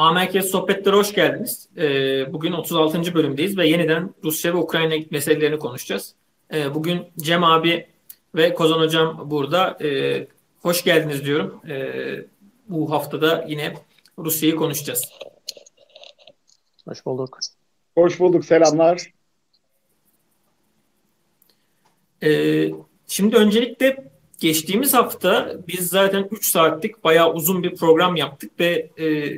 AMK sohbetlere hoş geldiniz. Bugün 36. bölümdeyiz ve yeniden Rusya ve Ukrayna meselelerini konuşacağız. Bugün Cem abi ve Kozan hocam burada. Hoş geldiniz diyorum. Bu haftada yine Rusya'yı konuşacağız. Hoş bulduk. Hoş bulduk. Selamlar. Şimdi öncelikle geçtiğimiz hafta biz zaten 3 saatlik bayağı uzun bir program yaptık ve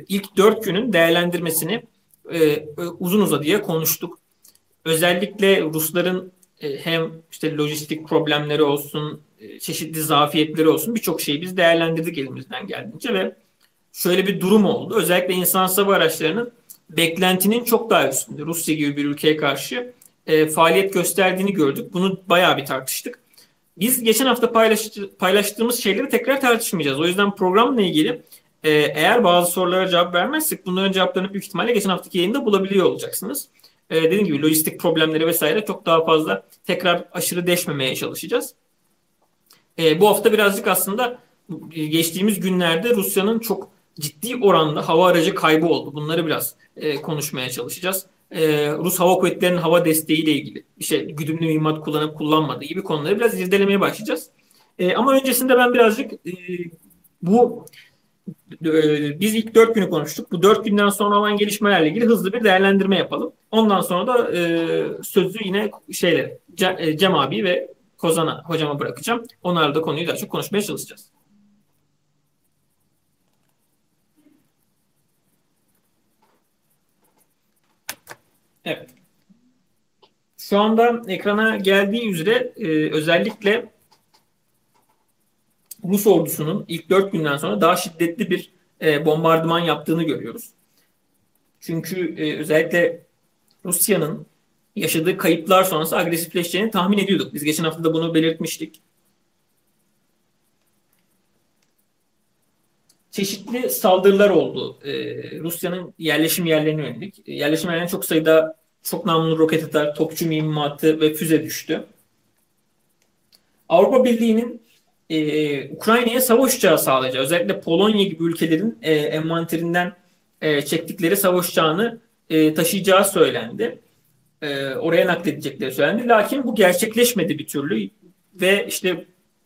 ilk 4 günün değerlendirmesini uzun uzadıya konuştuk. Özellikle Rusların hem işte lojistik problemleri olsun, çeşitli zafiyetleri olsun birçok şeyi biz değerlendirdik elimizden geldiğince ve şöyle bir durum oldu. Özellikle insansız hava araçlarının beklentinin çok daha üstünde Rusya gibi bir ülkeye karşı faaliyet gösterdiğini gördük. Bunu bayağı bir tartıştık. Biz geçen hafta paylaştığımız şeyleri tekrar tartışmayacağız. O yüzden programla ilgili eğer bazı sorulara cevap vermezsek bunların cevaplarını büyük ihtimalle geçen haftaki yayında bulabiliyor olacaksınız. Dediğim gibi lojistik problemleri vesaire çok daha fazla tekrar aşırı deşmemeye çalışacağız. Bu hafta birazcık aslında geçtiğimiz günlerde Rusya'nın çok ciddi oranda hava aracı kaybı oldu. Bunları biraz konuşmaya çalışacağız. Rus Hava Kuvvetleri'nin hava desteğiyle ilgili güdümlü mühimmat kullanıp kullanmadığı gibi konuları biraz irdelemeye başlayacağız. Ama öncesinde ben birazcık biz ilk 4 günü konuştuk. Bu 4 günden sonra olan gelişmelerle ilgili hızlı bir değerlendirme yapalım. Ondan sonra da sözü yine Cem abi ve Kozan'a hocama bırakacağım. Onlarla da konuyu daha çok konuşmaya çalışacağız. Evet. Şu anda ekrana geldiği üzere özellikle Rus ordusunun ilk 4 günden sonra daha şiddetli bir bombardıman yaptığını görüyoruz. Çünkü özellikle Rusya'nın yaşadığı kayıplar sonrası agresifleşeceğini tahmin ediyorduk. Biz geçen hafta da bunu belirtmiştik. Çeşitli saldırılar oldu. Rusya'nın yerleşim yerlerine yönelik. Yerleşim yerlerine çok sayıda çok namlulu roket atar, topçu mühimmatı ve füze düştü. Avrupa Birliği'nin Ukrayna'ya savaş uçağı sağlayacağı, özellikle Polonya gibi ülkelerin envanterinden çektikleri savaş uçağını taşıyacağı söylendi. Oraya nakledecekleri söylendi. Lakin bu gerçekleşmedi bir türlü ve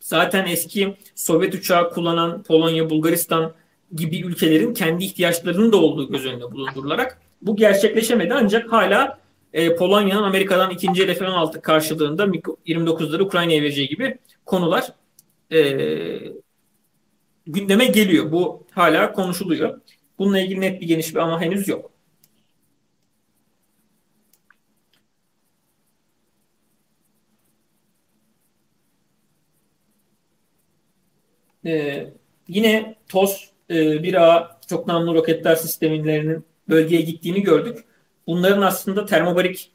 zaten eski Sovyet uçağı kullanan Polonya, Bulgaristan gibi ülkelerin kendi ihtiyaçlarının da olduğu göz önünde bulundurularak bu gerçekleşemedi. Ancak hala Polonya'nın Amerika'dan 2. el F-16 karşılığında MiG-29'ları Ukrayna'ya vereceği gibi konular gündeme geliyor. Bu hala konuşuluyor. Bununla ilgili net bir gelişme ama henüz yok. Yine TOS 1A çok namlu roketler sistemlerinin bölgeye gittiğini gördük. Bunların aslında termobarik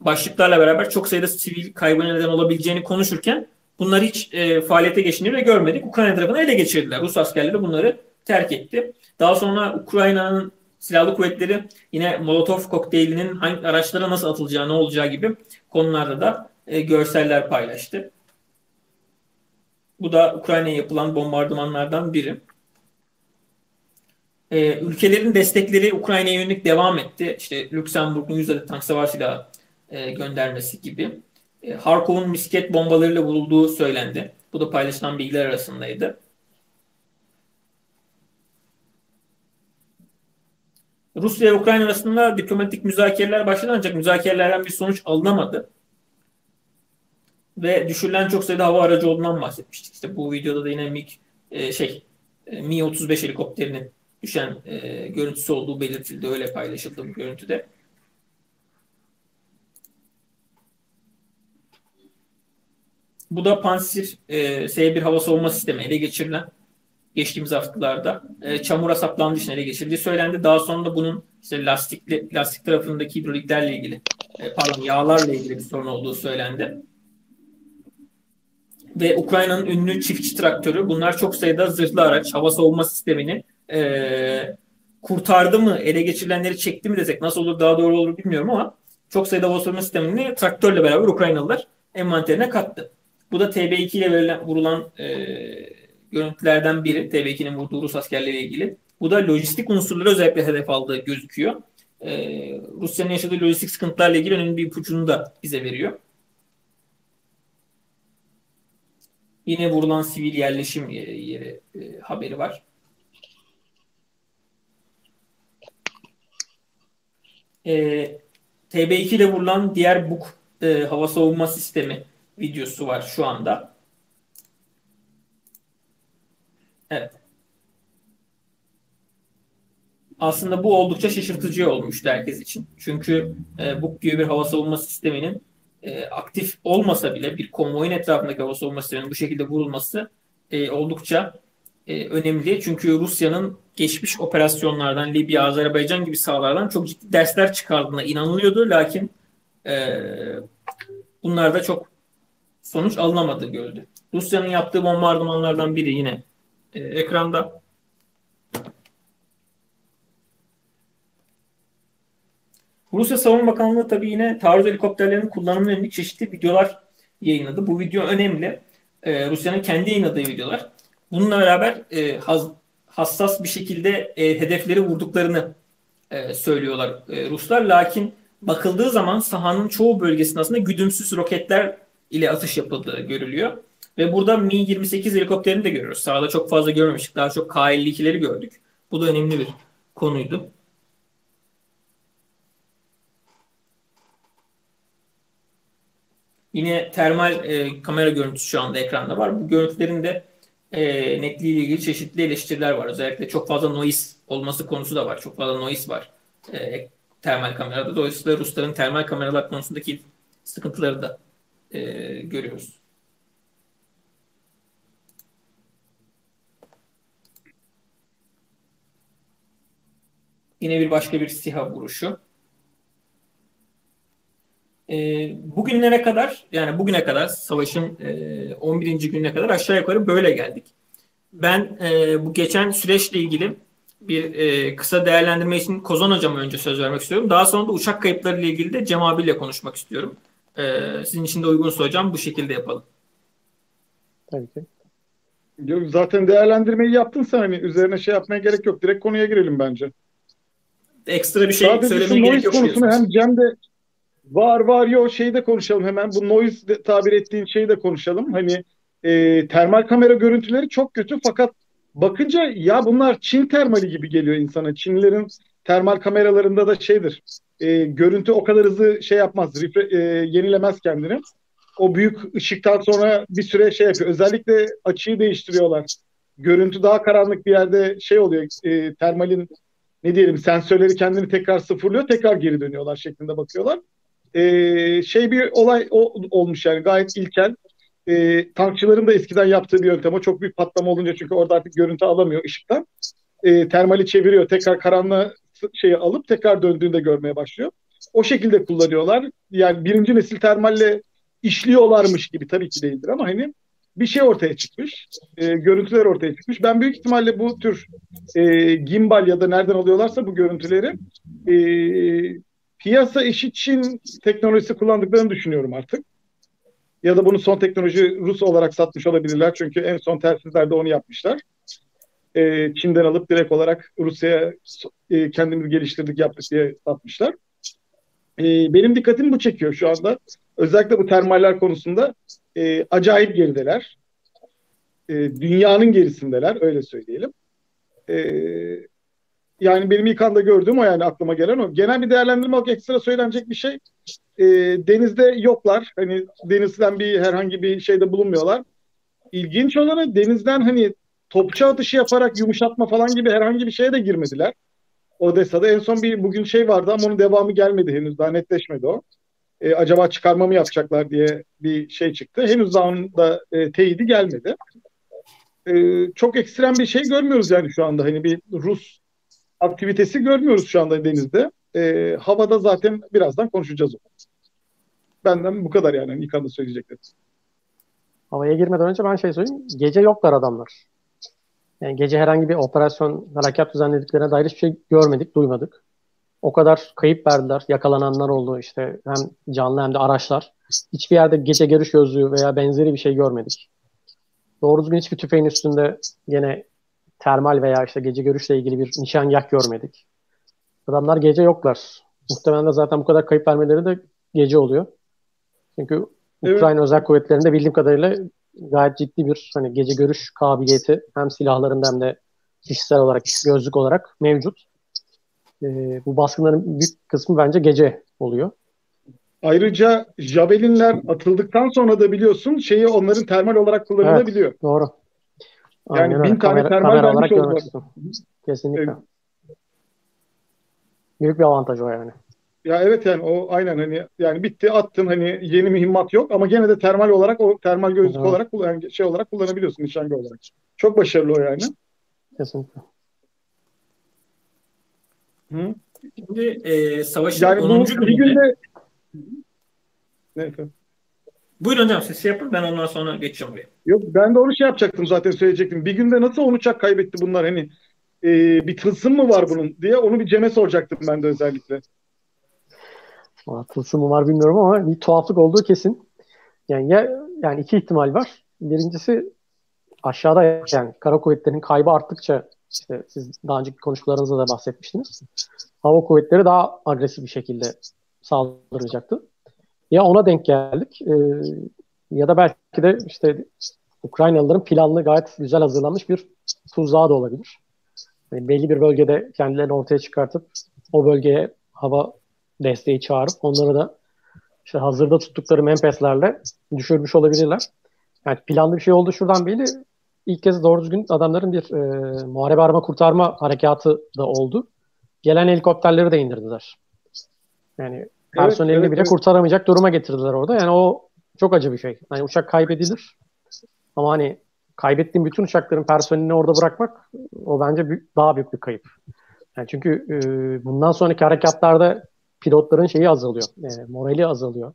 başlıklarla beraber çok sayıda sivil kaybına neden olabileceğini konuşurken bunlar hiç faaliyete geçtiğini de görmedik. Ukrayna tarafına ele geçirdiler. Rus askerleri bunları terk etti. Daha sonra Ukrayna'nın silahlı kuvvetleri yine Molotov kokteylinin hangi araçlara nasıl atılacağı, ne olacağı gibi konularda da görseller paylaştı. Bu da Ukrayna'ya yapılan bombardımanlardan biri. Ülkelerin destekleri Ukrayna'ya yönelik devam etti. Lüksemburg'un 100 adet tank savaş silahı göndermesi gibi. Harkov'un misket bombalarıyla vurulduğu söylendi. Bu da paylaşılan bilgiler arasındaydı. Rusya ve Ukrayna arasında diplomatik müzakereler başladı ancak müzakerelerden bir sonuç alınamadı. Ve düşürülen çok sayıda hava aracı olduğundan bahsetmiştik. Bu videoda da yine Mi-35 helikopterinin düşen görüntüsü olduğu belirtildi. Öyle paylaşıldı bu görüntüde. Bu da Pantsir S-1 hava savunma sistemi ele geçirilen geçtiğimiz haftalarda çamura saplandığı için ele geçirildiği söylendi. Daha sonra da bunun lastik tarafındaki hidroliklerle ilgili yağlarla ilgili bir sorun olduğu söylendi. Ve Ukrayna'nın ünlü çiftçi traktörü, bunlar çok sayıda zırhlı araç, hava savunma sistemini kurtardı mı, ele geçirilenleri çekti mi desek nasıl olur, daha doğru olur bilmiyorum ama çok sayıda hava savunma sistemini traktörle beraber Ukraynalılar envanterine kattı. Bu da TB2 ile vurulan görüntülerden biri, TB2'nin vurduğu Rus askerleriyle ilgili Bu da lojistik unsurları özellikle hedef aldığı gözüküyor. Rusya'nın yaşadığı lojistik sıkıntılarla ilgili önemli bir ipucunu da bize veriyor. Yine vurulan sivil yerleşim yeri haberi var. TB2 ile vurulan diğer Buk hava savunma sistemi videosu var şu anda. Evet. Aslında bu oldukça şaşırtıcı olmuştu herkes için. Çünkü Buk gibi bir hava savunma sisteminin aktif olmasa bile bir konvoyun etrafındaki hava savunma sisteminin bu şekilde vurulması oldukça önemli. Çünkü Rusya'nın geçmiş operasyonlardan, Libya, Azerbaycan gibi sahalardan çok ciddi dersler çıkardığına inanılıyordu. Lakin bunlarda çok sonuç alınamadığı görüldü. Rusya'nın yaptığı bombardımanlardan biri yine ekranda. Rusya Savunma Bakanlığı tabii yine taarruz helikopterlerinin kullanımına yönelik çeşitli videolar yayınladı. Bu video önemli. Rusya'nın kendi yayınladığı videolar. Bununla beraber hassas bir şekilde hedefleri vurduklarını söylüyorlar Ruslar. Lakin bakıldığı zaman sahanın çoğu bölgesinde aslında güdümsüz roketler ile atış yapıldığı görülüyor. Ve burada Mi-28 helikopterini de görüyoruz. Sahada çok fazla görmemiştik. Daha çok K-52'leri gördük. Bu da önemli bir konuydu. Yine termal kamera görüntüsü şu anda ekranda var. Bu görüntülerin de netliği ile ilgili çeşitli eleştiriler var. Özellikle çok fazla noise olması konusu da var. Çok fazla noise var termal kamerada. Dolayısıyla Rusların termal kameralar konusundaki sıkıntıları da görüyoruz. Yine bir başka bir SİHA vuruşu. Bugünlere kadar, yani bugüne kadar, savaşın 11. gününe kadar aşağı yukarı böyle geldik. Ben bu geçen süreçle ilgili bir kısa değerlendirme için Kozan Hocam'a önce söz vermek istiyorum. Daha sonra da uçak kayıpları ile ilgili de Cem abiyle konuşmak istiyorum. Sizin için de uygunsa hocam bu şekilde yapalım. Tabii ki. Yok, zaten değerlendirmeyi yaptın sen, hani üzerine şey yapmaya gerek yok. Direkt konuya girelim bence. Ekstra bir şey söylemeye gerek yok. Hem Cem de şeyde konuşalım hemen. Bu noise de, tabir ettiğin şeyi de konuşalım. Hani termal kamera görüntüleri çok kötü fakat bakınca ya bunlar Çin termali gibi geliyor insana. Çinlilerin termal kameralarında da şeydir. Görüntü o kadar hızlı şey yapmaz, yenilemez kendini. O büyük ışıktan sonra bir süre şey yapıyor. Özellikle açıyı değiştiriyorlar. Görüntü daha karanlık bir yerde şey oluyor. Termalin ne diyelim sensörleri kendini tekrar sıfırlıyor. Tekrar geri dönüyorlar şeklinde bakıyorlar. Bir olay olmuş yani gayet ilkel. Tankçıların da eskiden yaptığı bir yöntem. O çok büyük patlama olunca çünkü orada artık görüntü alamıyor ışıktan. Termali çeviriyor. Tekrar karanlığı alıp tekrar döndüğünde görmeye başlıyor. O şekilde kullanıyorlar. Yani birinci nesil termalle işliyorlarmış gibi tabii ki değildir ama hani bir şey ortaya çıkmış. Görüntüler ortaya çıkmış. Ben büyük ihtimalle bu tür gimbal ya da nereden alıyorlarsa bu görüntüleri piyasa işi Çin teknolojisi kullandıklarını düşünüyorum artık. Ya da bunu son teknoloji Rus olarak satmış olabilirler. Çünkü en son telsizlerde onu yapmışlar. Çin'den alıp direkt olarak Rusya'ya kendimiz geliştirdik yaptık diye satmışlar. Benim dikkatimi bu çekiyor şu anda. Özellikle bu termaller konusunda acayip gerideler. Dünyanın gerisindeler öyle söyleyelim. Yani benim ilk anda gördüğüm o, yani aklıma gelen o. Genel bir değerlendirme olarak ekstra söylenecek bir şey. Denizde yoklar. Hani denizden herhangi bir şeyde bulunmuyorlar. İlginç olanı denizden hani topçu atışı yaparak yumuşatma falan gibi herhangi bir şeye de girmediler. Odessa'da en son bugün şey vardı ama onun devamı gelmedi henüz. Daha netleşmedi o. Acaba çıkarma mı yapacaklar diye bir şey çıktı. Henüz daha onun da teyidi gelmedi. Çok ekstrem bir şey görmüyoruz yani şu anda. Hani bir Rus aktivitesi görmüyoruz şu anda denizde. Havada zaten birazdan konuşacağız. Benden bu kadar yani. İlk anda söyleyecekler. Havaya girmeden önce ben şey söyleyeyim. Gece yoklar adamlar. Yani gece herhangi bir operasyon, harekat düzenlediklerine dair hiçbir şey görmedik, duymadık. O kadar kayıp verdiler. Yakalananlar oldu işte. Hem canlı hem de araçlar. Hiçbir yerde gece görüş gözlüğü veya benzeri bir şey görmedik. Doğru düzgün hiçbir tüfeğin üstünde yine termal veya işte gece görüşle ilgili bir nişangah görmedik. Adamlar gece yoklar. Muhtemelen de zaten bu kadar kayıp vermeleri de gece oluyor. Çünkü Ukrayna Özel Kuvvetleri'nde bildiğim kadarıyla gayet ciddi bir hani gece görüş kabiliyeti hem silahlarında hem de kişisel olarak, gözlük olarak mevcut. Bu baskınların büyük kısmı bence gece oluyor. Ayrıca Javelin'ler atıldıktan sonra da biliyorsun şeyi onların termal olarak kullanılabiliyor. Evet, doğru. Yani aynen 1000 öyle. Tane kamera termal vermiş oldular. Kesinlikle. Büyük bir avantaj o yani. Ya evet yani o aynen hani yani bitti attın hani yeni mühimmat yok ama gene de termal olarak o termal gözlük evet. olarak yani şey olarak kullanabiliyorsun nişangah olarak. Çok başarılı o yani. Kesinlikle. Hı? Şimdi savaşın yani 10. gününde neyse. Buyurun hocam siz şey yapın ben ondan sonra geçeceğim buraya. Yok ben de onu şey yapacaktım zaten söyleyecektim. Bir günde nasıl 10 uçak kaybetti bunlar hani bir tılsım mı var bunun diye onu bir Cem'e soracaktım ben de özellikle. Tılsım mı var bilmiyorum ama bir tuhaflık olduğu kesin. Yani yani iki ihtimal var. Birincisi aşağıda yani kara kuvvetlerinin kaybı arttıkça işte siz daha önceki konuşmalarınızda da bahsetmiştiniz. Hava kuvvetleri daha agresif bir şekilde saldıracaktı. Ya ona denk geldik ya da belki de işte Ukraynalıların planlı gayet güzel hazırlanmış bir tuzağı da olabilir. Yani belli bir bölgede kendilerini ortaya çıkartıp o bölgeye hava desteği çağırıp onları da işte hazırda tuttukları MPS'lerle düşürmüş olabilirler. Yani planlı bir şey oldu şuradan belli. İlk kez doğru düzgün adamların bir muharebe arama kurtarma harekatı da oldu. Gelen helikopterleri de indirdiler. Yani personelini bile kurtaramayacak duruma getirdiler orada. Yani o çok acı bir şey. Hani uçak kaybedilir. Ama hani kaybettiğim bütün uçakların personelini orada bırakmak o bence daha büyük bir kayıp. Yani çünkü bundan sonraki harekatlarda pilotların şeyi azalıyor. Morali azalıyor.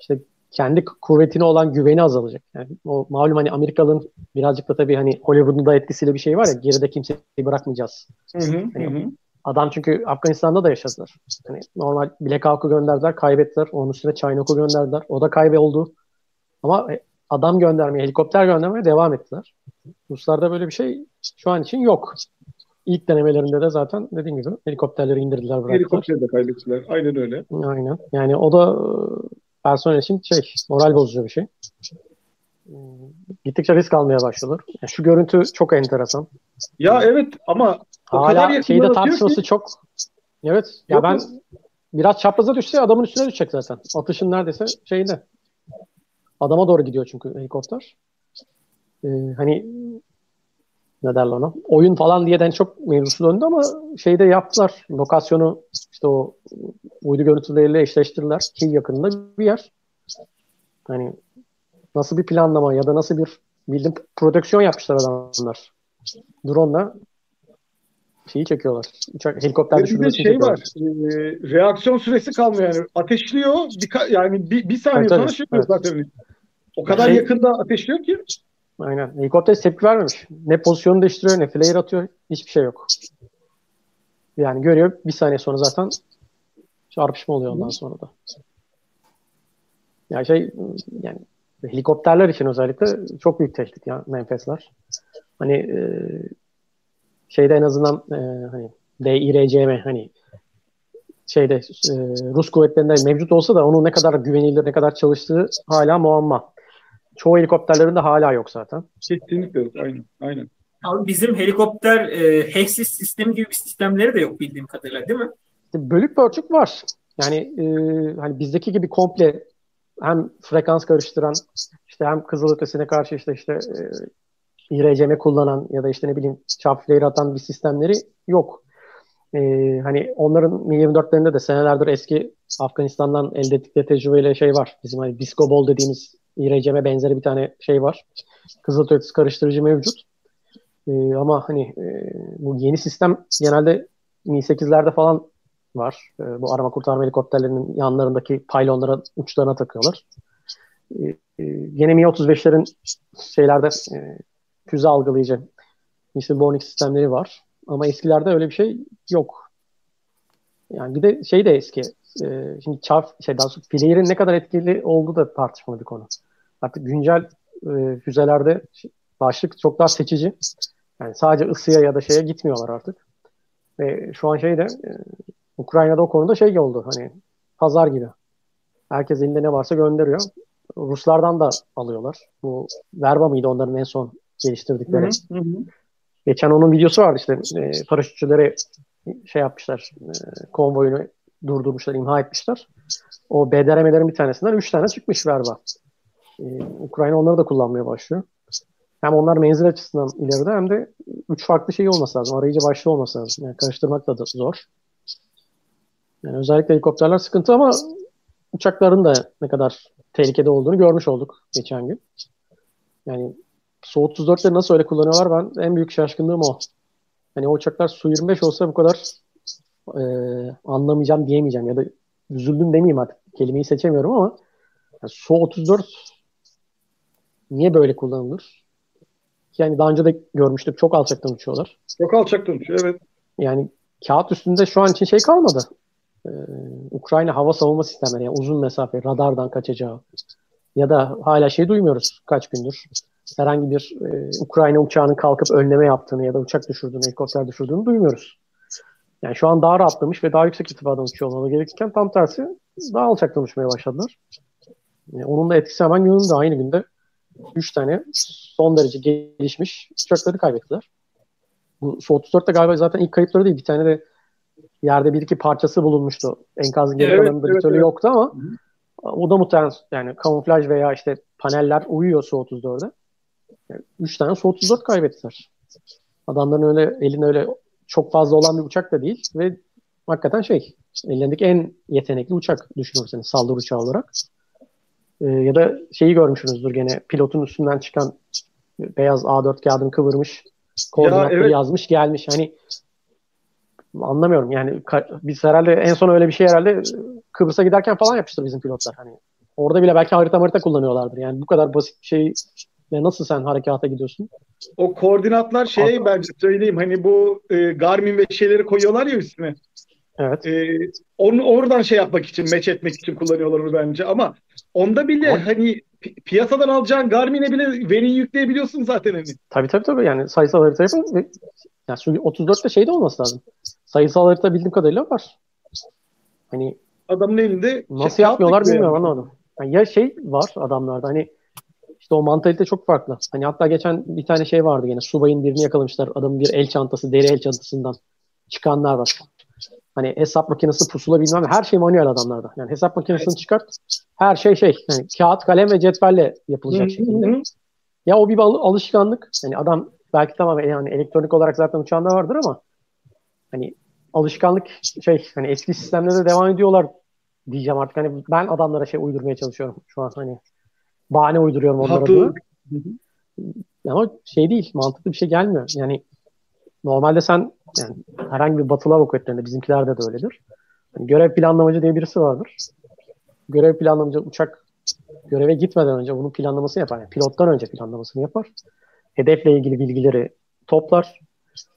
İşte kendi kuvvetine olan güveni azalacak. Yani o malum hani Amerikalı'nın birazcık da tabii hani Hollywood'un da etkisiyle bir şey var ya geride kimseyi bırakmayacağız. Hı. Adam çünkü Afganistan'da da yaşadılar. Yani normal Black Hawk'u gönderdiler, kaybettiler. Onun üstüne Chinook'u gönderdiler. O da kayboldu. Ama adam göndermeye, helikopter göndermeye devam ettiler. Ruslarda böyle bir şey şu an için yok. İlk denemelerinde de zaten dediğim gibi helikopterleri indirdiler, bıraktılar. Helikopteri de kaybettiler. Aynen öyle. Aynen. Yani o da personel için şey, moral bozucu bir şey. Gittikçe risk almaya başladılar. Yani şu görüntü çok enteresan. Ya evet ama o hala şeyde tartışması çok. Evet. Ya yok ben mi? Biraz çapraza düşse adamın üstüne düşecek zaten. Atışın neredeyse şeyde. Adama doğru gidiyor çünkü helikopter. Hani ne derler ona? Oyun falan diye de çok mevzusu döndü ama şeyde yaptılar. Lokasyonu işte o uydu görüntüleriyle eşleştirdiler. Kiel yakınında bir yer. Hani nasıl bir planlama ya da nasıl bir bildiğin prodüksiyon yapmışlar adamlar. Drone'la şeyi çekiyorlar. Helikopter düşürmesi şey çekiyorlar. Reaksiyon süresi kalmıyor yani. Ateşliyor. Bir saniye evet, sonra çıkıyor evet. Zaten. O kadar yakında ateşliyor ki. Aynen. Helikopter tepki vermemiş. Ne pozisyonu değiştiriyor, ne flare atıyor. Hiçbir şey yok. Yani görüyor. Bir saniye sonra zaten çarpışma oluyor ondan sonra da. Yani yani helikopterler için özellikle çok büyük tehdit ya menfezler. Hani şeyde en azından hani DİRCM hani şeyde Rus kuvvetlerinde mevcut olsa da onun ne kadar güvenilir, ne kadar çalıştığı hala muamma. Çoğu helikopterlerinde hala yok zaten. Kesinlikle yok. Aynen. Abi bizim helikopter HEXIS sistemi gibi bir sistemleri de yok bildiğim kadarıyla değil mi? Bölük pörçük var. Yani hani bizdeki gibi komple hem frekans karıştıran işte hem kızılötesine karşı işte İRCM kullanan ya da işte ne bileyim çapfleri atan bir sistemleri yok. Hani onların Mi-24'lerinde de senelerdir eski Afganistan'dan elde ettikleri tecrübeyle şey var. Bizim hani Disco Ball dediğimiz İRCM benzeri bir tane şey var. Kızılötesi karıştırıcı mevcut. Ama hani bu yeni sistem genelde Mi-8'lerde falan var. Bu arama kurtarma helikopterlerinin yanlarındaki paylonlara, uçlarına takıyorlar. Yine Mi-35'lerin şeylerde füze algılayıcı missile-borne sistemleri var. Ama eskilerde öyle bir şey yok. Yani bir de şey de eski. Şimdi flare'in ne kadar etkili olduğu da tartışmalı bir konu. Artık güncel füzelerde başlık çok daha seçici. Yani sadece ısıya ya da şeye gitmiyorlar artık. Ve şu an şey de Ukrayna'da o konuda şey oldu, hani pazar gibi. Herkes elinde ne varsa gönderiyor. Ruslardan da alıyorlar. Bu Verba mıydı onların en son geliştirdikleri? Hı hı. Geçen onun videosu vardı işte. Paraşütçülere şey yapmışlar. Konvoyunu durdurmuşlar, imha etmişler. O BDRM'lerin bir tanesinden 3 tane çıkmış Verba. Ukrayna onları da kullanmaya başlıyor. Hem onlar menzil açısından ileride hem de 3 farklı şey olması lazım. Arayıcı başlığı olması lazım. Yani karıştırmak da zor. Yani özellikle helikopterler sıkıntı ama uçakların da ne kadar tehlikede olduğunu görmüş olduk geçen gün. Yani Su-34'leri nasıl öyle kullanıyorlar, ben en büyük şaşkınlığım o. Hani o uçaklar Su-25 olsa bu kadar anlamayacağım diyemeyeceğim ya da üzüldüm demeyeyim artık. Kelimeyi seçemiyorum ama yani Su-34 niye böyle kullanılır? Yani daha önce de görmüştük. Çok alçaktan uçuyorlar. Çok alçaktan uçuyor, evet. Yani kağıt üstünde şu an için şey kalmadı. Ukrayna hava savunma sistemleri, yani uzun mesafe radardan kaçacağı ya da hala şey duymuyoruz kaç gündür. Herhangi bir Ukrayna uçağının kalkıp önleme yaptığını ya da uçak düşürdüğünü, helikopter düşürdüğünü duymuyoruz. Yani şu an daha rahatlamış ve daha yüksek irtifadan uçuyor olmalı gerekirken tam tersi daha alçaktan uçmaya başladılar. Yani onun da etkisi hemen görüldü. Aynı günde 3 tane son derece gelişmiş uçakları kaybettiler. Bu Su-34'te galiba zaten ilk kayıpları değil. Bir tane de yerde bir iki parçası bulunmuştu. Enkazın geri kalanında bir türlü yoktu ama o da muhtemelen yani kamuflaj veya işte paneller uyuyor Su-34'de. Yani 3 tane Su-34 kaybettiler. Adamların öyle elinde öyle çok fazla olan bir uçak da değil ve hakikaten şey elindeki en yetenekli uçak düşünürseniz saldırı uçağı olarak. Ya da şeyi görmüşsünüzdür gene pilotun üstünden çıkan beyaz A4 kağıdını kıvırmış koordinatları yazmış gelmiş. Hani anlamıyorum yani biz herhalde en son öyle bir şey herhalde Kıbrıs'a giderken falan yapmıştır bizim pilotlar. Hani orada bile belki harita kullanıyorlardır. Yani bu kadar basit bir şey ve nasıl sen harekata gidiyorsun? O koordinatlar şey bence söyleyeyim hani bu Garmin ve şeyleri koyuyorlar ya üstüne. Evet. Onu oradan şey yapmak için, match etmek için kullanıyorlar onu bence ama onda bile hani piyasadan alacağın Garmin'e bile veriyi yükleyebiliyorsun zaten hani. Tabii yani sayısal harita yapın. Yani çünkü 34'te şey de olması lazım. Sayısal harita bildiğim kadarıyla var. Hani adamın elinde nasıl şey yapmıyorlar bilmiyorum anlamadım. Yani ya şey var adamlarda hani İşte o mantalite çok farklı. Hani hatta geçen bir tane şey vardı gene. Subayın birini yakalamışlar. Adamın bir el çantası, deri el çantasından çıkanlar var. Hani hesap makinesi, pusula bilmem her şey manuel adamlarda. Yani hesap makinesini çıkart. Her şey. Yani kağıt, kalem ve cetvelle yapılacak şekilde. Ya o bir alışkanlık. Yani adam belki tamamen yani elektronik olarak zaten uçağında vardır ama hani alışkanlık hani eski sistemlerde devam ediyorlar diyeceğim artık. Hani ben adamlara şey uydurmaya çalışıyorum şu an hani. Bahane uyduruyorum onlara da. Ama şey değil, mantıklı bir şey gelmiyor. Yani normalde sen yani herhangi bir batılar roketlerinde, bizimkilerde de öyledir. Yani görev planlamacı diye birisi vardır. Görev planlamacı uçak göreve gitmeden önce bunun planlamasını yapar. Yani pilottan önce planlamasını yapar. Hedefle ilgili bilgileri toplar.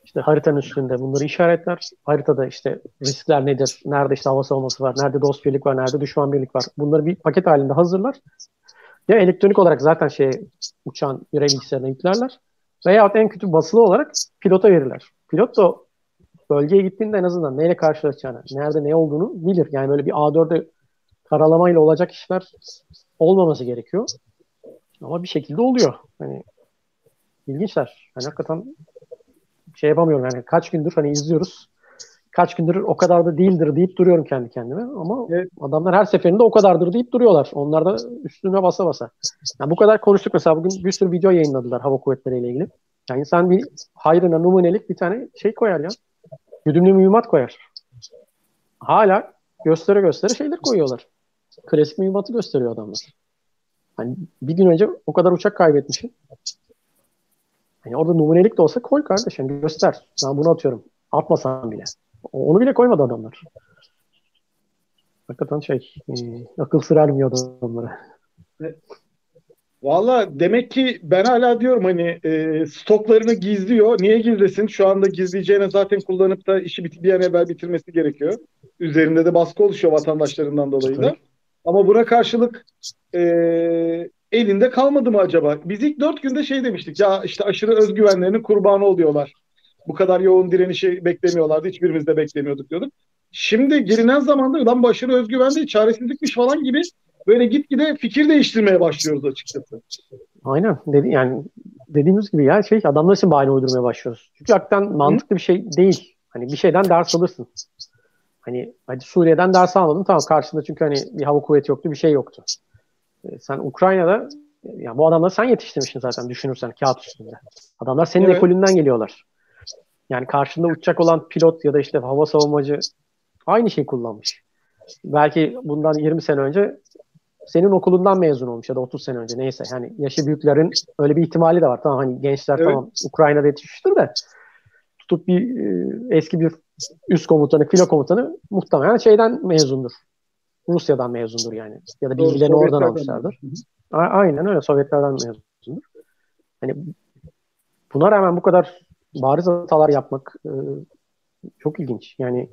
İşte haritanın üstünde bunları işaretler. Haritada işte riskler nedir, nerede işte hava savunması var, nerede dost birlik var, nerede düşman birlik var. Bunları bir paket halinde hazırlar. Ya elektronik olarak zaten uçan görev bilgisayarına yüklerler veyahut en kötü basılı olarak pilota verirler. Pilot da bölgeye gittiğinde en azından neyle karşılaşacağını, nerede ne olduğunu bilir. Yani böyle bir A4'e karalamayla olacak işler olmaması gerekiyor. Ama bir şekilde oluyor. Hani ilginçler. Yani hakikaten şey yapamıyorum yani kaç gündür hani izliyoruz. Kaç gündür o kadar da değildir deyip duruyorum kendi kendime. Ama adamlar her seferinde o kadardır deyip duruyorlar. Onlar da üstüne basa basa. Yani bu kadar konuştuk mesela bugün bir sürü video yayınladılar hava kuvvetleriyle ilgili. Yani insan bir hayrına numunelik bir tane şey koyar ya. Güdümlü mühimmat koyar. Hala göstere şeyler koyuyorlar. Klasik mühimmatı gösteriyor adamlar. Hani bir gün önce o kadar uçak kaybetmişim. Hani orada numunelik de olsa koy kardeş. Yani göster. Ben bunu atıyorum. Atmasam bile. Onu bile koymadı adamlar. Hakikaten akıl sır ermiyor adamlara. Valla demek ki ben hala diyorum hani stoklarını gizliyor. Niye gizlesin? Şu anda gizleyeceğine zaten kullanıp da işi bir an evvel bitirmesi gerekiyor. Üzerinde de baskı oluşuyor vatandaşlarından dolayı da. Ama buna karşılık elinde kalmadı mı acaba? Biz ilk 4 günde şey demiştik ya, işte aşırı özgüvenlerinin kurbanı oluyorlar. Bu kadar yoğun direnişi beklemiyorlardı. Hiçbirimiz de beklemiyorduk diyorduk. Şimdi gelinen zamanda lan bu aşırı özgüven değil, çaresizlikmiş falan gibi böyle gitgide fikir değiştirmeye başlıyoruz açıkçası. Aynen. Yani dediğimiz gibi ya adamlar için bahane uydurmaya başlıyoruz. Çünkü hakikaten mantıklı bir şey değil. Hani bir şeyden ders alırsın. Hani hadi Suriye'den ders almadın, tamam, karşında çünkü hani bir hava kuvveti yoktu, bir şey yoktu. Sen Ukrayna'da ya bu adamları sen yetiştirmişsin zaten düşünürsen kağıt üstünde. Adamlar senin ekolünden geliyorlar. Yani karşında uçacak olan pilot ya da işte hava savunmacı aynı şeyi kullanmış. Belki bundan 20 sene önce senin okulundan mezun olmuş ya da 30 sene önce neyse. Yani yaşı büyüklerin öyle bir ihtimali de var. Tamam hani gençler tamam Ukrayna'da yetişmiştir de tutup bir eski bir üst komutanı, filo komutanı muhtemelen şeyden mezundur. Rusya'dan mezundur yani. Ya da bilgilerini oradan almışlardır. Aynen öyle, Sovyetlerden mezundur. Hani buna rağmen bu kadar bariz hatalar yapmak çok ilginç. Yani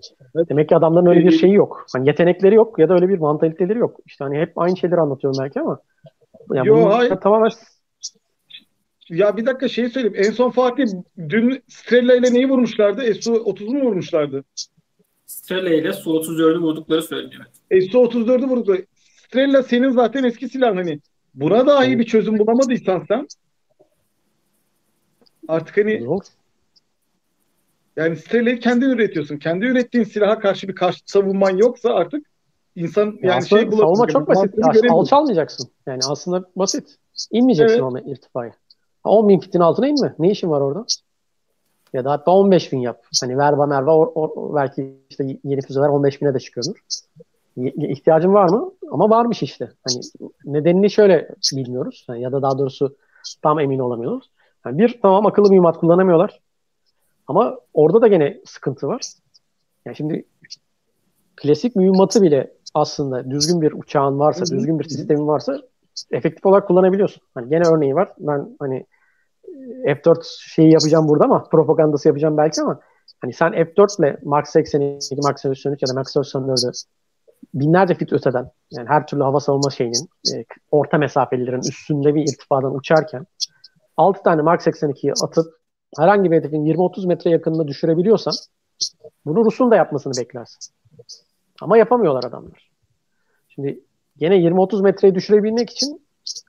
demek ki adamların öyle bir şeyi yok. Hani yetenekleri yok ya da öyle bir mantaliteleri yok. İşte hani hep aynı şeyleri anlatıyorum belki ama yani tamamen. Ya bir dakika şey söyleyeyim. En son Fatih dün Strela ile neyi vurmuşlardı? Su-30'u mu vurmuşlardı? Strela ile Su-34'ü vurdukları söyleniyor. Su-34'ü vurdukları. Strela senin zaten eski silahın hani. Buna dahi bir çözüm bulamadıysan sen artık hani yani Strela'yı kendin üretiyorsun. Kendi ürettiğin silaha karşı bir karşı savunman yoksa artık insan yani şey bulamıyor. Savunma çok basit. Alçalmayacaksın. Yani aslında basit. İnmeyeceksin ona irtifaya. 10.000 fitin altına inme. Ne işin var orada? Ya da hatta 15.000 yap. Hani merva belki işte yeni füzeler 15.000'e de çıkıyordur. İhtiyacın var mı? Ama varmış işte. Hani nedenini şöyle bilmiyoruz. Yani ya da daha doğrusu tam emin olamıyoruz. Yani bir, tamam akıllı mühimmat kullanamıyorlar. Ama orada da gene sıkıntı var. Yani şimdi klasik mühimmatı bile aslında düzgün bir uçağın varsa, düzgün bir sistemin varsa efektif olarak kullanabiliyorsun. Hani gene örneği var. Ben hani F4 şeyi yapacağım burada ama propagandası yapacağım belki ama hani sen F4 ile Mark 82, Mark 83 ya da Mark 84'ü binlerce fit öteden yani her türlü hava savunma şeyinin orta mesafelerin üstünde bir irtifadan uçarken 6 tane Mark 82'yi atıp herhangi bir hedefin 20-30 metre yakınına düşürebiliyorsan bunu Rus'un da yapmasını beklersin. Ama yapamıyorlar adamlar. Şimdi gene 20-30 metreyi düşürebilmek için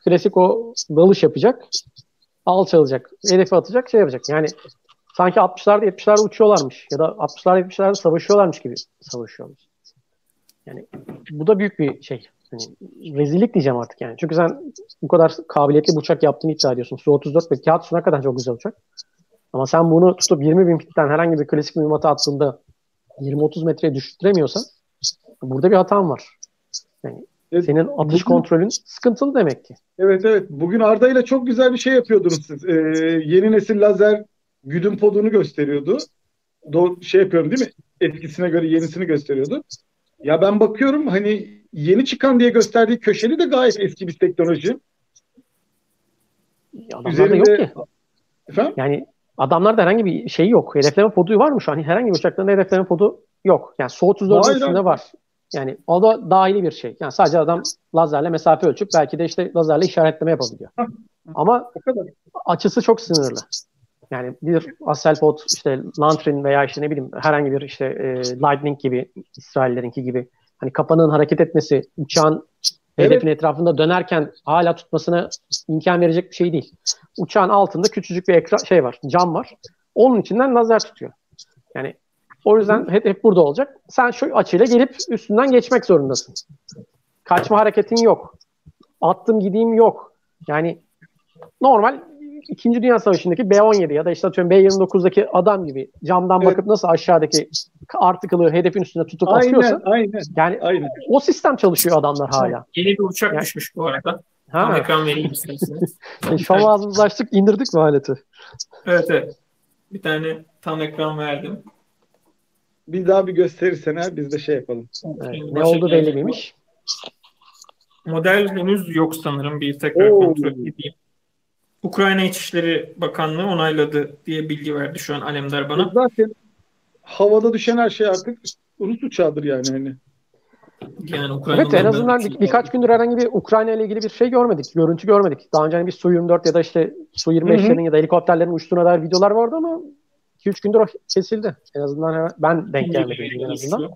klasik o dalış yapacak, alçalacak, hedefe atacak, şey yapacak. Yani sanki 60'larda 70'lerde uçuyorlarmış ya da 60'larda 70'lerde savaşıyorlarmış gibi savaşıyormuş. Yani bu da büyük bir şey. Yani rezillik diyeceğim artık yani. Çünkü sen bu kadar kabiliyetli bir uçak yaptığını iddia ediyorsun. Su-34 ve kağıt üstüne kadar çok güzel uçak. Ama sen bunu tutup 20.000 fitten herhangi bir klasik mühimmata attığında 20-30 metreye düşüremiyorsan burada bir hatan var. Yani senin atış kontrolün sıkıntılı demek ki. Evet. Bugün Arda ile çok güzel bir şey yapıyordunuz siz. Yeni nesil lazer güdüm podunu gösteriyordu. Şey yapıyorum değil mi? Etkisine göre yenisini gösteriyordu. Ya ben bakıyorum hani yeni çıkan diye gösterdiği köşeli de gayet eski bir teknoloji. Adamlarda yok ki. Efendim? Yani adamlarda herhangi bir şey yok. Hedefleme podu var mı şu an? Herhangi bir uçaklarında hedefleme podu yok. Yani Su-34'ün üstünde var. Yani o da dahili bir şey. Yani sadece adam lazerle mesafe ölçüp belki de işte lazerle işaretleme yapabiliyor. Ama açısı çok sınırlı. Yani bir Aselpod, işte Lantern veya işte ne bileyim herhangi bir işte Lightning gibi, İsraillerinki gibi hani kapanığın hareket etmesi, uçağın hedefin etrafında dönerken hala tutmasına imkan verecek bir şey değil. Uçağın altında küçücük bir şey var, cam var. Onun içinden lazer tutuyor. Yani o yüzden hep burada olacak. Sen şu açıyla gelip üstünden geçmek zorundasın. Kaçma hareketin yok. Attım gideyim yok. Yani normal 2. Dünya Savaşı'ndaki B-17 ya da işte atıyorum B-29'daki adam gibi camdan bakıp nasıl aşağıdaki artıklığı hedefin üstüne tutup atıyorsa yani o sistem çalışıyor adamlar hala. Yeni bir uçak düşmüş bu arada. Tam ekran vereyim isterseniz. Şu an ağzımızı açtık, indirdik mi aleti? Evet. Bir tane tam ekran verdim. Bir daha bir gösterirsen biz de şey yapalım. Evet, ne oldu belli miymiş? Model henüz yok sanırım. Bir tekrar kontrol edeyim. Ukrayna İçişleri Bakanlığı onayladı diye bilgi verdi şu an Alemdar bana. Zaten havada düşen her şey artık Rus uçağıdır yani. yani Ukrayna. Evet, en azından birkaç gündür herhangi bir Ukrayna ile ilgili bir şey görmedik, görüntü görmedik. Daha önce hani bir Su-24 ya da işte Su-25'lerin ya da helikopterlerin uçtuğuna dair videolar vardı ama 2-3 gündür o kesildi. En azından ben denk gelmedim en azından.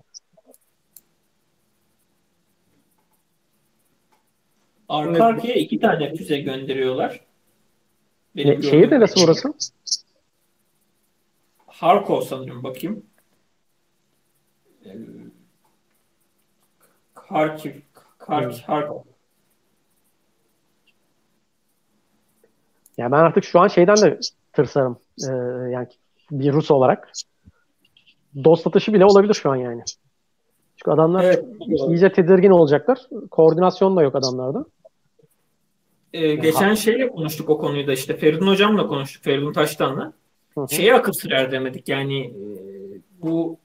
Arka arkaya 2 tane füze gönderiyorlar. Şehir neresi orası? Harkov sanırım, bakayım. Harkov. Ya ben artık şu an şeyden de tırsarım. Yani bir Rus olarak. Dost atışı bile olabilir şu an yani. Çünkü adamlar iyice tedirgin olacaklar. Koordinasyon da yok adamlarda. Geçen şeyle konuştuk o konuyu da işte. Feridun Hocam'la konuştuk. Feridun Taştan'la. Şeye akıl sır erdiremedik. Yani bu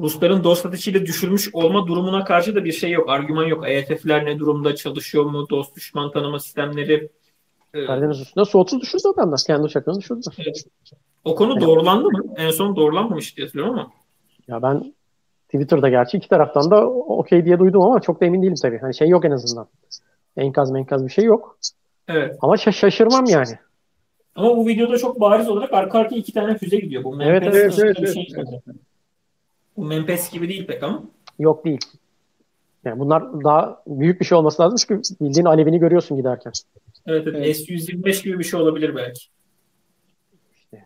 Rusların dost atışıyla düşürmüş olma durumuna karşı da bir şey yok. Argüman yok. ETF'ler ne durumda? Çalışıyor mu? Dost düşman tanıma sistemleri. Karadeniz üstünde Su-30 düşürdü adamlar. Kendi uçaklarını düşürdüler. Evet. O konu doğrulandı mı? En son doğrulanmamış diye söylüyorum ama. Ya ben Twitter'da gerçi iki taraftan da okey diye duydum ama çok da emin değilim tabii. Hani şey yok en azından. Enkaz bir şey yok. Evet. Ama şaşırmam yani. Ama bu videoda çok bariz olarak arka arkaya 2 tane füze gidiyor. Bu Mempes evet. Bu Mempes gibi değil pek ama. Yok değil. Yani bunlar daha büyük bir şey olması lazım çünkü bildiğin alevini görüyorsun giderken. Evet. S-125 gibi bir şey olabilir belki. İşte.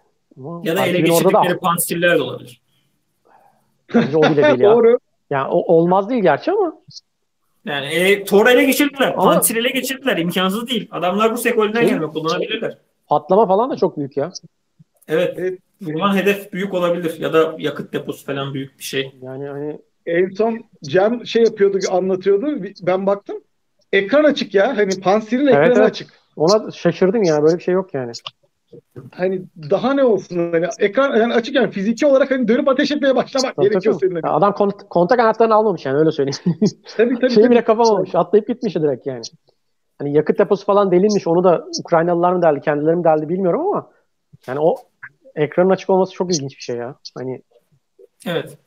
Ya da ele geçirdikleri panserler de olabilir. Bence o bile değil ya. Doğru. Yani olmaz değil gerçi ama. Yani Tor ele geçirdiler. Panser ele geçirdiler. İmkansız değil. Adamlar bu sekolden gelme kullanabilirler. Patlama falan da çok büyük ya. Evet. Vurman hedef büyük olabilir. Ya da yakıt deposu falan büyük bir şey. Yani hani en son Cem anlatıyordu. Ben baktım. Ekran açık ya. Hani panserin ekranı açık. Ona şaşırdım ya. Böyle bir şey yok yani. Hani daha ne olsun? Hani ekran yani açık yani. Fiziki olarak hani dönüp ateş etmeye başlamak gerekiyor seninle. Adam kontak anahtarını almamış yani. Öyle söyleyeyim. Tabii. Şeyi bile kapamamış. Atlayıp gitmiş direkt yani. Hani yakıt deposu falan delinmiş. Onu da Ukraynalılar mı derdi, kendileri mi derdi bilmiyorum ama yani o ekranın açık olması çok ilginç bir şey ya. Hani evet.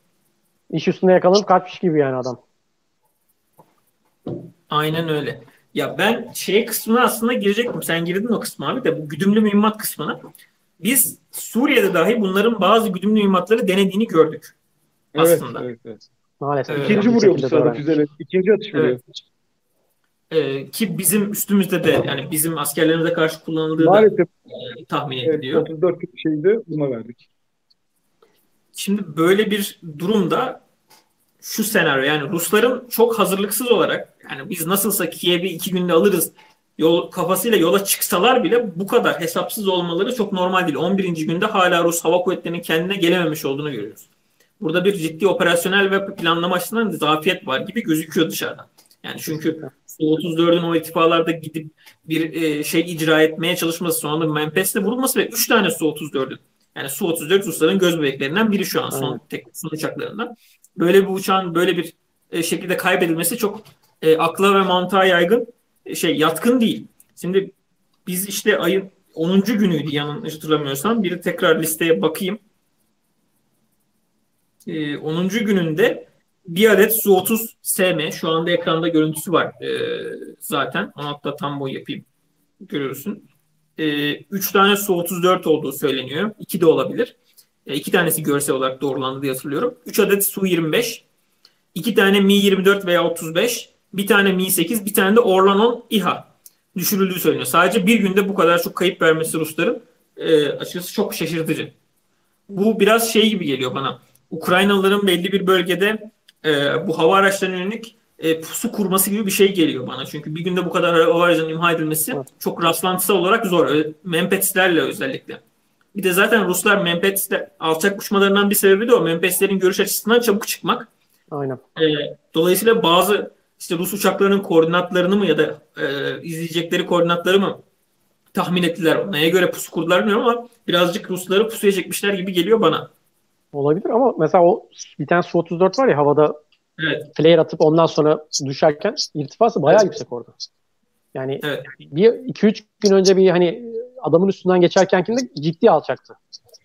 İş üstünde yakalanıp kaçmış gibi yani adam. Aynen öyle. Ya ben kısmına aslında girecektim. Sen girdin o kısma abi de bu güdümlü mühimmat kısmına. Biz Suriye'de dahi bunların bazı güdümlü mühimmatları denediğini gördük. Evet, aslında. Evet. Maalesef. İkinci vuruyor bu sırada füzeleri. İkinci atış vuruyor. Ki bizim üstümüzde de yani bizim askerlerimize karşı kullanıldığı maalesef, da tahmin ediliyor. 34 şeyde buna verdik. Şimdi böyle bir durumda şu senaryo yani Rusların çok hazırlıksız olarak yani biz nasılsa Kiev'i 2 günde alırız kafasıyla yola çıksalar bile bu kadar hesapsız olmaları çok normal değil. 11. günde hala Rus Hava Kuvvetleri'nin kendine gelememiş olduğunu görüyoruz. Burada bir ciddi operasyonel ve planlama açısından zafiyet var gibi gözüküyor dışarıdan. Yani çünkü Su-34'ün o irtifalarda gidip bir şey icra etmeye çalışması sonunda Mempes'le vurulması ve 3 tane Su-34'ün. Yani Su-34 Rusların göz bebeklerinden biri şu an son uçaklarından. Böyle bir uçağın böyle bir şekilde kaybedilmesi çok akla ve mantığa yaygın yatkın değil. Şimdi biz işte ayın 10. günüydü yanlış hatırlamıyorsam. Bir tekrar listeye bakayım. 10. gününde bir adet Su-30 SM. Şu anda ekranda görüntüsü var zaten. Onu hatta tam boy yapayım. Görüyorsun. 3 tane Su-34 olduğu söyleniyor. 2 de olabilir. 2 tanesi görsel olarak doğrulandı diye hatırlıyorum. 3 adet Su-25. 2 tane Mi-24 veya 35. Bir tane Mi-8. Bir tane de Orlan 10 İHA düşürüldüğü söyleniyor. Sadece bir günde bu kadar çok kayıp vermesi Rusların açıkçası çok şaşırtıcı. Bu biraz gibi geliyor bana. Ukraynalıların belli bir bölgede bu hava araçlarının yönelik pusu kurması gibi bir şey geliyor bana. Çünkü bir günde bu kadar hava aracının imha edilmesi çok rastlantısal olarak zor. Mempeslerle özellikle. Bir de zaten Ruslar Mempes'le alçak uçmalarından bir sebebi de o. Mempeslerin görüş açısından çabuk çıkmak. Aynen. Dolayısıyla bazı işte Rus uçaklarının koordinatlarını mı ya da izleyecekleri koordinatları mı tahmin ettiler. Neye göre pusu kurdular bilmiyorum ama birazcık Rusları pusuya çekmişler gibi geliyor bana. Olabilir ama mesela o bir tane Su-34 var ya havada flare atıp ondan sonra düşerken irtifası bayağı yüksek orada. Yani 2-3 gün önce bir hani adamın üstünden geçerkenkinde ciddi alçaktı.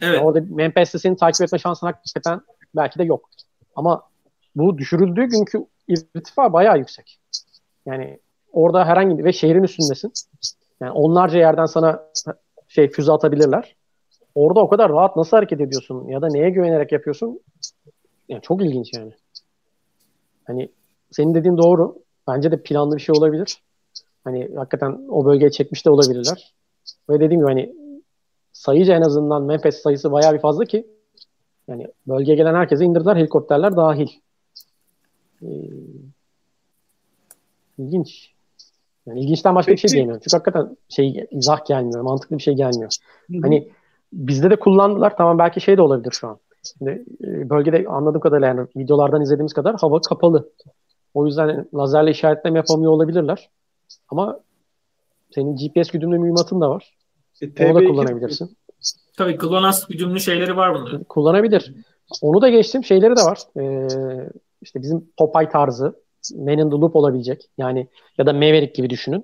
Evet. Yani orada Mempes'te seni takip etme şansın hakikaten belki de yok. Ama bu düşürüldüğü günkü irtifa bayağı yüksek. Yani orada herhangi bir ve şehrin üstündesin. Yani onlarca yerden sana füze atabilirler. Orada o kadar rahat nasıl hareket ediyorsun ya da neye güvenerek yapıyorsun? Yani çok ilginç yani. Hani senin dediğin doğru. Bence de planlı bir şey olabilir. Hani hakikaten o bölgeye çekmiş de olabilirler. Ve dediğim gibi hani sayıca en azından Memphis sayısı bayağı bir fazla ki yani bölgeye gelen herkese indirdiler, helikopterler dahil. İlginç. Yani ilginçten başka bir şey diyemiyorum. Çünkü hakikaten izah gelmiyor, mantıklı bir şey gelmiyor. Hı-hı. Hani bizde de kullandılar. Tamam, belki şey de olabilir şu an. Şimdi bölgede anladığım kadarıyla yani videolardan izlediğimiz kadar hava kapalı. O yüzden lazerle işaretleme yapamıyor olabilirler. Ama senin GPS güdümlü mühimmatın da var. Onu da kullanabilirsin. Tabii GLONASS güdümlü şeyleri var bunların. Kullanabilir. Onu da geçtim. Şeyleri de var. İşte bizim Popeye tarzı Man in the Loop olabilecek. Yani ya da Maverick gibi düşünün.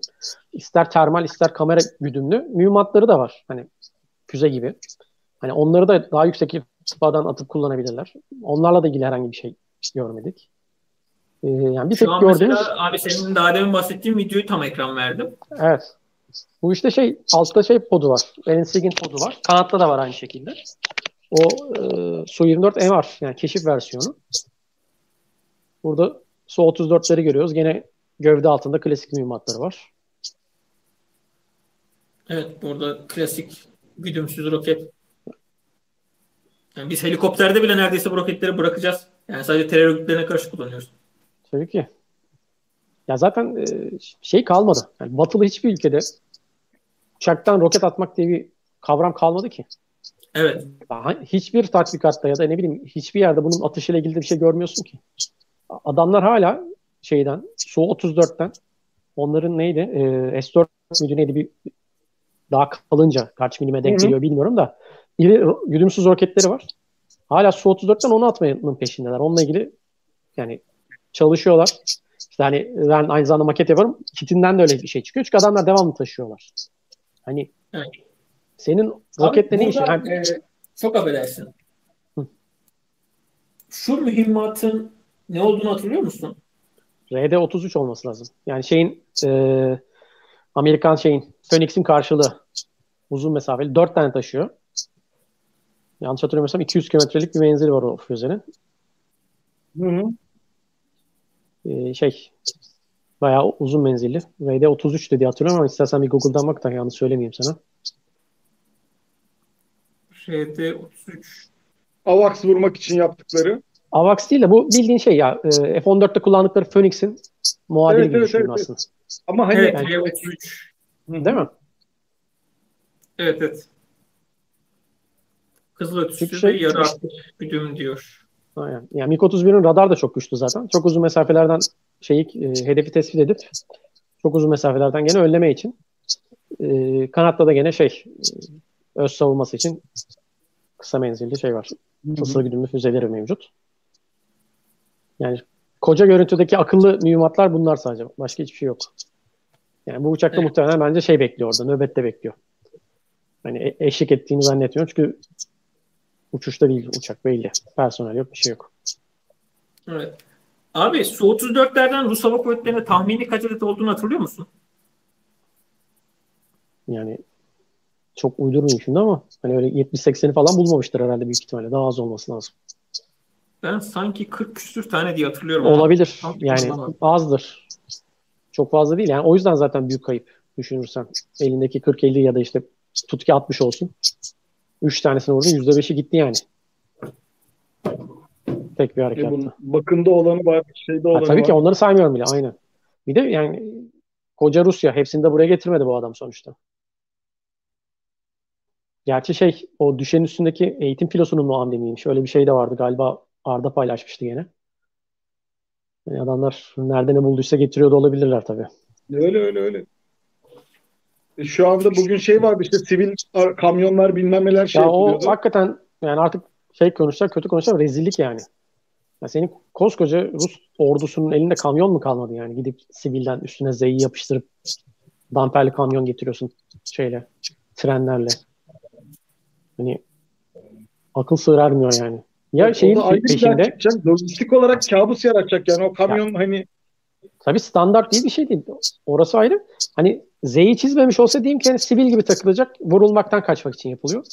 İster termal ister kamera güdümlü mühimmatları da var. Hani füze gibi. Hani onları da daha yüksek irtifadan atıp kullanabilirler. Onlarla da ilgili herhangi bir şey görmedik. Yani bir tek gördüğünüz... Abi senin daha demin bahsettiğin videoyu tam ekran verdim. Evet. Bu işte altta podu var. Alan Seagin podu var. Kanatta da var aynı şekilde. O Su-24M var. Yani keşif versiyonu. Burada Su-34'leri görüyoruz. Gene gövde altında klasik mühimmatları var. Evet, burada klasik güdümsüz roket. Yani biz helikopterde bile neredeyse bu roketleri bırakacağız. Yani sadece terör örgütlerine karşı kullanıyoruz. Tabii ki. Ya zaten kalmadı. Yani batılı hiçbir ülkede uçaktan roket atmak diye bir kavram kalmadı ki. Evet. Hiçbir tatbikatta ya da ne bileyim hiçbir yerde bunun atışıyla ilgili bir şey görmüyorsun ki. Adamlar hala Su-34'ten onların neydi? S-4 müydü neydi? Bir daha kalınca kaç milime denk geliyor bilmiyorum da güdümsüz roketleri var. Hala Su-34'ten onu atmanın peşindeler. Onunla ilgili yani çalışıyorlar. İşte hani ben aynı zamanda maket yaparım. Kitinden de öyle bir şey çıkıyor. Çünkü adamlar devamlı taşıyorlar. Hani senin roketle ne işin? Çok affedersin. Şu mühimmatın ne olduğunu hatırlıyor musun? RD-33 olması lazım. Yani Amerikan Phoenix'in karşılığı uzun mesafeli. 4 tane taşıyor. Yanlış hatırlamıyorsam 200 kilometrelik bir menzili var o füzenin. Hı-hı. Bayağı uzun menzilli. RD-33 dedi, hatırlıyorum ama istersen bir Google'dan bak da yanlış söylemeyeyim sana. RD-33. AWACS vurmak için yaptıkları. AWACS değil de bu bildiğin ya F-14'te kullandıkları Phoenix'in muadili gibi düşünün aslında. Evet. Ama hani RD-33. Değil mi? Evet. Kızılötesi de yarattı güdüm diyor. Aynen. Yani MiG-31'in radar da çok güçlü zaten. Çok uzun mesafelerden hedefi tespit edip çok uzun mesafelerden gene önleme için kanatta da gene öz savunması için kısa menzilli var. Kısa güdümlü füzeleri mevcut. Yani koca görüntüdeki akıllı mühimmatlar bunlar sadece. Başka hiçbir şey yok. Yani bu uçakta muhtemelen bence bekliyor orada. Nöbette bekliyor. Hani eşlik ettiğini zannetmiyorum. Çünkü uçuşta değil uçak belli. Personel yok, bir şey yok. Evet. Abi Su-34'lerden Rus Hava Kuvvetleri'ne tahmini kaç adet olduğunu hatırlıyor musun? Yani çok uydurmayayım şimdi ama hani öyle 70-80'i falan bulmamıştır herhalde büyük ihtimalle. Daha az olması lazım. Ben sanki 40 küsür tane diye hatırlıyorum. Olabilir. Yani azdır. Çok fazla değil. Yani o yüzden zaten büyük kayıp düşünürsen. Elindeki 40-50 ya da tut ki 60 olsun. 3 tanesini vurdun. %5'i gitti yani. Tek bir hareket. Bakımda olanı var. Olanı tabii var. Ki onları saymıyorum bile. Aynen. Bir de yani koca Rusya. Hepsini de buraya getirmedi bu adam sonuçta. Gerçi o düşenin üstündeki eğitim filosunun muamele miymiş? Öyle bir şey de vardı. Galiba Arda paylaşmıştı gene. Yani adamlar nerede ne bulduysa getiriyordu olabilirler tabii. Öyle. Şu anda bugün vardı sivil kamyonlar bilmem neler yapıyordu. O hakikaten yani artık kötü konuşacak rezillik yani. Ya senin koskoca Rus ordusunun elinde kamyon mu kalmadı yani? Gidip sivilden üstüne Z'yi yapıştırıp damperli kamyon getiriyorsun trenlerle. Hani akıl sır ermiyor yani. Ya şeyin peşinde. Lojistik olarak kabus yaratacak yani o kamyon ya. Hani. Tabii standart değil bir şey değil. Orası ayrı. Hani Z'yi çizmemiş olsa diyeyim ki hani sivil gibi takılacak. Vurulmaktan kaçmak için yapılıyor.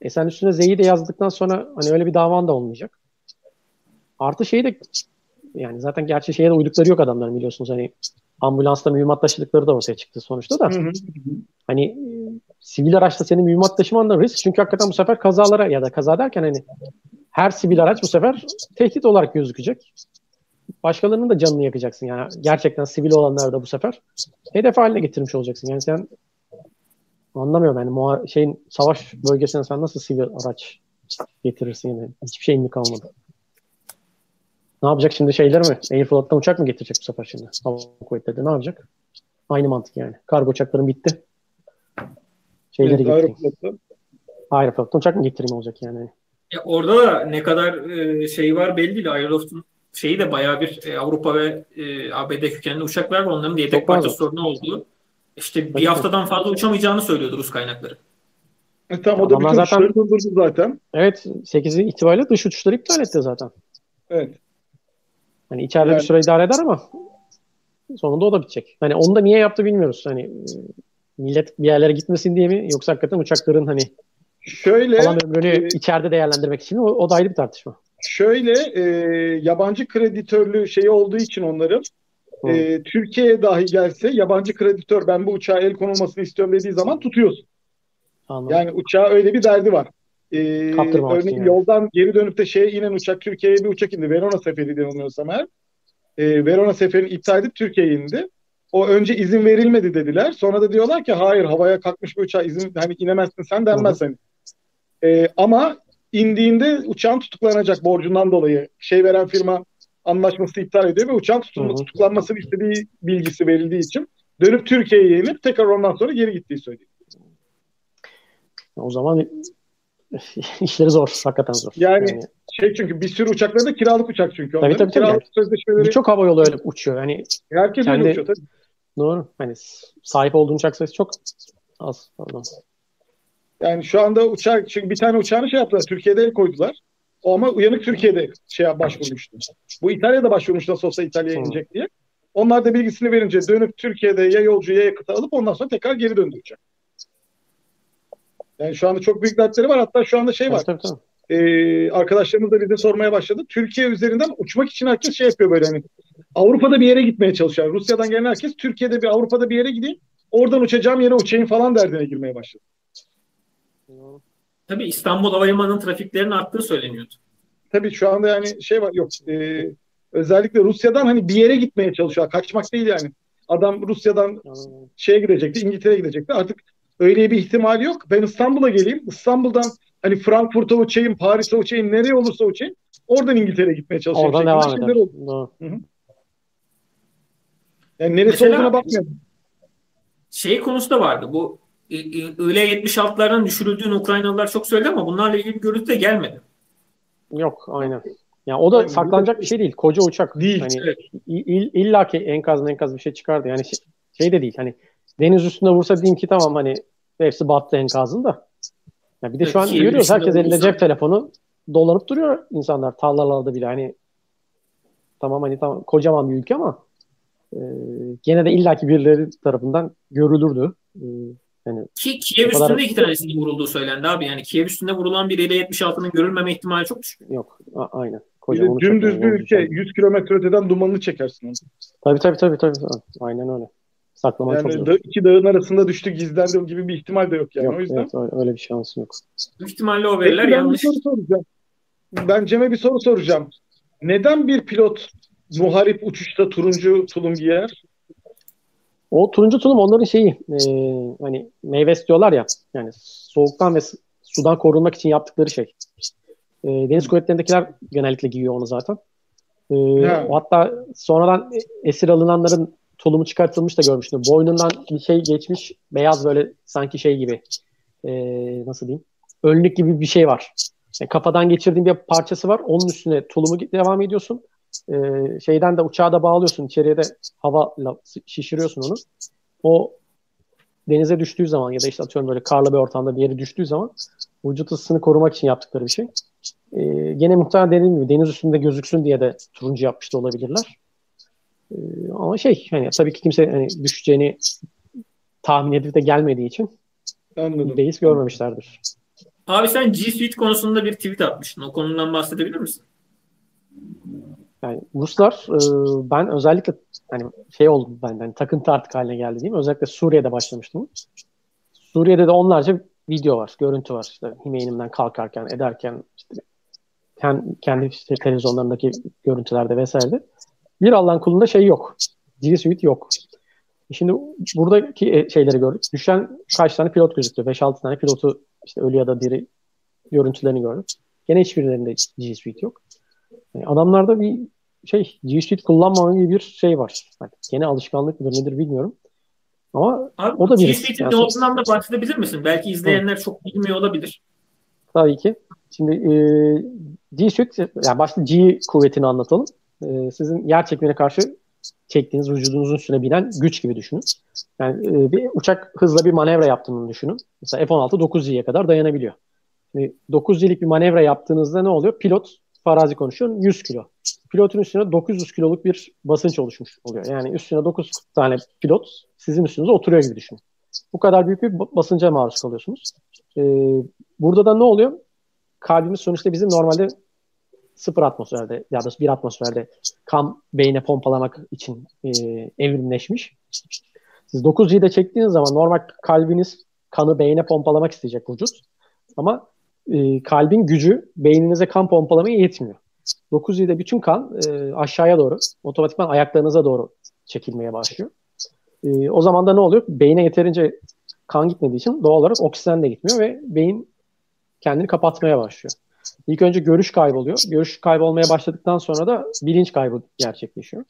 E sen üstüne Z'yi de yazdıktan sonra hani öyle bir davan da olmayacak. Artı şeyi de yani zaten gerçi şeye de uydukları yok adamların biliyorsunuz hani ambulansla mühimmat taşıdıkları da ortaya çıktı sonuçta da. Hani sivil araçta senin mühimmat taşıman da risk. Çünkü hakikaten bu sefer kazalara ya da kaza derken hani her sivil araç bu sefer tehdit olarak gözükecek. Başkalarının da canını yakacaksın yani. Gerçekten sivil olanlar da bu sefer hedef haline getirmiş olacaksın. Yani sen anlamıyorum yani şeyin savaş bölgesine sen nasıl sivil araç getirirsin yani. Hiçbir şeyin mi kalmadı? Ne yapacak şimdi şeyler mi? Airfloat'tan uçak mı getirecek bu sefer şimdi? Hava kuvvetleri ne yapacak? Aynı mantık yani. Kargo uçakların bitti. Şeyleri getireyim. Airfloat'tan uçak mı getireyim olacak yani? Ya orada da ne kadar şey var belli değil. Airfloat'un şeyi de bayağı bir Avrupa ve ABD kökenli uçaklar var. Onların da yedek parça sorunu oldu. İşte bir haftadan fazla uçamayacağını söylüyordu Rus kaynakları. Tamam o da bütün uçuşları durdurdu zaten. Evet 8'i itibariyle dış uçuşları iptal etti zaten. Evet. Hani içeride yani. Bir süre idare eder ama sonunda o da bitecek. Hani onu da niye yaptı bilmiyoruz. Hani millet bir yerlere gitmesin diye mi yoksa hakikaten uçakların hani şöyle falan ömrünü içeride değerlendirmek için mi? O da ayrı bir tartışma. Şöyle yabancı kreditörlü şey olduğu için onların Türkiye'ye dahi gelse yabancı kreditör ben bu uçağa el konulmasını istiyorum dediği zaman tutuyorsun. Anladım. Yani uçağa öyle bir derdi var. Örneğin yani. Yoldan geri dönüp de şeye inen uçak Türkiye'ye bir uçak indi. Verona seferi deniliyorsam eğer. Verona seferini iptal edip Türkiye'ye indi. O önce izin verilmedi dediler. Sonra da diyorlar ki hayır havaya kalkmış bir uçağa izin hani inemezsin sen denmez hani. Ama indiğinde uçağın tutuklanacak borcundan dolayı şey veren firma anlaşması iptal ediyor ve uçağın tutuklanmasını istediği bilgisi verildiği için dönüp Türkiye'ye inip tekrar ondan sonra geri gittiği söyleniyor. O zaman işleri zor, hakikaten zor. Yani şey çünkü bir sürü uçakları da kiralık uçak çünkü. Tabii. Yani. Sözleşmeleri... Birçok hava yolu öyle uçuyor. Yani herkes öyle uçuyor tabii. Doğru. Hani sahip olduğun uçak sayısı çok az. Pardon. Yani şu anda uçak, çünkü bir tane uçağını şey yaptılar, Türkiye'de el koydular. O ama uyanık Türkiye'de şeye başvurmuştu. Bu İtalya'da başvurmuş nasıl olsa İtalya'ya inecek diye. Onlar da bilgisini verince dönüp Türkiye'de ya yolcu ya yakıtı alıp ondan sonra tekrar geri döndü uçak. Yani şu anda çok büyük dertleri var. Hatta şu anda şey var. Tabii. Arkadaşlarımız da bize sormaya başladı. Türkiye üzerinden uçmak için herkes şey yapıyor böyle. Hani Avrupa'da bir yere gitmeye çalışıyor. Rusya'dan gelen herkes Türkiye'de bir Avrupa'da bir yere gideyim. Oradan uçacağım yere uçayım falan derdine girmeye başladı. Tabii İstanbul Havalimanı'nın trafiklerinin arttığı söyleniyordu. Tabii şu anda yani şey var yok. Özellikle Rusya'dan hani bir yere gitmeye çalışıyor. Kaçmak değil yani. Adam Rusya'dan şeye gidecekti, İngiltere'ye gidecekti. Artık öyle bir ihtimal yok. Ben İstanbul'a geleyim. İstanbul'dan hani Frankfurt'a uçayım, Paris'e uçayım, nereye olursa uçayım. Oradan İngiltere'ye gitmeye çalışıyorum. Oradan devam edelim. Yani neresi mesela, olduğuna bakmıyorum. Şey konusu da vardı. Bu Il-76'lardan düşürüldüğünü Ukraynalılar çok söyledi ama bunlarla ilgili bir görüntü de gelmedi. Yok aynen. Yani o da aynen. Saklanacak bir şey değil. Koca uçak. Değil. Hani, evet. İlla ki enkaz bir şey çıkardı. Yani şey de değil. Hani deniz üstünde vursa diyeyim ki tamam hani hepsi battı enkazın da. Ya bir de şu an görüyoruz herkes elinde cep telefonu dolanıp duruyor insanlar tarlalarda bile hani tamam hani tam kocaman bir ülke ama gene de illaki birileri tarafından görülürdü. Yani ki Kiev üstünde kadar... 2 tanesinin vurulduğu söylendi abi. Yani Kiev üstünde vurulan bir Il-76'nın görülmeme ihtimali çok düşük. Yok aynen. Kocaman dümdüz bir ülke 100 kilometre öteden dumanını çekersin. Tabii. Aynen öyle. Saklamak yani çok zor. 2 dağın arasında düştü gizlendi gibi bir ihtimal de yok yani. Yok, o yüzden. Evet, öyle bir şansın yok. Büyük ihtimalle o veriler yanlış. Ben Cem'e bir soru soracağım. Neden bir pilot muharip uçuşta turuncu tulum giyer? O turuncu tulum onların şeyi hani meyvesi diyorlar ya yani soğuktan ve sudan korunmak için yaptıkları şey. Deniz kuvvetlerindekiler genellikle giyiyor onu zaten. Hatta sonradan esir alınanların tulumu çıkartılmış da görmüştüm. Boynundan bir şey geçmiş. Beyaz böyle sanki şey gibi. Nasıl diyeyim? Önlük gibi bir şey var. Yani kafadan geçirdiğin bir parçası var. Onun üstüne tulumu devam ediyorsun. Şeyden de uçağa da bağlıyorsun. İçeriye de hava şişiriyorsun onu. O denize düştüğü zaman ya da işte atıyorum böyle karlı bir ortamda bir yere düştüğü zaman vücut ısısını korumak için yaptıkları bir şey. Gene muhtemelen dediğim gibi deniz üstünde gözüksün diye de turuncu yapmış da olabilirler. Ama hani tabii ki kimse hani düşeceğini tahmin edip de gelmediği için değiliz görmemişlerdir. Abi sen G Suite konusunda bir tweet atmıştın. O konudan bahsedebilir misin? Yani Ruslar ben özellikle hani oldu benden takıntı artık haline geldi diyeyim. Özellikle Suriye'de başlamıştım. Suriye'de de onlarca video var, görüntü var. İşte Himeyni'mden kalkarken, ederken işte kendi işte televizyonlarındaki görüntülerde vesaire. Bir Allah'ın kulunda yok. G Suite yok. Şimdi buradaki şeyleri gördük. Düşen kaç tane pilot gözüktü? 5-6 tane pilotu işte ölü ya da diri görüntülerini gördük. Gene hiçbirlerinde G Suite yok. Yani adamlarda bir G Suite kullanmama gibi bir şey var. Yani gene alışkanlık mıdır nedir bilmiyorum. Ama abi, o da bir G Suite'in ne olduğundan da bahsedebilir misin? Belki izleyenler çok bilmiyor olabilir. Tabii ki. Şimdi G Suite, yani başta G kuvvetini anlatalım. Sizin yer çekimine karşı çektiğiniz vücudunuzun üstüne binen güç gibi düşünün. Yani bir uçak hızla bir manevra yaptığını düşünün. Mesela F-16 9G'ye kadar dayanabiliyor. Şimdi 9G'lik bir manevra yaptığınızda ne oluyor? Pilot, farazi konuşuyor, 100 kilo. Pilotun üstüne 900 kiloluk bir basınç oluşmuş oluyor. Yani üstüne 9 tane pilot sizin üstünüze oturuyor gibi düşünün. Bu kadar büyük bir basınca maruz kalıyorsunuz. Burada da ne oluyor? Kalbimiz sonuçta bizim normalde 0 atmosferde ya da 1 atmosferde kan beyne pompalamak için evrimleşmiş. Siz 9G'de çektiğiniz zaman normal kalbiniz kanı beyne pompalamak isteyecek vücut. Ama kalbin gücü beyninize kan pompalamaya yetmiyor. 9G'de bütün kan aşağıya doğru, otomatikman ayaklarınıza doğru çekilmeye başlıyor. O zaman da ne oluyor? Beyne yeterince kan gitmediği için doğal olarak oksijen de gitmiyor ve beyin kendini kapatmaya başlıyor. İlk önce görüş kayboluyor. Görüş kaybolmaya başladıktan sonra da bilinç kaybı gerçekleşiyor.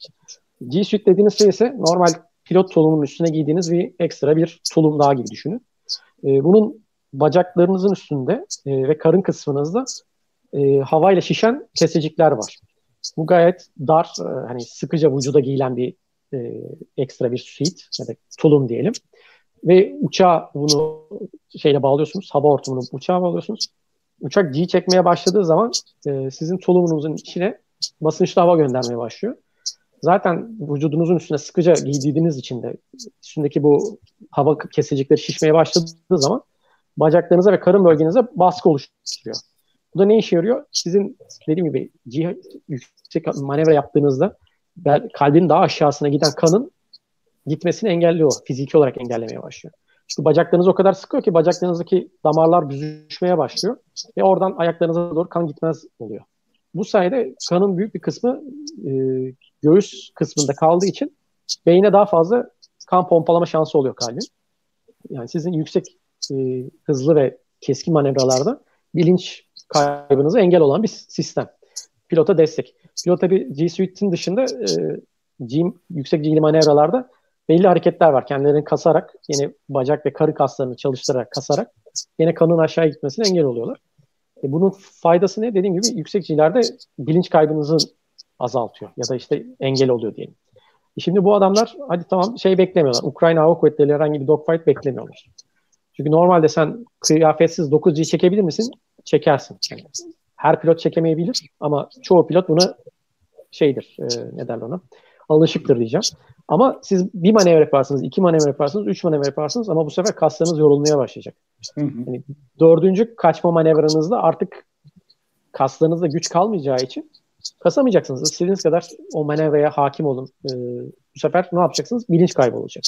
G Suite dediğiniz şey ise normal pilot tulumunun üstüne giydiğiniz bir ekstra bir tulum daha gibi düşünün. Bunun bacaklarınızın üstünde ve karın kısmınızda havayla şişen kesecikler var. Bu gayet dar, hani sıkıca vücuda giyilen bir ekstra bir suit ya da tulum diyelim. Ve uçağa bunu bağlıyorsunuz, hava ortamını uçağa bağlıyorsunuz. Uçak G çekmeye başladığı zaman sizin tulumunuzun içine basınçlı hava göndermeye başlıyor. Zaten vücudunuzun üstüne sıkıca giydiğiniz için de üstündeki bu hava kesecikleri şişmeye başladığı zaman bacaklarınıza ve karın bölgenize baskı oluşturuyor. Bu da ne işe yarıyor? Sizin dediğim gibi G yüksek manevra yaptığınızda kalbin daha aşağısına giden kanın gitmesini engelliyor. Fiziki olarak engellemeye başlıyor. Çünkü bacaklarınız o kadar sıkıyor ki bacaklarınızdaki damarlar büzüşmeye başlıyor ve oradan ayaklarınıza doğru kan gitmez oluyor. Bu sayede kanın büyük bir kısmı göğüs kısmında kaldığı için beyine daha fazla kan pompalama şansı oluyor kalbin. Yani sizin yüksek hızlı ve keskin manevralarda bilinç kaybınıza engel olan bir sistem. Pilota destek. Pilot tabii G Suite'in dışında yüksek G'li manevralarda belli hareketler var. Kendilerini kasarak, yine bacak ve karın kaslarını çalıştırarak, kasarak yine kanın aşağı gitmesine engel oluyorlar. Bunun faydası ne? Dediğim gibi yüksekçilerde bilinç kaybınızı azaltıyor ya da işte engel oluyor diyelim. Şimdi bu adamlar hadi tamam beklemiyorlar. Ukrayna Hava Kuvvetleri herhangi bir dogfight beklemiyorlar. Çünkü normalde sen kıyafetsiz 9G çekebilir misin? Çekersin. Yani her pilot çekemeyebilir ama çoğu pilot buna alışıktır diyeceğim. Ama siz bir manevra yaparsınız, 2 manevra yaparsınız, 3 manevra yaparsınız ama bu sefer kaslarınız yorulmaya başlayacak. Yani 4. kaçma manevranızda artık kaslarınızda güç kalmayacağı için kasamayacaksınız. İstediğiniz kadar o manevraya hakim olun. Bu sefer ne yapacaksınız? Bilinç kaybı olacak.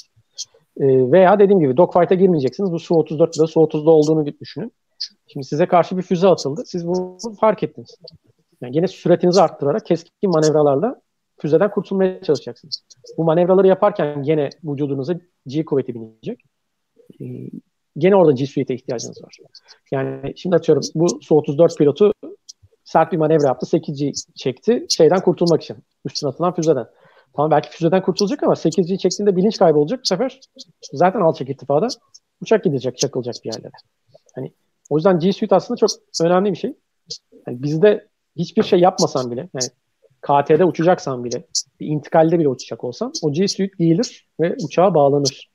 Veya dediğim gibi dogfight'a girmeyeceksiniz. Bu Su-34'de, Su-30'da olduğunu düşünün. Şimdi size karşı bir füze atıldı. Siz bunu fark ettiniz. Yani yine süratinizi arttırarak keskin manevralarla füzeden kurtulmaya çalışacaksınız. Bu manevraları yaparken gene vücudunuza G kuvveti binecek. Gene orada G Suite'e ihtiyacınız var. Yani şimdi atıyorum bu Su-34 pilotu sert bir manevra yaptı. 8G çekti. Kurtulmak için. Üstüne atılan füzeden. Tamam belki füzeden kurtulacak ama 8G çektiğinde bilinç kaybı olacak. Bu sefer zaten alçak irtifada uçak gidecek, çakılacak bir yerlere. Hani o yüzden G Suite aslında çok önemli bir şey. Yani bizde hiçbir şey yapmasan bile KT'de uçacaksan bile, bir intikalde bile uçacak olsan o G Suite giyilir ve uçağa bağlanır.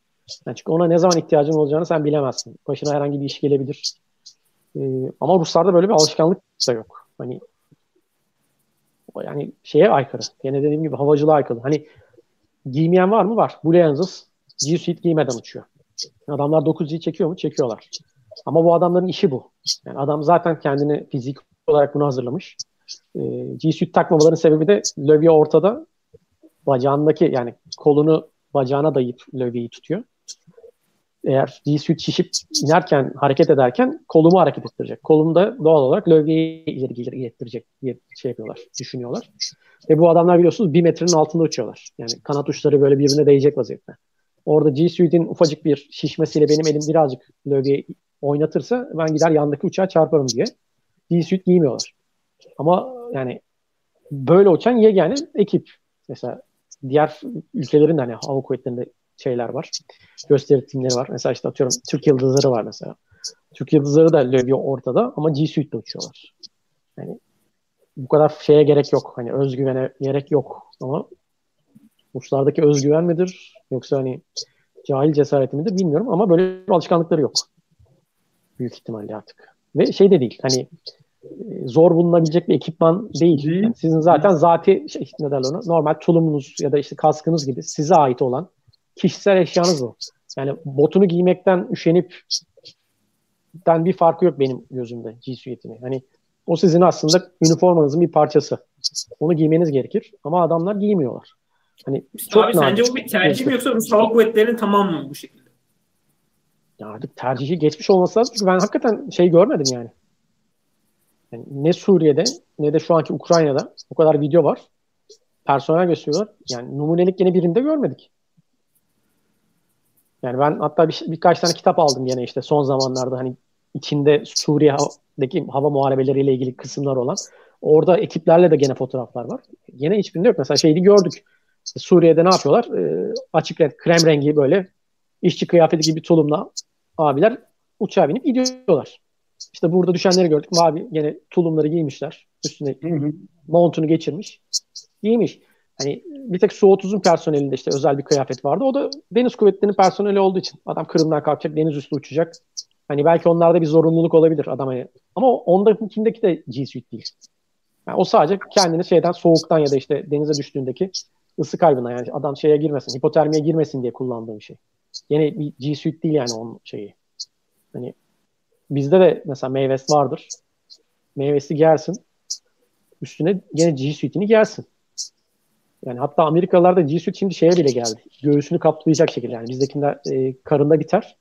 Çünkü ona ne zaman ihtiyacın olacağını sen bilemezsin. Başına herhangi bir iş gelebilir. Ama Ruslarda böyle bir alışkanlık da yok. Hani yani şeye aykırı. Yine dediğim gibi havacılığa aykırı. Hani giymeyen var mı? Var. Blue Angels G-Suite giymeden uçuyor. Adamlar 9G çekiyor mu? Çekiyorlar. Ama bu adamların işi bu. Yani adam zaten kendini fizik olarak bunu hazırlamış. G-Suite takmamaların sebebi de lövye ortada. Bacağındaki yani kolunu bacağına dayayıp lövyeyi tutuyor. Eğer G-Suite şişip inerken, hareket ederken kolumu hareket ettirecek. Kolum da doğal olarak lövyeyi ileri ettirecek diye şey yapıyorlar, düşünüyorlar. Ve bu adamlar biliyorsunuz 1 metrenin altında uçuyorlar. Yani kanat uçları böyle birbirine değecek vaziyette. Orada G-Suite'in ufacık bir şişmesiyle benim elim birazcık lövyeyi oynatırsa ben gider yandaki uçağa çarparım diye G-Suite giymiyorlar. Ama yani böyle uçan yegane ekip. Mesela diğer ülkelerin de hani hava kuvvetlerinde şeyler var. Gösteri timleri var. Mesela işte atıyorum Türk Yıldızları var mesela. Türk Yıldızları da lövye ortada ama G-Suite'de uçuyorlar. Yani bu kadar şeye gerek yok. Hani özgüvene gerek yok. Ama Ruslardaki özgüven midir? Yoksa hani cahil cesareti midir bilmiyorum ama böyle bir alışkanlıkları yok. Büyük ihtimalle artık. Ve şey de değil. Hani zor bulunabilecek bir ekipman değil. Yani sizin zaten zati şey, ne derler ona? Normal tulumunuz ya da işte kaskınız gibi size ait olan kişisel eşyanız bu. Yani botunu giymekten üşenipten bir farkı yok benim gözümde G-Suite'ine. Hani o sizin aslında üniformanızın bir parçası. Onu giymeniz gerekir ama adamlar giymiyorlar. Hani çok abi sence bu bir tercih mi yoksa Rus Hava Kuvvetleri'nin tamamı mı bu şekilde? Ya artık tercihi geçmiş olması lazım çünkü ben hakikaten şey görmedim yani. Yani ne Suriye'de ne de şu anki Ukrayna'da o kadar video var. Personel gösteriyorlar. Yani numunelik yine birinde görmedik. Yani ben hatta birkaç tane kitap aldım yine işte son zamanlarda hani içinde Suriye'deki hava muharebeleriyle ilgili kısımlar olan. Orada ekiplerle de gene fotoğraflar var. Gene hiçbirinde yok. Mesela şeyi gördük. Suriye'de ne yapıyorlar? Açık renk, krem rengi böyle işçi kıyafeti gibi tulumla abiler uçağa binip gidiyorlar. İşte burada düşenleri gördük. Abi gene tulumları giymişler. Üstüne montunu geçirmiş. Giymiş. Hani bir tek Su-30'un personelinde işte özel bir kıyafet vardı. O da Deniz Kuvvetleri'nin personeli olduğu için. Adam Kırım'dan kalkacak, deniz üstü uçacak. Hani belki onlarda bir zorunluluk olabilir adama. Ama ondakindeki de G-Suite değil. Yani o sadece kendini şeyden, soğuktan ya da işte denize düştüğündeki ısı kaybına yani adam şeye girmesin, hipotermiye girmesin diye kullandığım şey. Yine bir G-Suite değil yani onun şeyi. Hani bizde de mesela meyvesi vardır. Meyvesi giyersin. Üstüne gene G-Suite'ini giyersin. Yani hatta Amerikalılarda G-Suite şimdi şeye bile geldi. Göğsünü kaplayacak şekilde. Yani bizdekiler karında biter.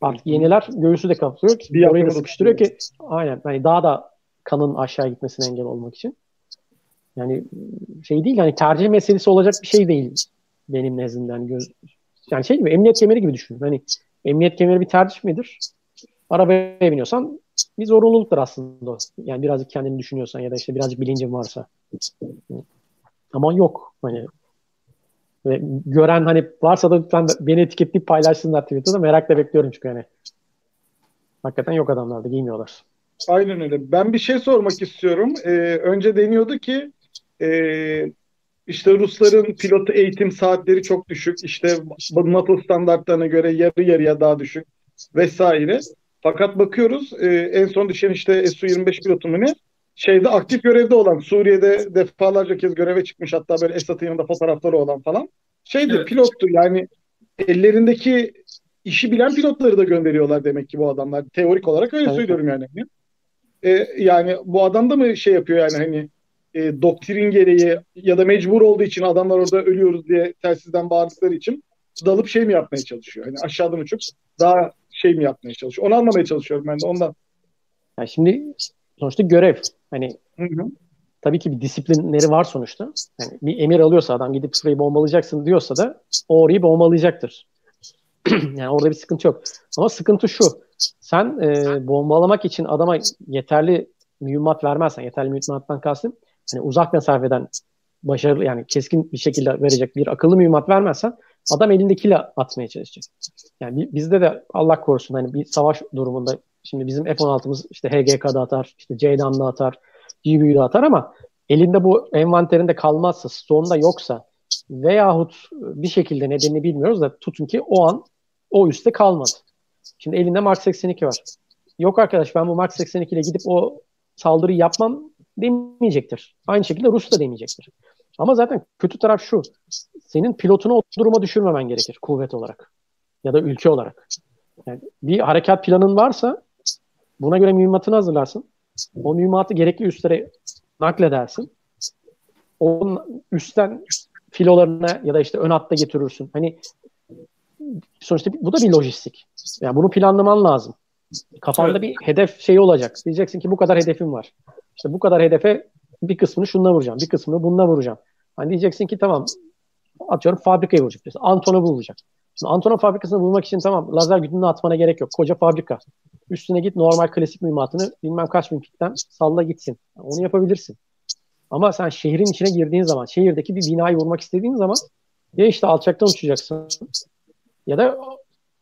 Artık yeniler göğsü de kaplıyor. Bir orayı da sıkıştırıyor ki aynen. Yani daha da kanın aşağı gitmesine engel olmak için. Yani şey değil yani tercih meselesi olacak bir şey değil benim nezdimden. Yani şey gibi emniyet kemeri gibi düşünün. Hani emniyet kemeri bir tercih midir? Arabaya biniyorsan bir zorunluluktur aslında. Yani birazcık kendini düşünüyorsan ya da işte birazcık bilincin varsa. Ama yok. Hani ve gören hani varsa da lütfen beni etiketleyip paylaşsınlar Twitter'da. Merakla bekliyorum çünkü hani. Hakikaten yok adamlar da giymiyorlar. Aynen öyle. Ben bir şey sormak istiyorum. Önce deniyordu ki işte Rusların pilot eğitim saatleri çok düşük. İşte NATO standartlarına göre yarı yarıya daha düşük vesaire. Fakat bakıyoruz en son düşen işte Su-25 pilotu mu ne? Şeyde aktif görevde olan Suriye'de defalarca kez göreve çıkmış hatta böyle Esad'ın yanında fotoğrafları olan falan. Şeydi evet. Pilottu yani ellerindeki işi bilen pilotları da gönderiyorlar demek ki bu adamlar. Teorik olarak öyle söylüyorum yani. Yani bu adam da mı şey yapıyor yani hani doktrin gereği ya da mecbur olduğu için adamlar orada ölüyoruz diye telsizden bağırdıkları için dalıp şey mi yapmaya çalışıyor? Hani aşağıdan uçup daha şey mi yapmaya çalışıyor? Onu anlamaya çalışıyorum ben de ondan. Yani şimdi sonuçta görev. Hani tabii ki bir disiplinleri var sonuçta. Yani bir emir alıyorsa adam gidip şurayı bombalayacaksın diyorsa da orayı bombalayacaktır. Yani orada bir sıkıntı yok. Ama sıkıntı şu. Sen bombalamak için adama yeterli mühimmat vermezsen, yeterli mühimmattan kastım hani uzak mesafeden başarılı yani keskin bir şekilde verecek bir akıllı mühimmat vermezsen adam elindekiyle atmaya çalışacak. Yani bizde de Allah korusun hani bir savaş durumunda şimdi bizim F-16'mız işte HGK'da atar, işte Ceylan'da atar, GBU'da atar ama elinde bu envanterinde kalmazsa, sonunda yoksa veyahut bir şekilde nedenini bilmiyoruz da tutun ki o an o üste kalmadı. Şimdi elinde Mark 82 var. Yok arkadaş, ben bu Mark 82 ile gidip o saldırıyı yapmam demeyecektir. Aynı şekilde Rus da demeyecektir. Ama zaten kötü taraf şu. Senin pilotunu o duruma düşürmemen gerekir kuvvet olarak ya da ülke olarak. Yani bir harekat planın varsa buna göre mühimmatını hazırlarsın. O mühimmatı gerekli üstlere nakledersin. Onun üstten filolarına ya da işte ön hatta getirirsin. Hani sonuçta bu da bir lojistik. Yani bunu planlaman lazım. Kafanda bir hedef şeyi olacak. Diyeceksin ki bu kadar hedefim var. İşte bu kadar hedefe bir kısmını şununla vuracağım, bir kısmını bununla vuracağım. Hani diyeceksin ki tamam, atıyorum fabrikayı vuracak diyorsun. Antonov vuracak. Şimdi Antonov fabrikasını vurmak için tamam lazer güdümünü atmana gerek yok. Koca fabrika. Üstüne git normal klasik mühimmatını bilmem kaç bin fitten salla gitsin. Yani onu yapabilirsin. Ama sen şehrin içine girdiğin zaman, şehirdeki bir binayı vurmak istediğin zaman ya işte alçaktan uçacaksın ya da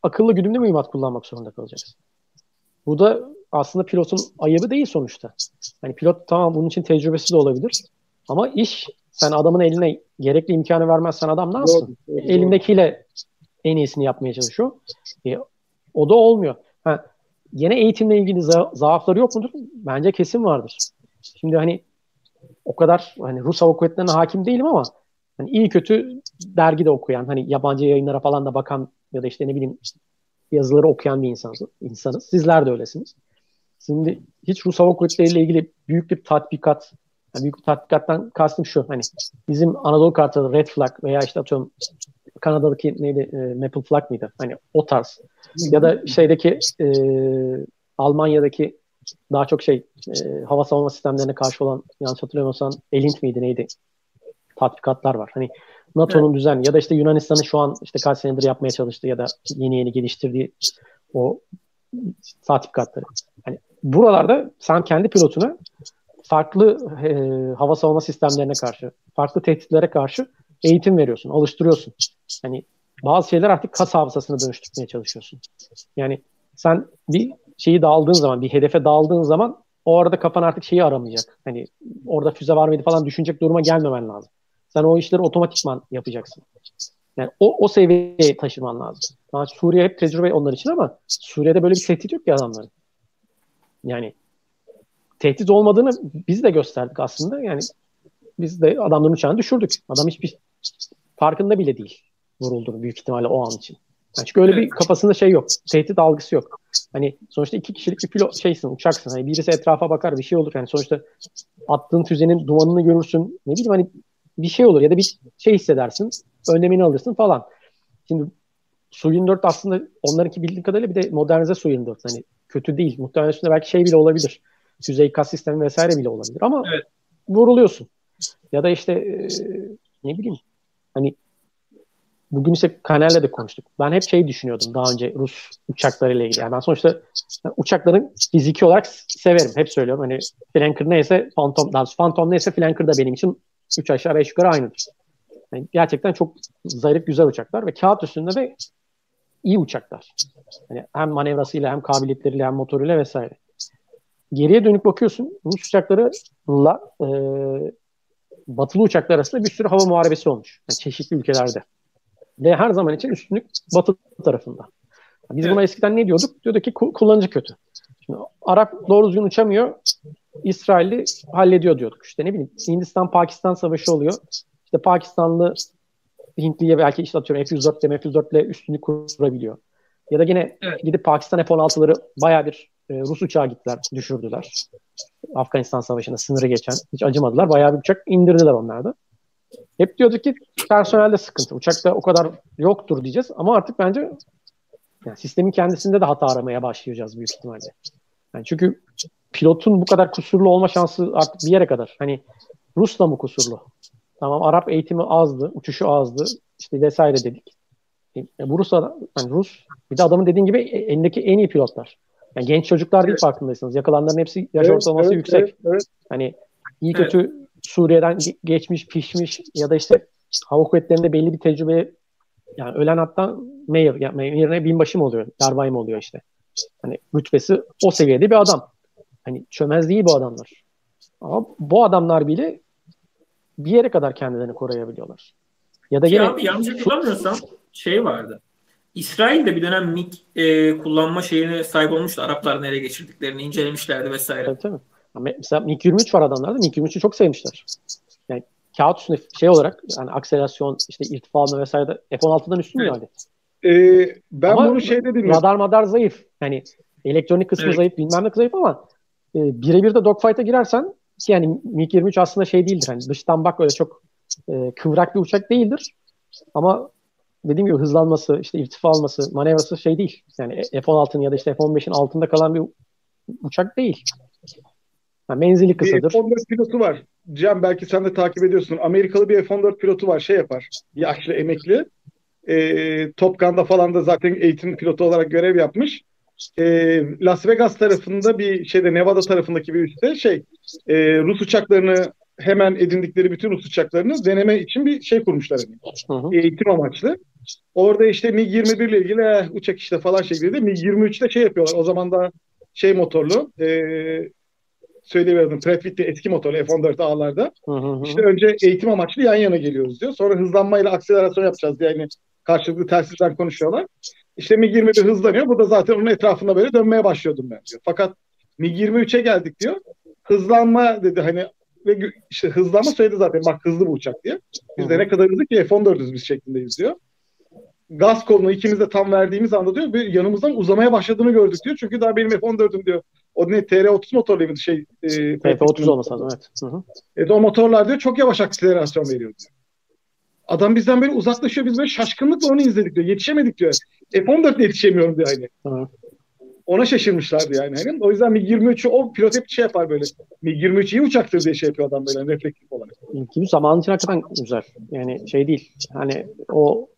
akıllı güdümlü mühimmat kullanmak zorunda kalacaksın. Bu da aslında pilotun ayıbı değil sonuçta. Hani pilot tamam bunun için tecrübesi de olabilir. Ama iş, sen adamın eline gerekli imkanı vermezsen adam ne yapsın? Elindekiyle en iyisini yapmaya çalışıyor. O da olmuyor. Ha, yine eğitimle ilgili zaafları yok mudur? Bence kesin vardır. Şimdi hani o kadar hani Rus Hava Kuvvetleri'ne hakim değilim ama hani iyi kötü dergide okuyan, hani yabancı yayınlara falan da bakan ya da işte ne bileyim yazıları okuyan bir insanız. Sizler de öylesiniz. Şimdi hiç Rus Hava Kuvvetleri ile ilgili büyük bir tatbikat, yani büyük bir tatbikattan kastım şu, hani bizim Anadolu Kartalı Red Flag veya işte atıyorum Kanada'daki neydi, Maple Flag mıydı? Hani o tarz. Ya da şeydeki Almanya'daki daha çok şey hava savunma sistemlerine karşı olan, yanlış hatırlamıyorsam Elint miydi neydi? Tatbikatlar var. Hani NATO'nun evet, düzenli ya da işte Yunanistan'ın şu an işte kaç senedir yapmaya çalıştığı ya da yeni geliştirdiği o tatbikatları. Hani buralarda sen kendi pilotuna farklı hava savunma sistemlerine karşı, farklı tehditlere karşı eğitim veriyorsun, alıştırıyorsun. Hani bazı şeyler artık kas hafızasına dönüştürmeye çalışıyorsun. Yani sen bir şeyi daldığın zaman, bir hedefe daldığın zaman o arada kafan artık şeyi aramayacak. Hani orada füze var mıydı falan düşünecek duruma gelmemen lazım. Sen o işleri otomatikman yapacaksın. Yani o seviyeye taşıman lazım. Yani Suriye hep tecrübe onlar için ama Suriye'de böyle bir tehdit yok ki adamların. Yani tehdit olmadığını biz de gösterdik aslında. Yani biz de adamların uçağını düşürdük. Adam hiçbir farkında bile değil vurulduğunu büyük ihtimalle o an için. Yani çünkü öyle bir kafasında şey yok. Tehdit algısı yok. Hani sonuçta iki kişilik bir pilot şeysin, uçaksın. Hani birisi etrafa bakar, bir şey olur. Yani sonuçta attığın füzenin dumanını görürsün. Ne bileyim hani bir şey olur ya da bir şey hissedersin. Önlemini alırsın falan. Şimdi Su-24 aslında onlarınki bildiğim kadarıyla bir de modernize Su-24. Hani kötü değil. Muhtemelen üstünde belki şey bile olabilir. Füze ikaz sistemi vesaire bile olabilir ama evet, vuruluyorsun. Ya da işte ne bileyim hani bugün işte Kanel'le de konuştuk. Ben hep şey düşünüyordum daha önce Rus uçaklarıyla ilgili. Yani ben sonuçta uçakların fiziki olarak severim. Hep söylüyorum. Hani Flanker neyse Phantom neyse Flanker da benim için 3 aşağı 5 yukarı aynıdır. Yani gerçekten çok zarif güzel uçaklar ve kağıt üstünde de iyi uçaklar. Yani hem manevrasıyla hem kabiliyetleriyle hem motoruyla vesaire. Geriye dönüp bakıyorsun Rus uçaklarıyla batılı uçaklar arasında bir sürü hava muharebesi olmuş. Yani çeşitli ülkelerde. Ve her zaman için üstünlük batı tarafında. Biz buna eskiden ne diyorduk? Diyorduk ki kullanıcı kötü. Şimdi Arap doğru düzgün uçamıyor, İsrail'i hallediyor diyorduk. İşte ne bileyim Hindistan-Pakistan savaşı oluyor. İşte Pakistanlı Hintli'ye belki işte atıyorum F-104'le üstünlük kurabiliyor. Ya da yine gidip Pakistan F-16'ları bayağı bir Rus uçağa gittiler, düşürdüler. Afganistan savaşında sınırı geçen, hiç acımadılar. Bayağı bir uçak indirdiler onlarda. Hep diyorduk ki personelde sıkıntı. Uçakta o kadar yoktur diyeceğiz ama artık bence yani sistemin kendisinde de hata aramaya başlayacağız büyük ihtimalle. Yani çünkü pilotun bu kadar kusurlu olma şansı artık bir yere kadar. Hani Rus da mı kusurlu? Tamam Arap eğitimi azdı, uçuşu azdı işte vesaire dedik. Bu Rus bir de adamın dediğin gibi elindeki en iyi pilotlar. Yani genç çocuklar değil farkındaysanız. Yakalanların hepsi yaş ortalaması yüksek. Hani iyi kötü Suriye'den geçmiş, pişmiş ya da işte hava kuvvetlerinde belli bir tecrübe, yani ölen hatta mayor, yani mayor'ına binbaşı mı oluyor, yarbay mı oluyor işte. Hani rütbesi o seviyede bir adam. Hani çömez değil bu adamlar. Ama bu adamlar bile bir yere kadar kendilerini koruyabiliyorlar. Ya da yine abi, yanlış hatırlamıyorsam şey vardı. İsrail de bir dönem MiG kullanma şeyine sahip olmuştu. Araplar nereye geçirdiklerini incelemişlerdi vesaire. Tabii tabii. Mesela MiG-23 var adamlarda. MiG-23'ü çok sevmişler. Yani kağıt üstünde şey olarak yani akselerasyon, işte irtifa alma vesaire de F-16'dan üstün bir alet. Ben ama bunu şeyde dinledim. Radar zayıf. Yani elektronik kısmı zayıf, bilmem ne zayıf ama birebir de dogfight'a girersen yani MiG-23 aslında şey değildir. Yani dıştan bak öyle çok kıvrak bir uçak değildir. Ama dediğim gibi hızlanması, işte irtifa alması, manevrası şey değil. Yani F-16'nın ya da işte F-15'in altında kalan bir uçak değil. Yani menzili kısadır. Bir F-14 pilotu var. Cem belki sen de takip ediyorsun. Amerikalı bir F-14 pilotu var. Şey yapar. Yaşlı, emekli. Top Gun'da falan da zaten eğitim pilotu olarak görev yapmış. Las Vegas tarafında bir şeyde, Nevada tarafındaki bir üste Rus uçaklarını hemen edindikleri bütün Rus uçaklarını deneme için bir şey kurmuşlar. Eğitim amaçlı. Orada işte MiG-21 ile ilgili uçak işte falan şeklinde MiG-23'te şey yapıyorlar. O zaman da şey motorlu söyleyebilirim. Pratt Whitney eski motorlu F-14 A'larda. İşte önce eğitim amaçlı yan yana geliyoruz diyor. Sonra hızlanmayla akselerasyon yapacağız diye yani karşılıklı telsizden konuşuyorlar. İşte MiG-21 hızlanıyor. Bu da zaten onun etrafında böyle dönmeye başlıyordum ben diyor. Fakat MiG-23'e geldik diyor. Hızlanma dedi hani ve işte hızlanma söyledi zaten bak hızlı bu uçak diye. Biz de ne kadar hızlı ki F-14'üz biz şeklindeyiz diyor. Gaz kolunu ikimiz de tam verdiğimiz anda diyor bir yanımızdan uzamaya başladığını gördük diyor. Çünkü daha benim F-14'üm diyor. O ne TR-30 motorluydu F-30 olmasa da evet. O motorlar diyor çok yavaş akselerasyon veriyor diyor. Adam bizden böyle uzaklaşıyor. Biz böyle şaşkınlıkla onu izledik diyor. Yetişemedik diyor. F-14'le yetişemiyorum diyor hani. Ona şaşırmışlardı yani. O yüzden MiG-23'ü o pilot hep şey yapar böyle. MiG-23 iyi uçaktır diye şey yapıyor adam böyle hani reflektif olarak. Kimi zamanın için hakikaten güzel. Yani şey değil. Hani o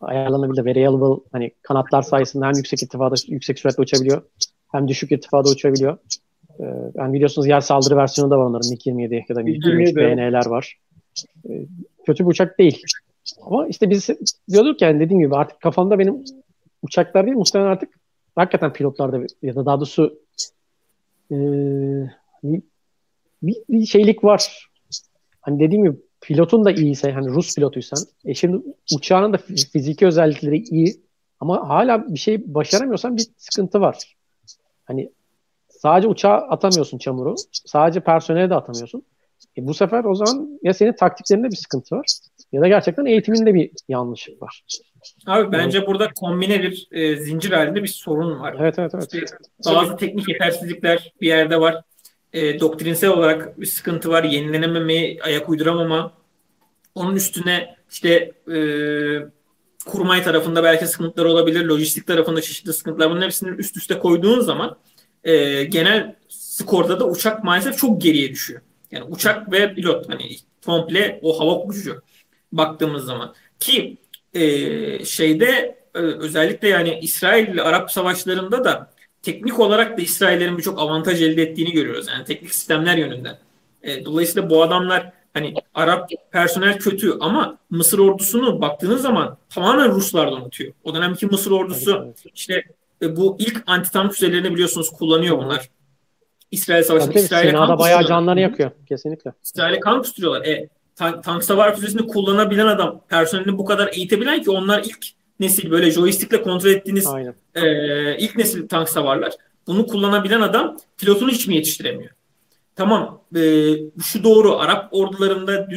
ayarlanabilir, variable hani kanatlar sayesinde hem yüksek irtifada, yüksek süratle uçabiliyor. Hem düşük irtifada uçabiliyor. Yani biliyorsunuz yer saldırı versiyonu da var onların. MiG-27 ya da MiG-23 BN'ler var. Kötü bir uçak değil. Ama işte biz diyorduk yani dediğim gibi artık kafamda benim uçaklar değil muhtemelen artık hakikaten pilotlarda ya da daha doğrusu bir şeylik var. Hani dediğim gibi pilotun da iyiyse hani Rus pilotuysan şimdi uçağının da fiziki özellikleri iyi ama hala bir şey başaramıyorsan bir sıkıntı var. Hani sadece uçağa atamıyorsun çamuru. Sadece personele de atamıyorsun. Bu sefer o zaman ya senin taktiklerinde bir sıkıntı var ya da gerçekten eğitiminde bir yanlışlık var. Abi bence burada kombine bir zincir halinde bir sorun var. Evet. İşte bazı teknik yetersizlikler bir yerde var. Doktrinsel olarak bir sıkıntı var. Yenilenememeyi, ayak uyduramama. Onun üstüne işte kurmay tarafında belki sıkıntılar olabilir. Lojistik tarafında çeşitli sıkıntılar. Bunun hepsini üst üste koyduğun zaman genel skorda da uçak maalesef çok geriye düşüyor. Yani uçak ve pilot hani komple o hava gücü baktığımız zaman ki özellikle yani İsrail ile Arap savaşlarında da teknik olarak da İsraillerin birçok avantaj elde ettiğini görüyoruz. Yani teknik sistemler yönünden. Dolayısıyla bu adamlar hani Arap personel kötü ama Mısır ordusunu baktığınız zaman tamamen Ruslar donatıyor. O dönemki Mısır ordusu işte bu ilk antitank füzelerini biliyorsunuz kullanıyor bunlar. İsrail savaşında İsrail'e kan bayağı canlarını yakıyor. Kesinlikle. İsrail'e kan kusturuyorlar. Tank savar füzesini kullanabilen adam personelini bu kadar eğitebilen ki onlar ilk nesil böyle joystickle kontrol ettiğiniz ilk nesil tank savarlar. Bunu kullanabilen adam pilotunu hiç mi yetiştiremiyor? Tamam. Şu doğru. Arap ordularında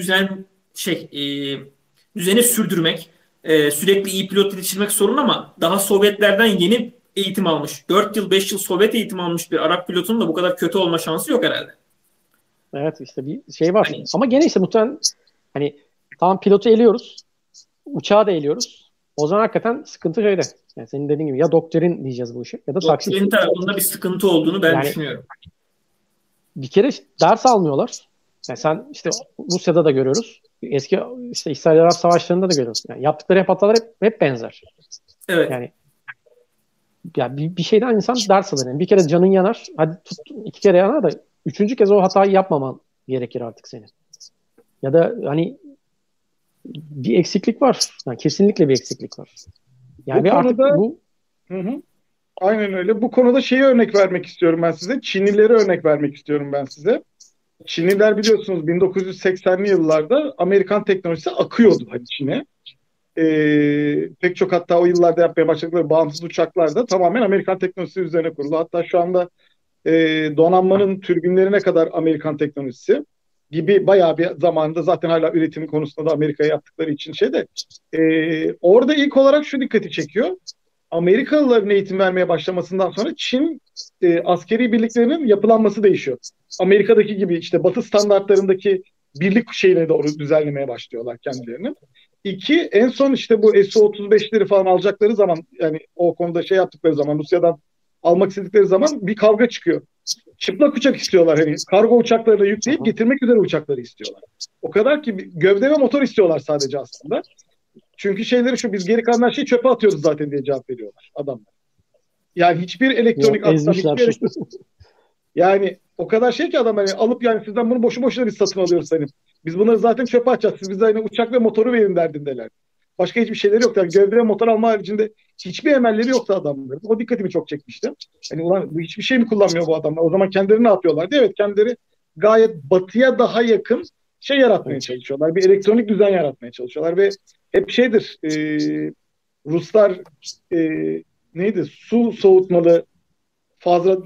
düzeni sürdürmek sürekli iyi pilot yetiştirmek sorun ama daha Sovyetlerden yeni eğitim almış. 4 yıl, 5 yıl Sovyet eğitim almış bir Arap pilotunun da bu kadar kötü olma şansı yok herhalde. Evet işte bir şey var. Hani, ama gene işte muhtemelen hani tam pilotu eliyoruz. Uçağı da eliyoruz. O zaman hakikaten sıkıntı şeyde. Yani senin dediğin gibi ya doktrin diyeceğiz bu işi ya da taktik. Doktrin tarafında bir sıkıntı olduğunu ben düşünüyorum. Bir kere ders almıyorlar. Yani sen işte Rusya'da da görüyoruz. Eski işte İsrail-Arap savaşlarında da görüyoruz. Yani yaptıkları hatalar hep benzer. Evet. Yani ya bir şeyden insan ders alır. Yani bir kere canın yanar. Hadi tut, iki kere yanar da üçüncü kez o hatayı yapmaman gerekir artık senin. Ya da hani bir eksiklik var. Yani kesinlikle bir eksiklik var. Yani bu konuda, artık bu... Aynen öyle. Bu konuda örnek vermek istiyorum ben size. Çinlileri örnek vermek istiyorum ben size. Çinliler biliyorsunuz 1980'li yıllarda Amerikan teknolojisi akıyordu Çin'e. pek çok, hatta o yıllarda yapmaya başladıkları bağımsız uçaklar da tamamen Amerikan teknolojisi üzerine kurulu. Hatta şu anda donanmanın türbinlerine kadar Amerikan teknolojisi gibi bayağı bir zamanında zaten hala üretimi konusunda da Amerika'ya yaptıkları için şey de orada ilk olarak şu dikkati çekiyor. Amerikalıların eğitim vermeye başlamasından sonra Çin askeri birliklerinin yapılanması değişiyor. Amerika'daki gibi işte Batı standartlarındaki birlik şeyine doğru düzenlemeye başlıyorlar kendilerini. İki, en son işte bu Su-35'leri falan alacakları zaman, yani o konuda şey yaptıkları zaman, Rusya'dan almak istedikleri zaman bir kavga çıkıyor. Çıplak uçak istiyorlar. Hani kargo uçaklarına yükleyip getirmek üzere uçakları istiyorlar. O kadar ki gövde ve motor istiyorlar sadece aslında. Çünkü şeyleri şu, biz geri kalan her şeyi çöpe atıyoruz zaten diye cevap veriyorlar adamlar. Yani hiçbir elektronik aslında. Yani o kadar şey ki adam hani alıp, yani sizden bunu boşu boşuna biz satın alıyoruz hani. Biz bunları zaten çöpe atacağız. Siz bize hani uçak ve motoru verin derdindeler. Başka hiçbir şeyleri yok. Yani gövde ve motor alma haricinde hiçbir emelleri yoktu adamların. O dikkatimi çok çekmişti. Hani ulan bu hiçbir şey mi kullanmıyor bu adamlar? O zaman kendileri ne yapıyorlardı? Evet, kendileri gayet batıya daha yakın şey yaratmaya çalışıyorlar. Bir elektronik düzen yaratmaya çalışıyorlar ve hep şeydir, Ruslar neydi? Su soğutmalı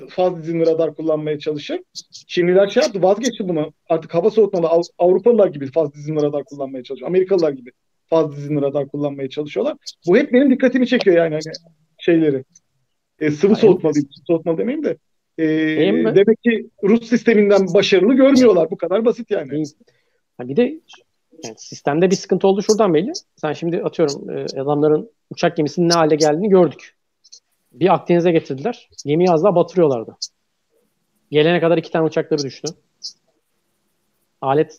faz izinli radar kullanmaya çalışır. Çinliler şey yaptı, vazgeçti bunu. Artık hava soğutmalı Avrupalılar gibi faz izinli radar kullanmaya çalışıyor. Amerikalılar gibi faz izinli radar kullanmaya çalışıyorlar. Bu hep benim dikkatimi çekiyor yani şeyleri. Sıvı soğutmalı, soğutmalı demeyeyim de. Demek ki Rus sisteminden başarılı görmüyorlar. Bu kadar basit yani. Bir de yani sistemde bir sıkıntı oldu şuradan belli. Sen şimdi atıyorum adamların uçak gemisinin ne hale geldiğini gördük. Bir Akdeniz'e getirdiler. Gemiyi az daha batırıyorlardı. Gelene kadar 2 tane uçakları düştü. Alet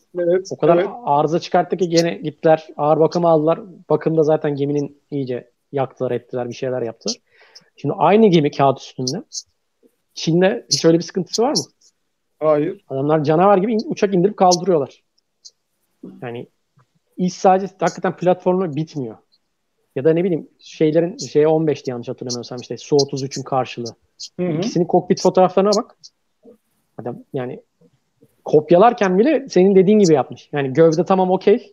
o kadar arıza çıkarttı ki gene gittiler. Ağır bakıma aldılar. Bakımda zaten geminin iyice yaktılar, ettiler, bir şeyler yaptı. Şimdi aynı gemi kağıt üstünde. Çin'de hiç öyle bir sıkıntısı var mı? Hayır. Adamlar canavar gibi uçak indirip kaldırıyorlar. Yani iş sadece hakikaten platformu bitmiyor. Ya da ne bileyim şeylerin şey 15'ti yanlış hatırlamıyorsam, işte Su-33'ün karşılığı. Hı-hı. İkisinin kokpit fotoğraflarına bak. Adam yani kopyalarken bile senin dediğin gibi yapmış. Yani gövde tamam okey.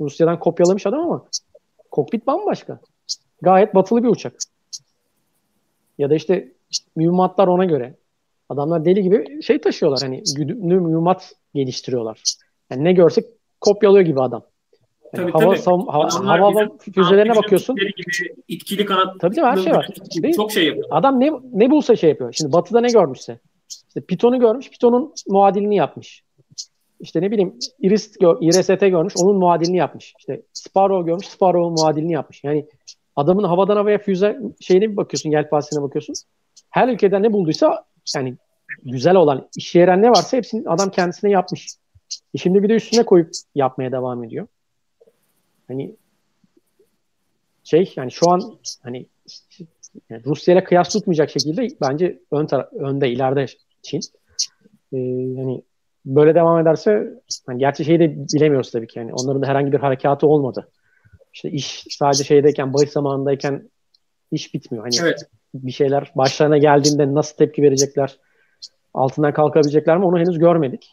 Rusya'dan kopyalamış adam ama kokpit bambaşka. Gayet batılı bir uçak. Ya da işte mühimmatlar ona göre. Adamlar deli gibi şey taşıyorlar. Hani güdümlü mühimmat geliştiriyorlar. Yani ne görsek kopyalıyor gibi adam. Yani tabii, hava füzelerine bakıyorsun. İtkili kanat. Tabii her şey var. Çok şey yapıyor. Adam ne bulsa şey yapıyor. Şimdi batıda ne görmüşse. İşte Python'u görmüş. Python'un muadilini yapmış. İşte ne bileyim IRST görmüş. Onun muadilini yapmış. İşte Sparrow görmüş. Sparrow'un muadilini yapmış. Yani adamın havadan havaya füze şeyine bir bakıyorsun. Yelpazesine bakıyorsun. Her ülkeden ne bulduysa yani güzel olan, işe yarayan ne varsa hepsini adam kendisine yapmış. Şimdi bir de üstüne koyup yapmaya devam ediyor. Hani şey yani şu an hani yani Rusya'yla kıyas tutmayacak şekilde bence önde ileride Çin. Yani böyle devam ederse hani gerçi şeyi de bilemiyoruz tabii ki. Yani onların da herhangi bir harekatı olmadı. İşte iş sadece şeydeyken, bahis zamanındayken iş bitmiyor. Hani bir şeyler başlarına geldiğinde nasıl tepki verecekler? Altından kalkabilecekler mi? Onu henüz görmedik.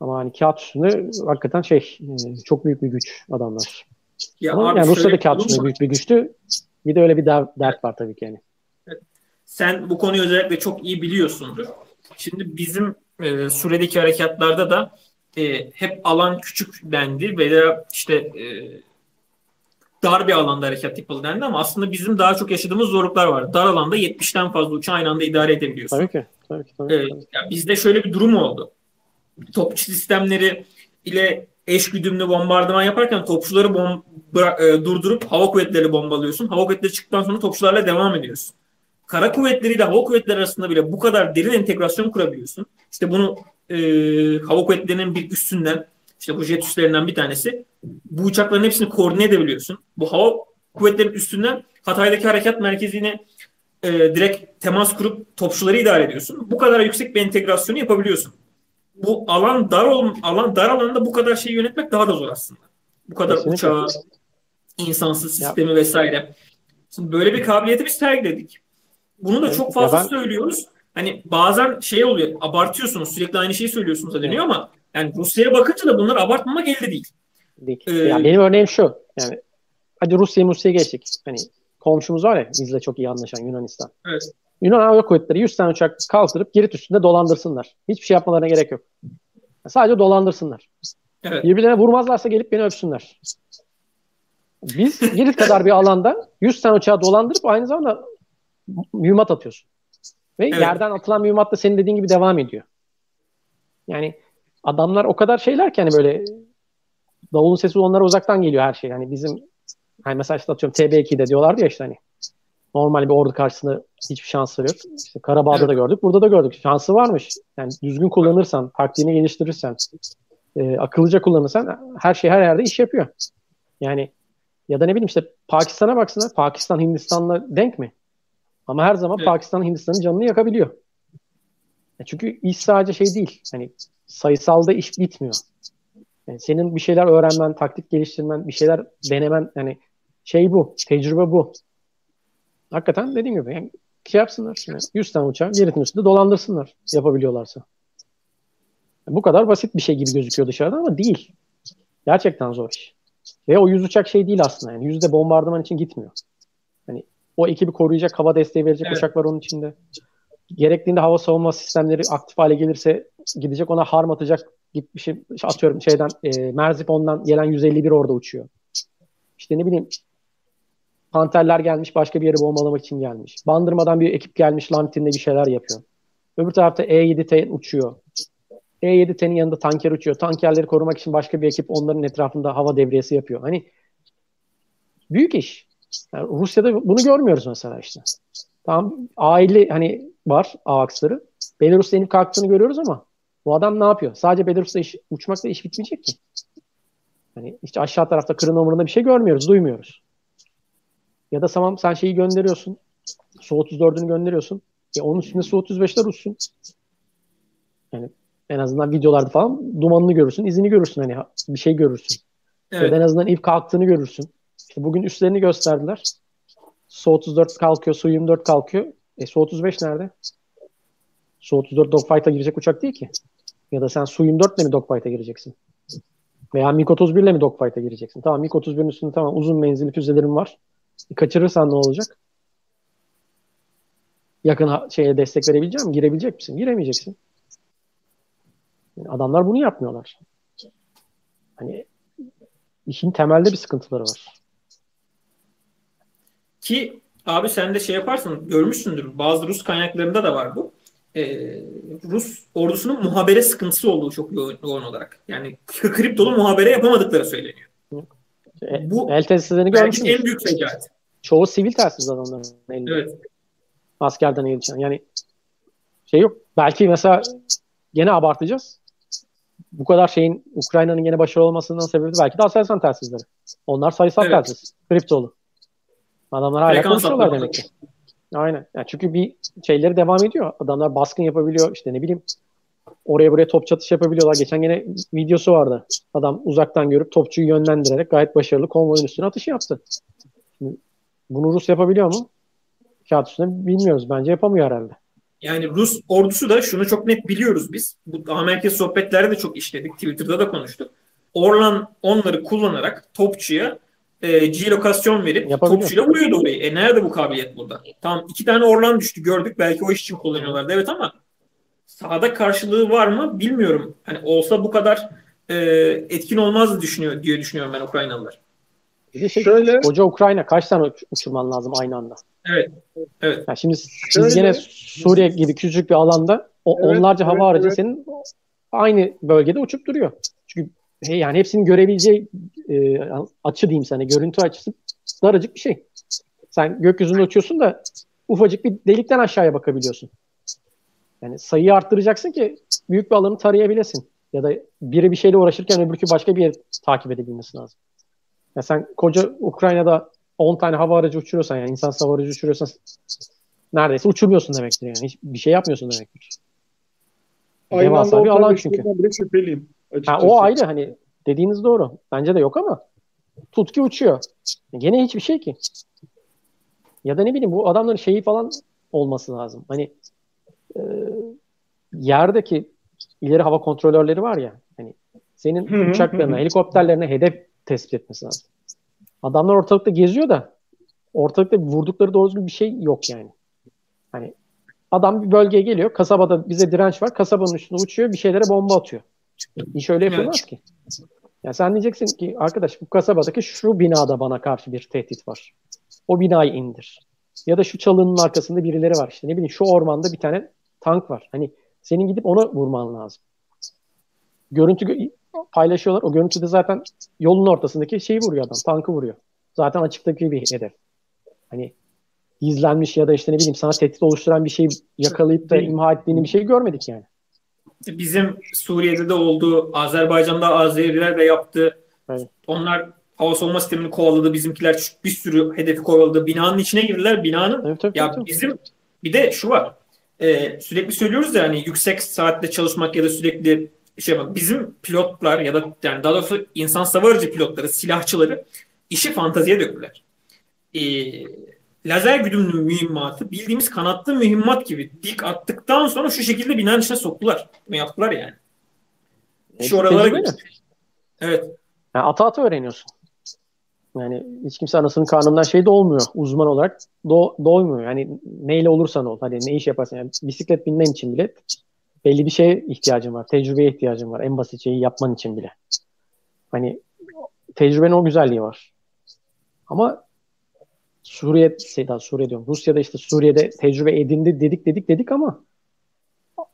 Ama hani kağıt üstünde hakikaten şey çok büyük bir güç adamlar. Ya yani Rusya'da kağıt üstünde büyük bir güçtü. Bir de öyle bir dert var tabii ki yani. Evet. Sen bu konuyu özellikle çok iyi biliyorsundur. Şimdi bizim Suriye'deki harekatlarda da hep alan küçük dendi veya işte dar bir alanda harekat yapıldı dendi ama aslında bizim daha çok yaşadığımız zorluklar var. Dar alanda 70'ten fazla uçağı aynı anda idare edebiliyorsun. Tabii ki. Yani bizde şöyle bir durum oldu. Topçu sistemleri ile eş güdümlü bombardıman yaparken topçuları durdurup hava kuvvetleri bombalıyorsun. Hava kuvvetleri çıktıktan sonra topçularla devam ediyorsun. Kara kuvvetleriyle hava kuvvetleri arasında bile bu kadar derin entegrasyon kurabiliyorsun. İşte bunu hava kuvvetlerinin bir üstünden, işte bu jet üslerinden bir tanesi, bu uçakların hepsini koordine edebiliyorsun. Bu hava kuvvetlerinin üstünden Hatay'daki harekat merkezine direkt temas kurup topçuları idare ediyorsun. Bu kadar yüksek bir entegrasyonu yapabiliyorsun. Bu dar alanda bu kadar şeyi yönetmek daha da zor aslında. Bu kadar uçağı, insansız sistemi vesaire. Şimdi böyle bir kabiliyeti biz sergiledik. Bunu da çok fazla söylüyoruz. Hani bazen şey oluyor, abartıyorsunuz, sürekli aynı şeyi söylüyorsunuz da deniyor ama yani Rusya'ya bakınca da bunları abartmamak elde değil. Yani benim örneğim şu. Yani hadi Rusya'yı geçtik. Hani komşumuz var ya bizle çok iyi anlaşan Yunanistan. Evet. Yunan Hava Kuvvetleri 100 tane uçak kaldırıp Girit üstünde dolandırsınlar. Hiçbir şey yapmalarına gerek yok. Sadece dolandırsınlar. Evet. Birbirlerine vurmazlarsa gelip beni öpsünler. Biz Girit kadar bir alanda 100 tane uçağı dolandırıp aynı zamanda mühimmat atıyorsun. Ve evet. Yerden atılan mühimmat da senin dediğin gibi devam ediyor. Yani adamlar o kadar şeyler ki hani böyle davulun sesi onlara uzaktan geliyor her şey. Hani bizim hani mesela işte atıyorum TB2'de diyorlardı ya işte hani normal bir ordu karşısında hiçbir şansı yok. İşte Karabağ'da evet. Da gördük. Burada da gördük. Şansı varmış. Yani düzgün kullanırsan, taktiğini geliştirirsen, akıllıca kullanırsan her şey her yerde iş yapıyor. Yani ya da ne bileyim işte Pakistan'a baksınlar. Pakistan Hindistan'la denk mi? Ama her zaman evet. Pakistan Hindistan'ın canını yakabiliyor. Çünkü iş sadece şey değil. Hani sayısalda iş bitmiyor. Yani senin bir şeyler öğrenmen, taktik geliştirmen, bir şeyler denemen yani şey bu, tecrübe bu. Hakikaten dediğim gibi yani şey yapsınlar. Yani 100 tane uçağı Girit'in üstünde dolandırsınlar yapabiliyorlarsa. Yani bu kadar basit bir şey gibi gözüküyor dışarıdan ama değil. Gerçekten zor iş. Ve o 100 uçak şey değil aslında. Yani 100 de bombardıman için gitmiyor. Hani o ekibi koruyacak, hava desteği verecek evet. Uçak var onun içinde. Gerektiğinde hava savunma sistemleri aktif hale gelirse gidecek ona harm atacak gibi bir şey atıyorum şeyden Merzifon'dan gelen 151 orada uçuyor. İşte ne bileyim Panterler gelmiş başka bir yere bombalamak için gelmiş. Bandırmadan bir ekip gelmiş Lantin'de bir şeyler yapıyor. Öbür tarafta E-7T uçuyor. E-7T'nin yanında tanker uçuyor. Tankerleri korumak için başka bir ekip onların etrafında hava devriyesi yapıyor. Hani büyük iş. Yani Rusya'da bunu görmüyoruz mesela işte. Tam aile hani var ağ aksları. Belarus'ta inip kalktığını görüyoruz ama bu adam ne yapıyor? Sadece Belarus'ta uçmakla iş bitmeyecek ki. Hani hiç aşağı tarafta Kırın omurunda bir şey görmüyoruz, duymuyoruz. Ya da tamam sen şeyi gönderiyorsun. Su-34'ünü gönderiyorsun. Onun üstünde Su-35'ler uçsun. Yani en azından videolarda falan dumanını görürsün, izini görürsün hani bir şey görürsün. Evet. Ya en azından ip kalktığını görürsün. İşte bugün üstlerini gösterdiler. Su-34 kalkıyor, Su-24 kalkıyor. Su-35 nerede? Su-34 dogfight'a girecek uçak değil ki. Ya da sen Su-24'le mi dogfight'a gireceksin? Veya MiG-31'le mi dogfight'a gireceksin? Tamam MiG-31'in üstünde tamam uzun menzilli füzelerim var. Kaçırırsan ne olacak? Yakın şeye destek verebilecek misin? Girebilecek misin? Giremeyeceksin. Yani adamlar bunu yapmıyorlar. Hani işin temelde bir sıkıntıları var. Ki abi sen de şey yaparsın, görmüşsündür. Bazı Rus kaynaklarında da var bu. Rus ordusunun muhabere sıkıntısı olduğu çok yoğun olarak. Yani kriptolu muhabere yapamadıkları söyleniyor. Bu el telsizlerini görmüşsünüz. En büyük fecaat. Çoğu sivil telsiz adamların elinde. Evet. Askerden elinde. Yani şey yok. Belki mesela gene abartacağız. Bu kadar şeyin Ukrayna'nın gene başarılı olmasından sebebi belki de Aselsan telsizleri. Onlar sayısal evet. Telsiz. Kriptolu. Adamlar hala konuşuyorlar demek ki. Aynen. Yani çünkü bir şeyleri devam ediyor. Adamlar baskın yapabiliyor. İşte ne bileyim oraya buraya top çatış yapabiliyorlar. Geçen gene videosu vardı. Adam uzaktan görüp topçuyu yönlendirerek gayet başarılı konvoyun üstüne atışı yaptı. Şimdi bunu Rus yapabiliyor mu? Kağıt üstünde bilmiyoruz. Bence yapamıyor herhalde. Yani Rus ordusu da şunu çok net biliyoruz biz. Bu daha merkez sohbetlerde de çok işledik. Twitter'da da konuştuk. Orlan onları kullanarak topçuya geolokasyon verip topçuyla vuruyordu orayı. Nerede bu kabiliyet burada? Tamam 2 tane Orlan düştü gördük. Belki o iş için kullanıyorlardı. Evet ama sahada karşılığı var mı bilmiyorum. Hani olsa bu kadar etkin olmaz düşünüyor diye düşünüyorum ben Ukraynalılar. Şöyle koca Ukrayna kaç tane uçurman lazım aynı anda? Evet. Evet. Yani şimdi şöyle, yine Suriye gibi küçük bir alanda onlarca hava aracı senin aynı bölgede uçup duruyor. Çünkü yani hepsinin görebileceği açı diyeyim sana görüntü açısı daracık bir şey. Sen gökyüzünde uçuyorsun da ufacık bir delikten aşağıya bakabiliyorsun. Yani sayıyı arttıracaksın ki büyük bir alanı tarayabilesin. Ya da biri bir şeyle uğraşırken öbürkü başka bir yeri takip edebilmesi lazım. Ya sen koca Ukrayna'da 10 tane hava aracı uçuruyorsan yani insansız hava aracı uçuruyorsan neredeyse uçurmuyorsun demektir yani. Hiç bir şey yapmıyorsun demektir. Devasa bir alan çünkü. O ayrı hani dediğiniz doğru. Bence de yok ama tut ki uçuyor. Gene hiçbir şey ki. Ya da ne bileyim bu adamların şeyi falan olması lazım. Hani yerdeki ileri hava kontrolörleri var ya hani senin uçaklarına, helikopterlerine hedef tespit etmesi lazım. Adamlar ortalıkta geziyor da ortalıkta vurdukları doğru düzgün bir şey yok yani. Hani adam bir bölgeye geliyor. Kasabada bize direnç var. Kasabanın üstüne uçuyor. Bir şeylere bomba atıyor. İş öyle yapılmaz ki. Ya sen diyeceksin ki arkadaş bu kasabadaki şu binada bana karşı bir tehdit var. O binayı indir. Ya da şu çalının arkasında birileri var. İşte ne bileyim şu ormanda bir tane tank var. Hani senin gidip ona vurman lazım. Görüntü paylaşıyorlar. O görüntüde zaten yolun ortasındaki şeyi vuruyor adam. Tankı vuruyor. Zaten açıktaki bir hedef. Hani gizlenmiş ya da işte ne bileyim sana tehdit oluşturan bir şeyi yakalayıp da imha ettiğini bir şey görmedik yani. Bizim Suriye'de de olduğu, Azerbaycan'da Azeriler de yaptı. Evet. Onlar hava savunma sistemini kovaladı. Bizimkiler bir sürü hedefi kovaladı. Binanın içine girdiler. Binanın evet. Bizim bir de şu var. Sürekli söylüyoruz ya hani yüksek saatte çalışmak ya da sürekli bizim pilotlar ya da yani daha doğrusu insan savarıcı pilotları, silahçıları işi fanteziye döktüler. Lazer güdümlü mühimmatı bildiğimiz kanatlı mühimmat gibi dik attıktan sonra şu şekilde binanın içine soktular. Yaptılar yani. Şu oralara gitti. Evet. Yani ata öğreniyorsun. Yani hiç kimse anasının karnından şey de olmuyor. Uzman olarak doymuyor. Yani neyle olursan ol. Hani ne iş yaparsan. Yani bisiklet binmen için bile belli bir şeye ihtiyacın var. Tecrübeye ihtiyacın var. En basit şeyi yapman için bile. Hani tecrübenin o güzelliği var. Ama Suriye diyorum. Rusya'da işte Suriye'de tecrübe edindi dedik ama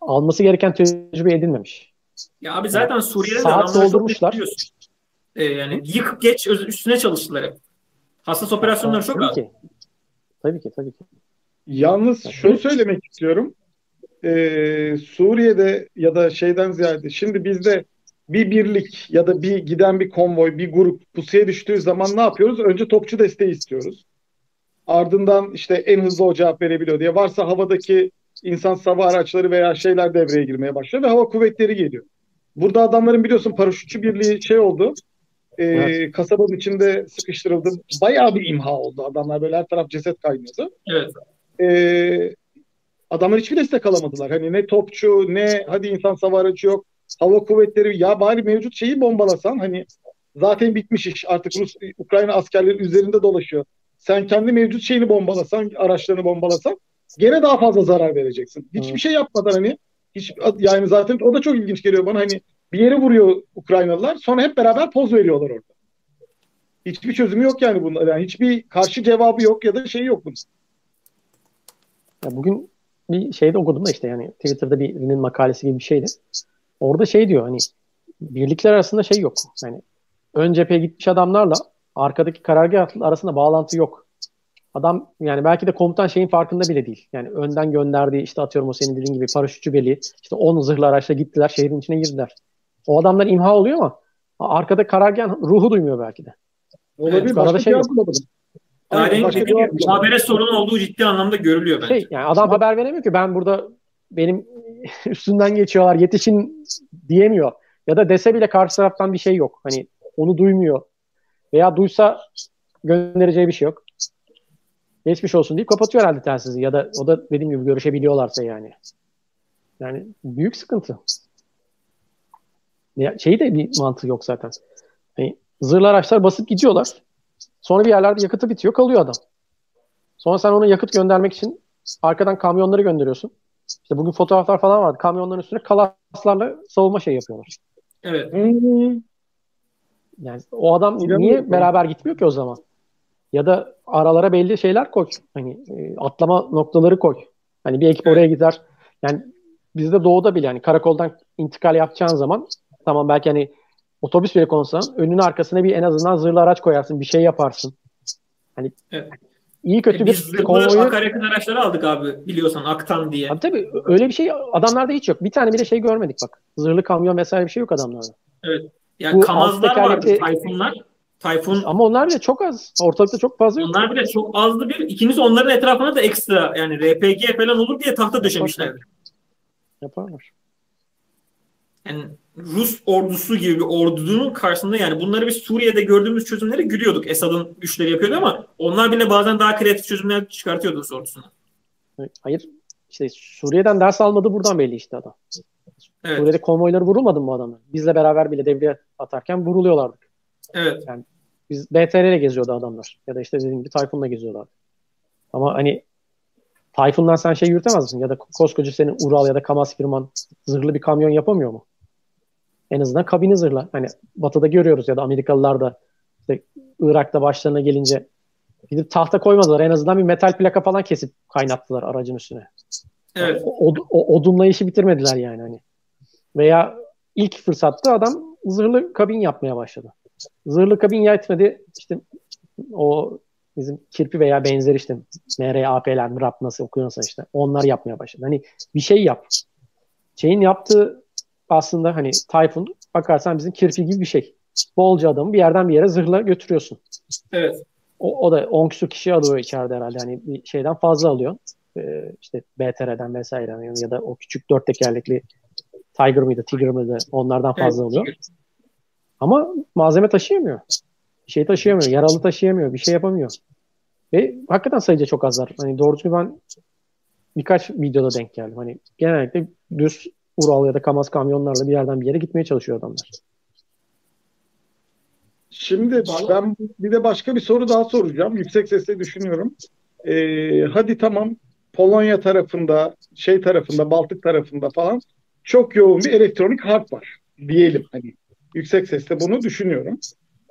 alması gereken tecrübe edinmemiş. Ya abi zaten Suriye'de saat doldurmuşlar. Yani yıkıp geç üstüne çalıştılar hep. Hassas operasyonlar çok az. Tabii ki. Yalnız şunu söylemek istiyorum. Suriye'de ya da şeyden ziyade şimdi bizde bir birlik ya da bir giden bir konvoy, bir grup pusuya düştüğü zaman ne yapıyoruz? Önce topçu desteği istiyoruz. Ardından işte en hızlı o cevap verebiliyor diye. Varsa havadaki insan hava araçları veya şeyler devreye girmeye başlıyor ve hava kuvvetleri geliyor. Burada adamların biliyorsun paraşütçü birliği oldu. Evet. Kasabanın içinde sıkıştırıldı. Bayağı bir imha oldu. Adamlar böyle her taraf ceset kaynıyordu. Evet. Adamlar hiçbir destek alamadılar. Hani ne topçu ne hadi insan hava aracı yok. Hava kuvvetleri ya bari mevcut şeyi bombalasan hani zaten bitmiş iş. Artık Ukrayna askerleri üzerinde dolaşıyor. Sen kendi mevcut şeyini bombalasan, araçlarını bombalasan gene daha fazla zarar vereceksin. Hiçbir şey yapmadan hani yani zaten o da çok ilginç geliyor bana hani bir yere vuruyor Ukraynalılar sonra hep beraber poz veriyorlar orada. Hiçbir çözümü yok yani bunun. Yani hiçbir karşı cevabı yok ya da yok bunun. Ya bugün bir şeyde okudum da işte yani Twitter'da birinin makalesi gibi bir şeydi. Orada diyor hani birlikler arasında yok. Yani ön cepheye gitmiş adamlarla arkadaki karargah arasında bağlantı yok. Adam yani belki de komutan şeyin farkında bile değil. Yani önden gönderdiği işte atıyorum o senin dediğin gibi paraşütçü birliği işte 10 zırhlı araçla gittiler şehrin içine girdiler. O adamlar imha oluyor ama arkada karargah ruhu duymuyor belki de. Olabilir. Arada yok. Habere sorun olduğu ciddi anlamda görülüyor bence. Yani adam haber veremiyor ki ben burada benim üstünden geçiyorlar yetişin diyemiyor. Ya da dese bile karşı taraftan bir yok. Hani onu duymuyor. Veya duysa göndereceği bir şey yok. Geçmiş olsun deyip kapatıyor herhalde telsizi. Ya da o da dediğim gibi görüşebiliyorlarsa yani. Yani büyük sıkıntı. Ya de bir mantığı yok zaten. Yani zırhlı araçlar basıp gidiyorlar. Sonra bir yerlerde yakıtı bitiyor kalıyor adam. Sonra sen ona yakıt göndermek için arkadan kamyonları gönderiyorsun. İşte bugün fotoğraflar falan vardı. Kamyonların üstüne kalaslarla savunma yapıyorlar. Evet. Yani o adam niye beraber gitmiyor ki o zaman? Ya da aralara belli şeyler koy. Hani atlama noktaları koy. Hani bir ekip oraya gider. Yani bizde doğuda bile hani karakoldan intikal yapacağın zaman tamam belki hani otobüs bile konsan önünün arkasına bir en azından zırhlı araç koyarsın. Bir yaparsın. Hani iyi kötü bir konvoyu. Biz akaryakıt araçları aldık abi biliyorsan Aktan diye. Abi tabii öyle bir adamlarda hiç yok. Bir tane bile görmedik bak. Zırhlı kamyon vesaire yok adamlarda. Evet. Yani bu Kamazlar vardı, Tayfunlar. Tayfun. Ama onlar bile çok az. Ortalıkta çok fazla yok. Onlar bile çok azdı bir. İkincisi onların etrafına da ekstra yani RPG falan olur diye tahta döşemişlerdi. Yaparlar. Yani Rus ordusu gibi bir ordunun karşısında yani bunları biz Suriye'de gördüğümüz çözümlere gülüyorduk. Esad'ın güçleri yapıyordu ama onlar bile bazen daha kreatif çözümler çıkartıyordu Rus ordusuna. Hayır. İşte Suriye'den ders almadı buradan belli işte adam. Evet. Suriye'de konvoyları vurulmadı mı bu adamlar? Bizle beraber bile devriye atarken vuruluyorlardı. Evet. Yani Biz BTR ile geziyordu adamlar. Ya da işte dediğim gibi Tayfun'la geziyorlardı. Ama hani Tayfun'dan sen şey yürütemez misin? Ya da koskoca senin Ural ya da Kamaz firman zırhlı bir kamyon yapamıyor mu? En azından kabini zırhla. Hani Batı'da görüyoruz ya da Amerikalılar da işte Irak'ta başlarına gelince gidip tahta koymadılar. En azından bir metal plaka falan kesip kaynattılar aracın üstüne. Evet. Odunla işi bitirmediler yani hani. Veya ilk fırsatta adam zırhlı kabin yapmaya başladı. Zırhlı kabin yetmedi. İşte o bizim kirpi veya benzer işte MRAP'ler, MRAP nasıl okuyorsa işte onlar yapmaya başladı. Hani bir şey yap. Şeyin yaptığı aslında hani Tayfun bakarsan bizim kirpi gibi bir şey. Bolca adamı bir yerden bir yere zırhla götürüyorsun. Evet. O da 10 küsur kişi alıyor içeride herhalde. Hani bir şeyden fazla alıyor. İşte BTR'den vesaire ya da o küçük dört tekerlekli Tiger mıydı, Tiger mıydı onlardan fazla alıyor. Evet. Ama malzeme taşıyamıyor. Bir şey taşıyamıyor. Yaralı taşıyamıyor. Bir şey yapamıyor. Ve hakikaten sayıca çok azlar. Hani doğrusu ben birkaç videoda denk geldim. Hani genellikle düz Ural ya da Kamaz kamyonlarla bir yerden bir yere gitmeye çalışıyor adamlar. Şimdi ben bir de başka bir soru daha soracağım. Yüksek sesle düşünüyorum. Hadi tamam Polonya tarafında, Baltık tarafında falan çok yoğun bir elektronik harp var diyelim. Hani yüksek sesle bunu düşünüyorum.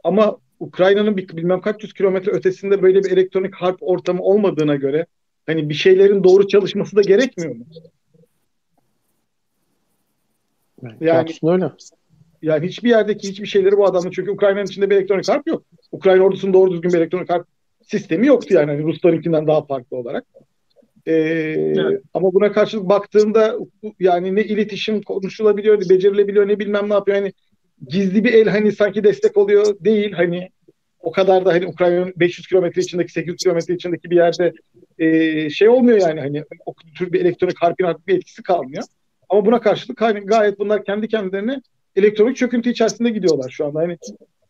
Ama Ukrayna'nın bilmem kaç yüz kilometre ötesinde böyle bir elektronik harp ortamı olmadığına göre hani bir şeylerin doğru çalışması da gerekmiyor mu? Yani öyle. Yani hiçbir yerdeki hiçbir şeyleri bu adamın çünkü Ukrayna'nın içinde bir elektronik harp yok. Ukrayna ordusunun doğru düzgün bir elektronik harp sistemi yoktu yani hani Ruslarınkinden daha farklı olarak. Evet. Ama buna karşılık baktığımda yani ne iletişim konuşulabiliyor, ne becerilebiliyor, ne bilmem ne yapıyor. Yani gizli bir el hani sanki destek oluyor değil hani o kadar da hani Ukrayna'nın 500 kilometre içindeki 800 kilometre içindeki bir yerde şey olmuyor yani hani o tür bir elektronik harpin artık bir etkisi kalmıyor. Ama buna karşılık hani gayet bunlar kendi kendilerine elektronik çöküntü içerisinde gidiyorlar şu anda. Hani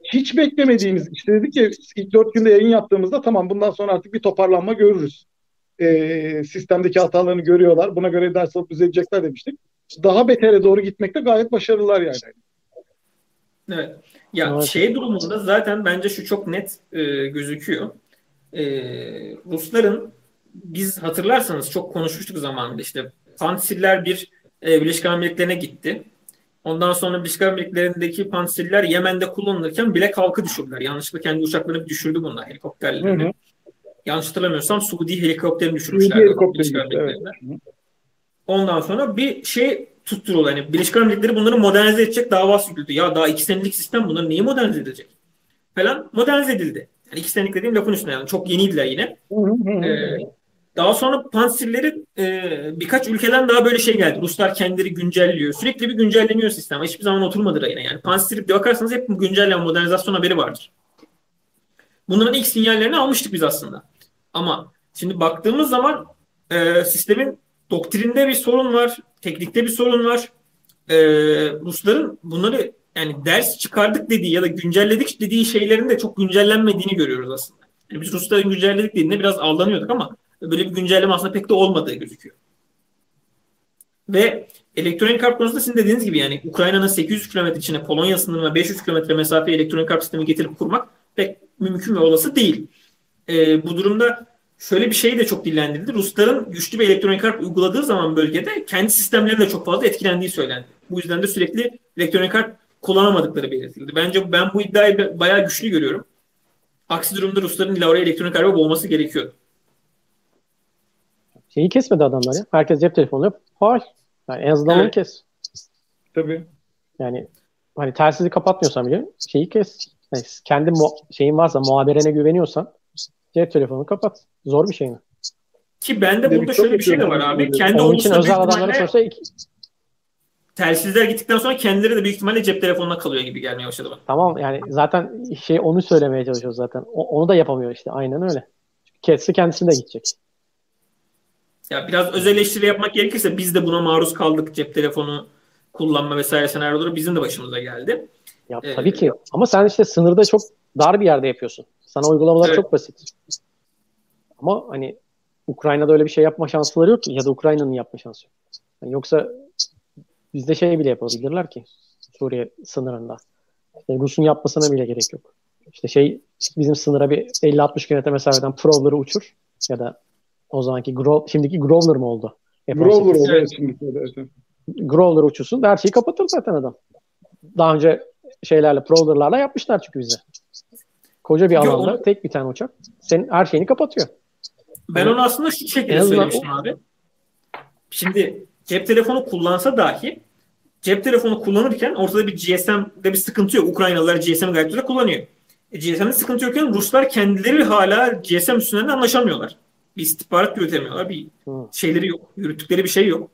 hiç beklemediğimiz işte dedik ya ilk 4 günde yayın yaptığımızda tamam bundan sonra artık bir toparlanma görürüz. Sistemdeki hatalarını görüyorlar. Buna göre ders alıp düzelecekler demiştik. Daha betere doğru gitmekte gayet başarılılar yani. Evet. Ya evet. Şey durumunda zaten bence şu çok net gözüküyor. Rusların biz hatırlarsanız çok konuşmuştuk zamanında işte Pansiller bir Birleşik Arap Emirlikleri'ne gitti. Ondan sonra Birleşik Arap Emirlikleri'ndeki Pansiller Yemen'de kullanılırken Black Hawk'ı düşürdüler. Yanlışlıkla kendi uçaklarını düşürdü bunlar helikopterlerini. Hı hı. Yanlış hatırlamıyorsam Suudi helikopterini düşürmüşlerdi. Birleşik Arap Emirlikleri'ne. Evet. Ondan sonra bir şey tutturuldu. Yani Birleşik Arap Emirlikleri bunları modernize edecek davası yürüdü. Ya daha 2 senelik sistem bunları neyi modernize edilecek? Falan modernize edildi. Yani 2 senelik dediğim lafın üstüne yani. Çok yeniydiler yine. Daha sonra Pansirlerin birkaç ülkeden daha böyle şey geldi. Ruslar kendileri güncelliyor. Sürekli bir güncelleniyor sistem. Hiçbir zaman oturmadı rayına yani. Pansir'e bakarsanız hep güncellenen modernizasyon haberi vardır. Bunların ilk sinyallerini almıştık biz aslında. Ama şimdi baktığımız zaman sistemin doktrinde bir sorun var. Teknikte bir sorun var. Rusların bunları yani ders çıkardık dediği ya da güncelledik dediği şeylerin de çok güncellenmediğini görüyoruz aslında. Yani biz Rusların güncelledik dediğinde biraz aldanıyorduk ama böyle bir güncelleme aslında pek de olmadığı gözüküyor. Ve elektronik harp konusunda sizin dediğiniz gibi yani Ukrayna'nın 800 kilometre içine Polonya sınırına 500 kilometre mesafeye elektronik harp sistemi getirip kurmak pek mümkün ve olası değil. Bu durumda şöyle bir şey de çok dillendirildi. Rusların güçlü bir elektronik harp uyguladığı zaman bölgede kendi sistemleri de çok fazla etkilendiği söylendi. Bu yüzden de sürekli elektronik harp kullanamadıkları belirtildi. Bence ben bu iddiayı bayağı güçlü görüyorum. Aksi durumda Rusların illa oraya elektronik harp boğması gerekiyordu. Şeyi kesmedi adamlar ya. Herkes cep telefonu yapıp faal. Yani en azından evet. Onu kes. Tabii. Yani hani telsizi kapatmıyorsan bile şeyi kes. Yani kendi şeyin varsa muhaberene güveniyorsan cep telefonunu kapat. Zor bir şey mi? Ki bende burada şöyle bir şey de var abi. Kendi onun için özel adamlara sorsa telsizler gittikten sonra kendileri de büyük ihtimalle cep telefonuna kalıyor gibi gelmeye başladı bana. Tamam yani zaten şey onu söylemeye çalışıyoruz zaten. Onu da yapamıyor işte. Aynen öyle. Çünkü kesi kendisine de gidecek. Ya biraz öz eleştiri yapmak gerekirse biz de buna maruz kaldık. Cep telefonu kullanma vesaire senaryoları bizim de başımıza geldi. Ya tabii ki ama sen işte sınırda çok dar bir yerde yapıyorsun. Sana uygulamalar evet. Çok basit. Ama hani Ukrayna'da öyle bir şey yapma şansları yok ki ya da Ukrayna'nın yapma şansı yok. Yani yoksa bizde şey bile yapabilirler ki Suriye sınırında. Yani Rus'un yapmasına bile gerek yok. işte şey bizim sınıra bir 50-60 kilometre mesafeden Prowler'ı uçur ya da o zamanki şimdiki Growler mı oldu? Growler oldu. Evet. Growler uçursun. Her şeyi kapatır zaten adam. Daha önce şeylerle Prowler'larla yapmışlar çünkü bize. Koca bir alanda tek bir tane uçak senin her şeyini kapatıyor. Ben onu aslında şu şekilde söylemiştim abi. Şimdi cep telefonu kullansa dahi cep telefonu kullanırken ortada bir GSM'de bir sıkıntı yok. Ukraynalılar GSM gayet güzel kullanıyor. GSM'de sıkıntı yokken Ruslar kendileri hala GSM üstünden anlaşamıyorlar. Bir istihbarat üretemiyorlar. Bir şeyleri yok. Yürüttükleri bir şey yok.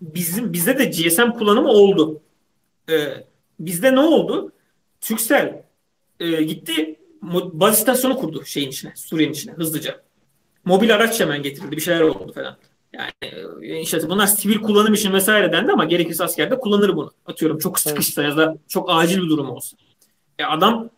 Bizde de GSM kullanımı oldu. Bizde ne oldu? Turkcell gitti baz istasyonu kurdu şeyin içine, Suriye'nin içine hızlıca. Mobil araç hemen getirildi. Bir şeyler oldu falan. Yani işte bunlar sivil kullanım için vesaire dendi ama gerekirse asker de kullanır bunu. Atıyorum çok sıkışsa ya da çok acil bir durum olsa. Adam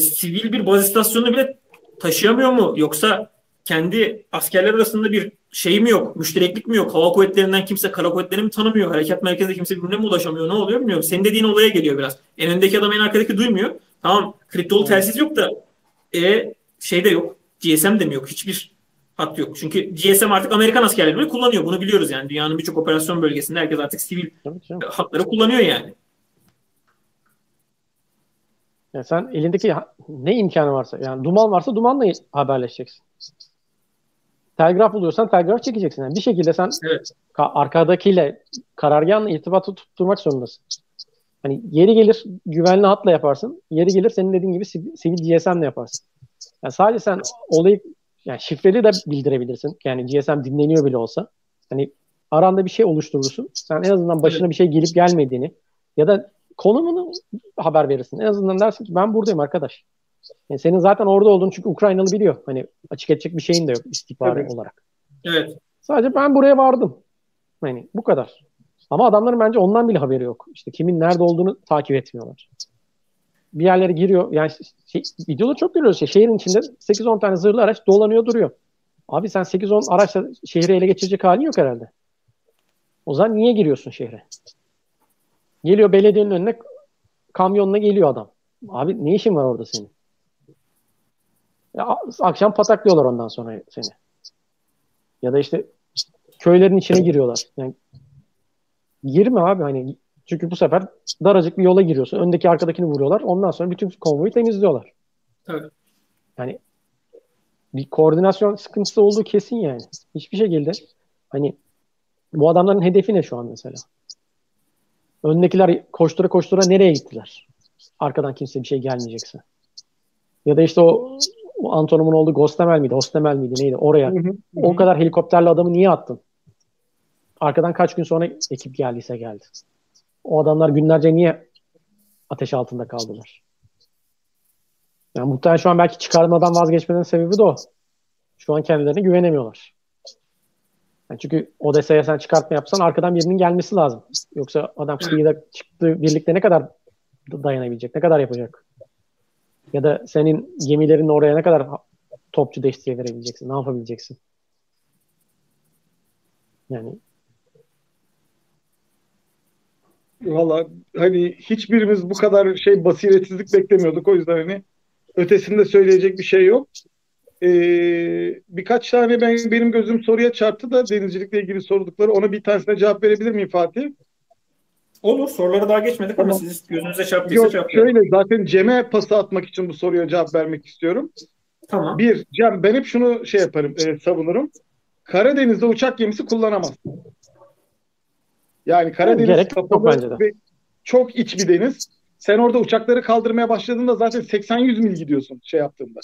sivil bir baz istasyonunu bile taşıyamıyor mu? Yoksa kendi askerler arasında bir şey mi yok? Müştereklik mi yok? Hava kuvvetlerinden kimse kara kuvvetlerini mi tanımıyor? Harekat merkezinde kimse birbirine mi ulaşamıyor? Ne oluyor bilmiyorum. Senin dediğin olaya geliyor biraz. En öndeki adam en arkadaki duymuyor. Tamam kriptolu telsiz yok da şey de yok. GSM de mi yok? Hiçbir hat yok. Çünkü GSM artık Amerikan askerleri bile kullanıyor. Bunu biliyoruz yani. Dünyanın birçok operasyon bölgesinde herkes artık sivil hatları kullanıyor yani. Yani sen elindeki ne imkanı varsa yani duman varsa dumanla haberleşeceksin. Telgraf buluyorsan telgraf çekeceksin. Yani bir şekilde sen arkadakiyle karargahla irtibatı tutturmak zorundasın. Hani yeri gelir güvenli hatla yaparsın. Yeri gelir senin dediğin gibi sivil GSM'le yaparsın. Yani sadece sen olayı yani şifreli de bildirebilirsin. Yani GSM dinleniyor bile olsa. Hani aranda bir şey oluşturursun. Sen en azından başına bir şey gelip gelmediğini ya da konumunu haber verirsin. En azından dersin ki ben buradayım arkadaş. Yani senin zaten orada olduğunu çünkü Ukraynalı biliyor. Hani açık edecek bir şeyin de yok istihbari olarak. Evet. Sadece ben buraya vardım. Yani bu kadar. Ama adamların bence ondan bile haberi yok. İşte kimin nerede olduğunu takip etmiyorlar. Bir yerlere giriyor. Yani videoda çok görüyoruz. Şehrin içinde 8-10 tane zırhlı araç dolanıyor duruyor. Abi sen 8-10 araçla şehri ele geçirecek halin yok herhalde. O zaman niye giriyorsun şehre? Geliyor belediyenin önüne kamyonla geliyor adam. Abi ne işin var orada senin? Ya, akşam pataklıyorlar ondan sonra seni. Ya da işte köylerin içine giriyorlar. Yani girme abi hani çünkü bu sefer daracık bir yola giriyorsun. Öndeki arkadakini vuruyorlar. Ondan sonra bütün konvoyu temizliyorlar. Evet. Yani bir koordinasyon sıkıntısı olduğu kesin yani. Hiçbir şekilde hani bu adamların hedefi ne şu an mesela? Öndekiler koştura koştura nereye gittiler? Arkadan kimse bir şey gelmeyecekse. Ya da işte o Antonov'un olduğu Gostemel miydi? Neydi? Oraya. O kadar helikopterle adamı niye attın? Arkadan kaç gün sonra ekip geldiyse geldi. O adamlar günlerce niye ateş altında kaldılar? Yani muhtemelen şu an belki çıkarmadan vazgeçmenin sebebi de o. Şu an kendilerine güvenemiyorlar. Yani çünkü Odessa'ya sen çıkartma yapsan arkadan birinin gelmesi lazım. Yoksa adam çıktığı birlikte ne kadar dayanabilecek, ne kadar yapacak? Ya da senin gemilerin oraya ne kadar topçu desteği verebileceksin, ne yapabileceksin? Yani valla hani hiçbirimiz bu kadar basiretsizlik beklemiyorduk. O yüzden hani ötesinde söyleyecek bir şey yok. Birkaç tane benim gözüm soruya çarptı da denizcilikle ilgili sordukları. Ona bir tanesine cevap verebilir miyim Fatih? Olur. Sorulara daha geçmedik ama siz gözünüze çarptıysa çarptı. Şöyle zaten Cem'e pası atmak için bu soruya cevap vermek istiyorum. Tamam. Bir, Cem ben hep şunu yaparım, savunurum. Karadeniz'de uçak gemisi kullanamaz. Yani Karadeniz çok iç bir deniz. Sen orada uçakları kaldırmaya başladığında zaten 80-100 mil gidiyorsun yaptığında.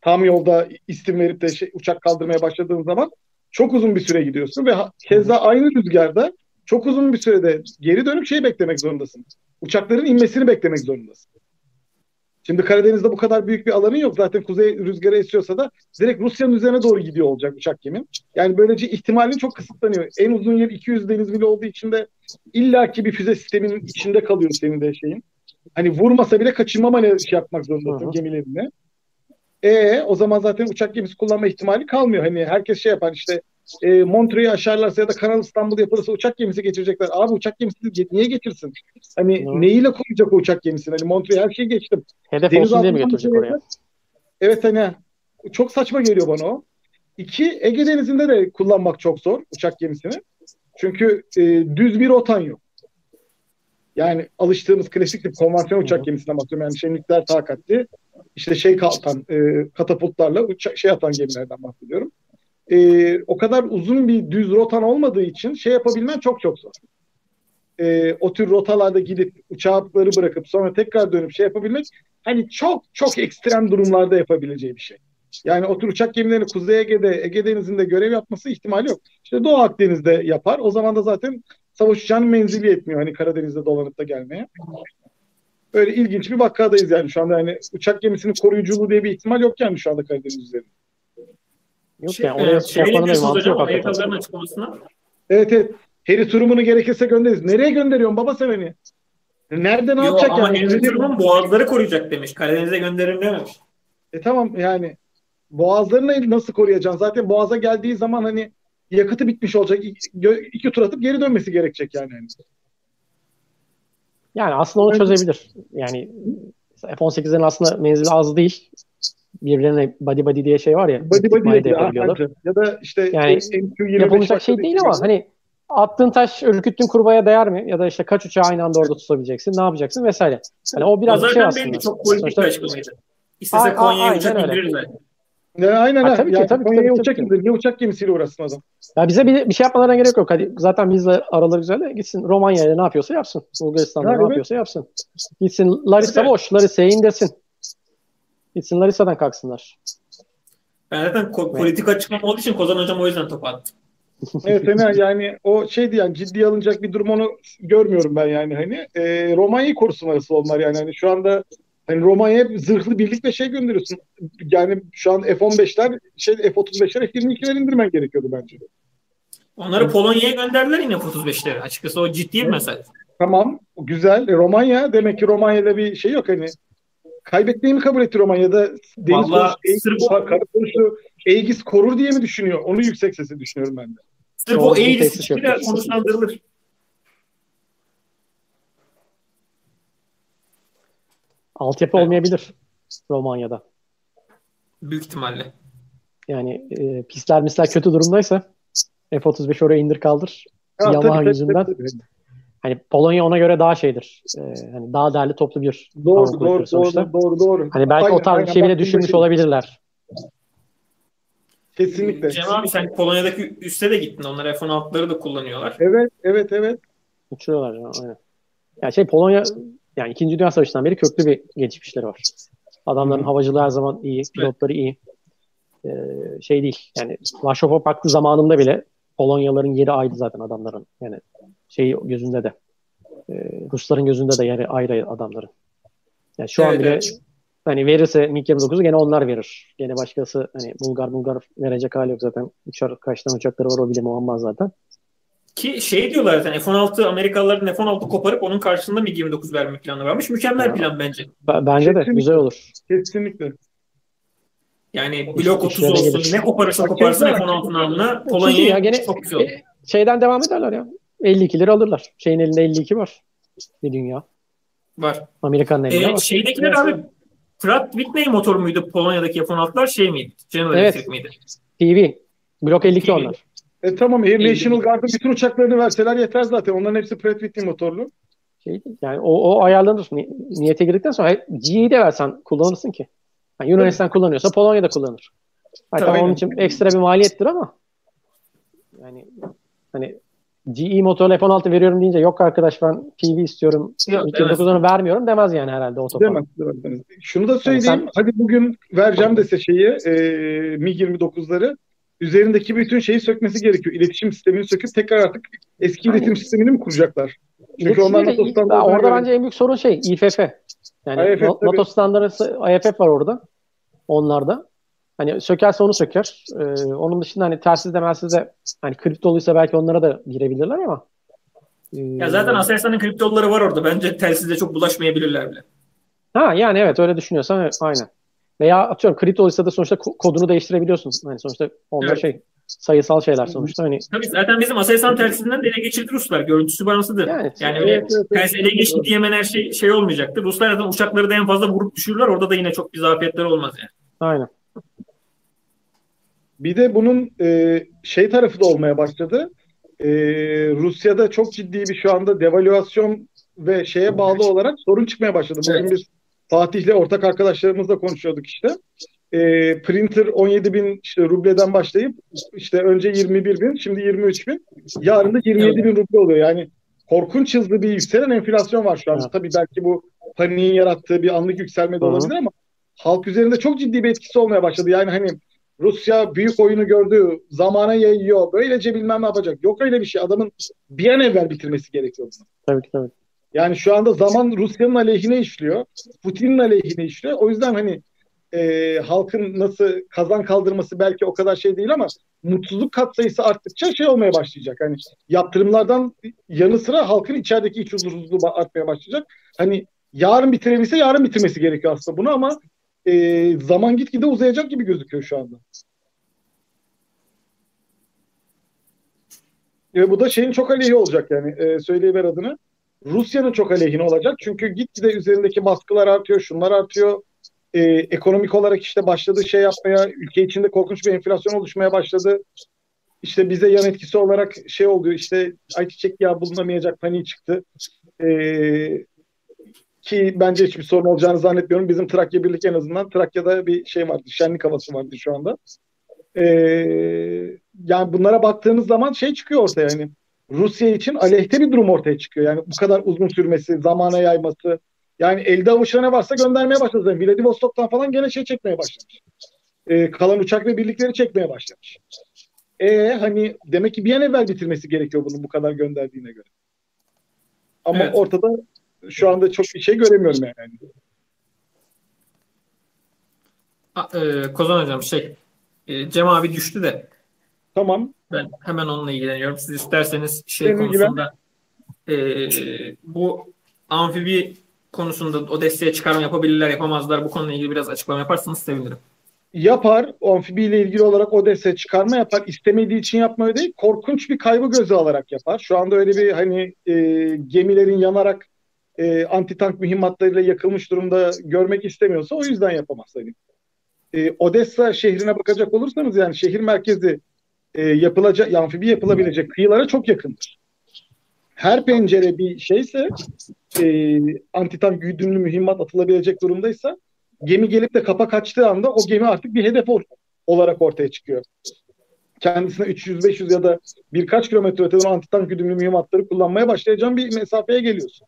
Tam yolda istim verip de uçak kaldırmaya başladığın zaman çok uzun bir süre gidiyorsun ve keza aynı rüzgarda çok uzun bir sürede geri dönüp beklemek zorundasın. Uçakların inmesini beklemek zorundasın. Şimdi Karadeniz'de bu kadar büyük bir alanın yok. Zaten kuzey rüzgarı esiyorsa da direkt Rusya'nın üzerine doğru gidiyor olacak uçak gemin. Yani böylece ihtimalin çok kısıtlanıyor. En uzun yer 200 deniz mili olduğu için de illaki bir füze sisteminin içinde kalıyor senin de şeyin. Hani vurmasa bile kaçınma manevra yapmak zorundasın gemilerine. O zaman zaten uçak gemisi kullanma ihtimali kalmıyor. Hani herkes yapar işte Montreux'u aşarlarsa ya da Kanal İstanbul yapılırsa uçak gemisi geçirecekler. Abi uçak gemisi niye geçirsin? Hani neyle koyacak o uçak gemisini? Hani Montreux'a her şeyi geçtim. Hedef deniz olsun diye mi getirecek oraya? Evet, hani çok saçma geliyor bana o. İki, Ege Denizi'nde de kullanmak çok zor uçak gemisini. Çünkü düz bir rotan yok. Yani alıştığımız klasik bir konvansiyonel uçak gemisinden bahsediyorum. Yani nükleer takatli, işte atan, katapultlarla atan gemilerden bahsediyorum. O kadar uzun bir düz rotan olmadığı için yapabilmen çok zor. O tür rotalarda gidip uçakları bırakıp sonra tekrar dönüp yapabilmek, hani çok ekstrem durumlarda yapabileceği bir şey. Yani o tür uçak gemilerini Kuzey Ege'de, Ege Denizi'nde görev yapması ihtimali yok. İşte Doğu Akdeniz'de yapar. O zaman da zaten savaş uçağının menzili yetmiyor. Hani Karadeniz'de dolanıp da gelmeye. Böyle ilginç bir vakkadayız yani şu anda. Yani uçak gemisinin koruyuculuğu diye bir ihtimal yok yani şu anda Karadeniz üzerinde. Yok yani oraya yapmanın bir yok hakikaten. Evet. Heri Turum'unu gerekirse göndeririz. Nereye gönderiyorsun baba sen hani? Nerede ne yapacak yani? Heri Turum'un boğazları koruyacak demiş. Karadeniz'e gönderin dememiş. Tamam yani. Boğazlarını nasıl koruyacaksın? Zaten boğaza geldiği zaman hani yakıtı bitmiş olacak. İki tur atıp geri dönmesi gerekecek yani. Yani aslında onu çözebilir. Yani F-18'lerin aslında menzili az değil. Birbirlerine body diye var ya. Body ya da işte yani yapılacak şey değil ama hani attığın taş ürküttüğün kurbağaya değer mi? Ya da işte kaç uçağı aynı anda orada tutabileceksin? Ne yapacaksın? Vesaire. Yani o biraz şey aslında. Zaten çok politik bir açıklamaydı. İstese Konya'ya uçak indirir zaten. Aynen. Tabii ki. Niye uçak gemisiyle uğraşsın adam? Ya bize bir şey yapmalarına gerek yok. Hadi zaten bizle araları güzel de gitsin Romanya'ya ne yapıyorsa yapsın. Bulgaristan'da ne yapıyorsa yapsın. Gitsin Larissa boş. Larissa'ya indirsin. Gitsin Larissa'dan kalksınlar. Ben zaten politik açıklama olduğu için Kozan Hocam o yüzden topu attı. Evet yani o yani ciddiye alınacak bir durum onu görmüyorum ben yani hani. Romanya'yı korusun arası onlar yani. Hani şu anda yani Romanya'ya zırhlı birlik ve gönderiyorsun. Yani şu an F-15'ler, F-35'ler, F-22'leri indirmen gerekiyordu bence de. Onları Polonya'ya gönderdiler yine F-35'leri. Açıkçası o ciddi bir mesele. Tamam, güzel. Romanya, demek ki Romanya'da bir şey yok hani. Kaybettiğimi kabul etti Romanya'da. Deniz konusu, Aegis korur diye mi düşünüyor? Onu yüksek sesle düşünüyorum ben de. Sırf o Aegis'i konuşlandırılır. Altyapı olmayabilir Romanya'da. Büyük ihtimalle. Yani pisler kötü durumdaysa F-35 oraya indir kaldır. Yamaha yüzünden. Tabii. Hani Polonya ona göre daha şeydir. Hani daha değerli toplu bir doğru. Hani belki o tarz bir şey bile düşünmüş olabilirler. Kesinlikle. Cem abi sen Polonya'daki üste de gittin. Onlar F-16'ları da kullanıyorlar. Evet. Uçuyorlar. Aynen. Yani Polonya yani 2. Dünya Savaşı'ndan beri köklü bir geçmişleri var. Adamların havacılığı her zaman iyi, pilotları iyi. Değil. Yani Varşova Paktı zamanında bile Polonyaların yeri ayrı zaten adamların. Yani gözünde de. Rusların gözünde de yeri ayrı adamların. Yani şu an bile hani verirse MiG-29'u gene onlar verir. Gene başkası hani Bulgar verecek hali yok zaten. Kaç tane uçakları var o bile muamma zaten. Ki diyorlar zaten F-16 Amerikalıların F-16 koparıp onun karşılığında MiG-29 verme planı varmış. Mükemmel plan bence. Bence de güzel olur. Kesinlikle. Yani blok 30 olsun. Ne koparırsa koparsın F-16'nın alına. Polonya'ya çok güzel olur. Devam ederler ya. 52'leri alırlar. Elinde 52 var. Bir dünya. Var. Amerikan'ın elinde var. Şeydekiler abi Pratt Whitney motor muydu? Polonya'daki F-16'lar miydi? General Electric miydi? TV. Blok 52 onlar. Tamam. National Guard'ın bütün uçaklarını verseler yeter zaten. Onların hepsi Pratt Whitney motorlu. Yani o ayarlanır. Niyete girdikten sonra GE'yi de versen kullanırsın ki. Yani Yunanistan kullanıyorsa Polonya'da kullanır. Hatta onun için ekstra bir maliyettir ama yani hani GE motorlu F-16 veriyorum deyince yok arkadaş ben PV istiyorum. 29'unu vermiyorum demez yani herhalde o topa. Şunu da söyleyeyim. Hadi bugün vereceğim dese MiG-29'ları üzerindeki bütün sökmesi gerekiyor. İletişim sistemini söküp tekrar artık eski iletişim sistemini mi kuracaklar? Çünkü onlar NATO standartları. Orada bence en büyük sorun İFF. Yani NATO standartları IFF var orada. Onlarda. Hani sökerse onu söker. Onun dışında hani telsiz de hani kriptoluysa belki onlara da girebilirler ama. Ya zaten Aselsan'ın kriptolları var orada. Bence telsizle çok bulaşmayabilirler bile. Yani evet öyle düşünüyorsan aynen. Veya atıyorum kripto olursa da sonuçta kodunu değiştirebiliyorsunuz. Yani sonuçta onlar evet. Sayısal şeyler sonuçta. Hani... Tabii zaten bizim Aselsan tersinden de ele geçirdi Ruslar. Görüntüsü varmasıdır. Yani öyle tersi ele geçti diye hemen her şey olmayacaktı. Ruslar zaten uçakları da en fazla vurup düşürürler. Orada da yine çok bir zafiyetleri olmaz yani. Aynen. Bir de bunun tarafı da olmaya başladı. Rusya'da çok ciddi bir şu anda devalüasyon ve şeye bağlı olarak sorun çıkmaya başladı. Bugün biz Fatih'le ortak arkadaşlarımızla konuşuyorduk işte. Printer 17.000 işte rubleden başlayıp işte önce 21.000, şimdi 23.000, yarın da 27.000 ruble oluyor. Yani korkunç hızlı bir yükselen enflasyon var şu an. Tabii belki bu paniğin yarattığı bir anlık yükselme de olabilir ama halk üzerinde çok ciddi bir etkisi olmaya başladı. Yani hani Rusya büyük oyunu gördü, zamana yayıyor, böylece bilmem ne yapacak. Yok öyle bir şey. Adamın bir an evvel bitirmesi gerekiyor. Tabii. Yani şu anda zaman Rusya'nın aleyhine işliyor. Putin'in aleyhine işliyor. O yüzden hani halkın nasıl kazan kaldırması belki o kadar şey değil ama mutsuzluk katsayısı arttıkça şey olmaya başlayacak. Hani yaptırımlardan yanı sıra halkın içerideki iç huzursuzluğu artmaya başlayacak. Hani yarın bitirebilse yarın bitirmesi gerekiyor aslında bunu ama zaman gitgide uzayacak gibi gözüküyor şu anda. Bu da şeyin çok aleyhi olacak yani. Söyleyiver adını. Rusya'nın çok aleyhine olacak. Çünkü gitgide üzerindeki baskılar artıyor, şunlar artıyor. Ekonomik olarak işte başladığı şey yapmaya, ülke içinde korkunç bir enflasyon oluşmaya başladı. İşte bize yan etkisi olarak şey oldu, işte ayçiçek yağı bulunamayacak paniği çıktı. Ki bence hiçbir sorun olacağını zannetmiyorum. Bizim Trakya Birlik en azından Trakya'da bir şey vardı, şenlik havası vardı şu anda. Yani bunlara baktığınız zaman şey çıkıyor ortaya yani. Rusya için aleyhte bir durum ortaya çıkıyor. Yani bu kadar uzun sürmesi, zamana yayması. Yani elde avuçta ne varsa göndermeye başladı. Vladivostok'tan falan gene şey çekmeye başlamış. Kalan uçak ve birlikleri çekmeye başlamış. Hani demek ki bir an evvel bitirmesi gerekiyor bunu bu kadar gönderdiğine göre. Ama ortada şu anda çok bir şey göremiyorum yani. Kozan hocam Cem abi düştü de. Tamam. Ben hemen onunla ilgileniyorum. Siz isterseniz konusunda bu amfibi konusunda o desteğe çıkarma yapabilirler, yapamazlar. Bu konuyla ilgili biraz açıklama yaparsanız sevinirim. Yapar. O amfibiyle ilgili olarak o desteğe çıkarma yapar. İstemediği için yapmıyor değil. Korkunç bir kaybı göze alarak yapar. Şu anda öyle bir hani gemilerin yanarak antitank mühimmatlarıyla yakılmış durumda görmek istemiyorsa o yüzden yapamaz. Yani. Odessa şehrine bakacak olursanız yani şehir merkezi yapılacak, amfibi yapılabilecek kıyılara çok yakındır. Her pencere bir şeyse antitank güdümlü mühimmat atılabilecek durumdaysa gemi gelip de kapa kaçtığı anda o gemi artık bir hedef olarak ortaya çıkıyor. Kendisine 300-500 ya da birkaç kilometre öteden antitank güdümlü mühimmatları kullanmaya başlayacağın bir mesafeye geliyorsun.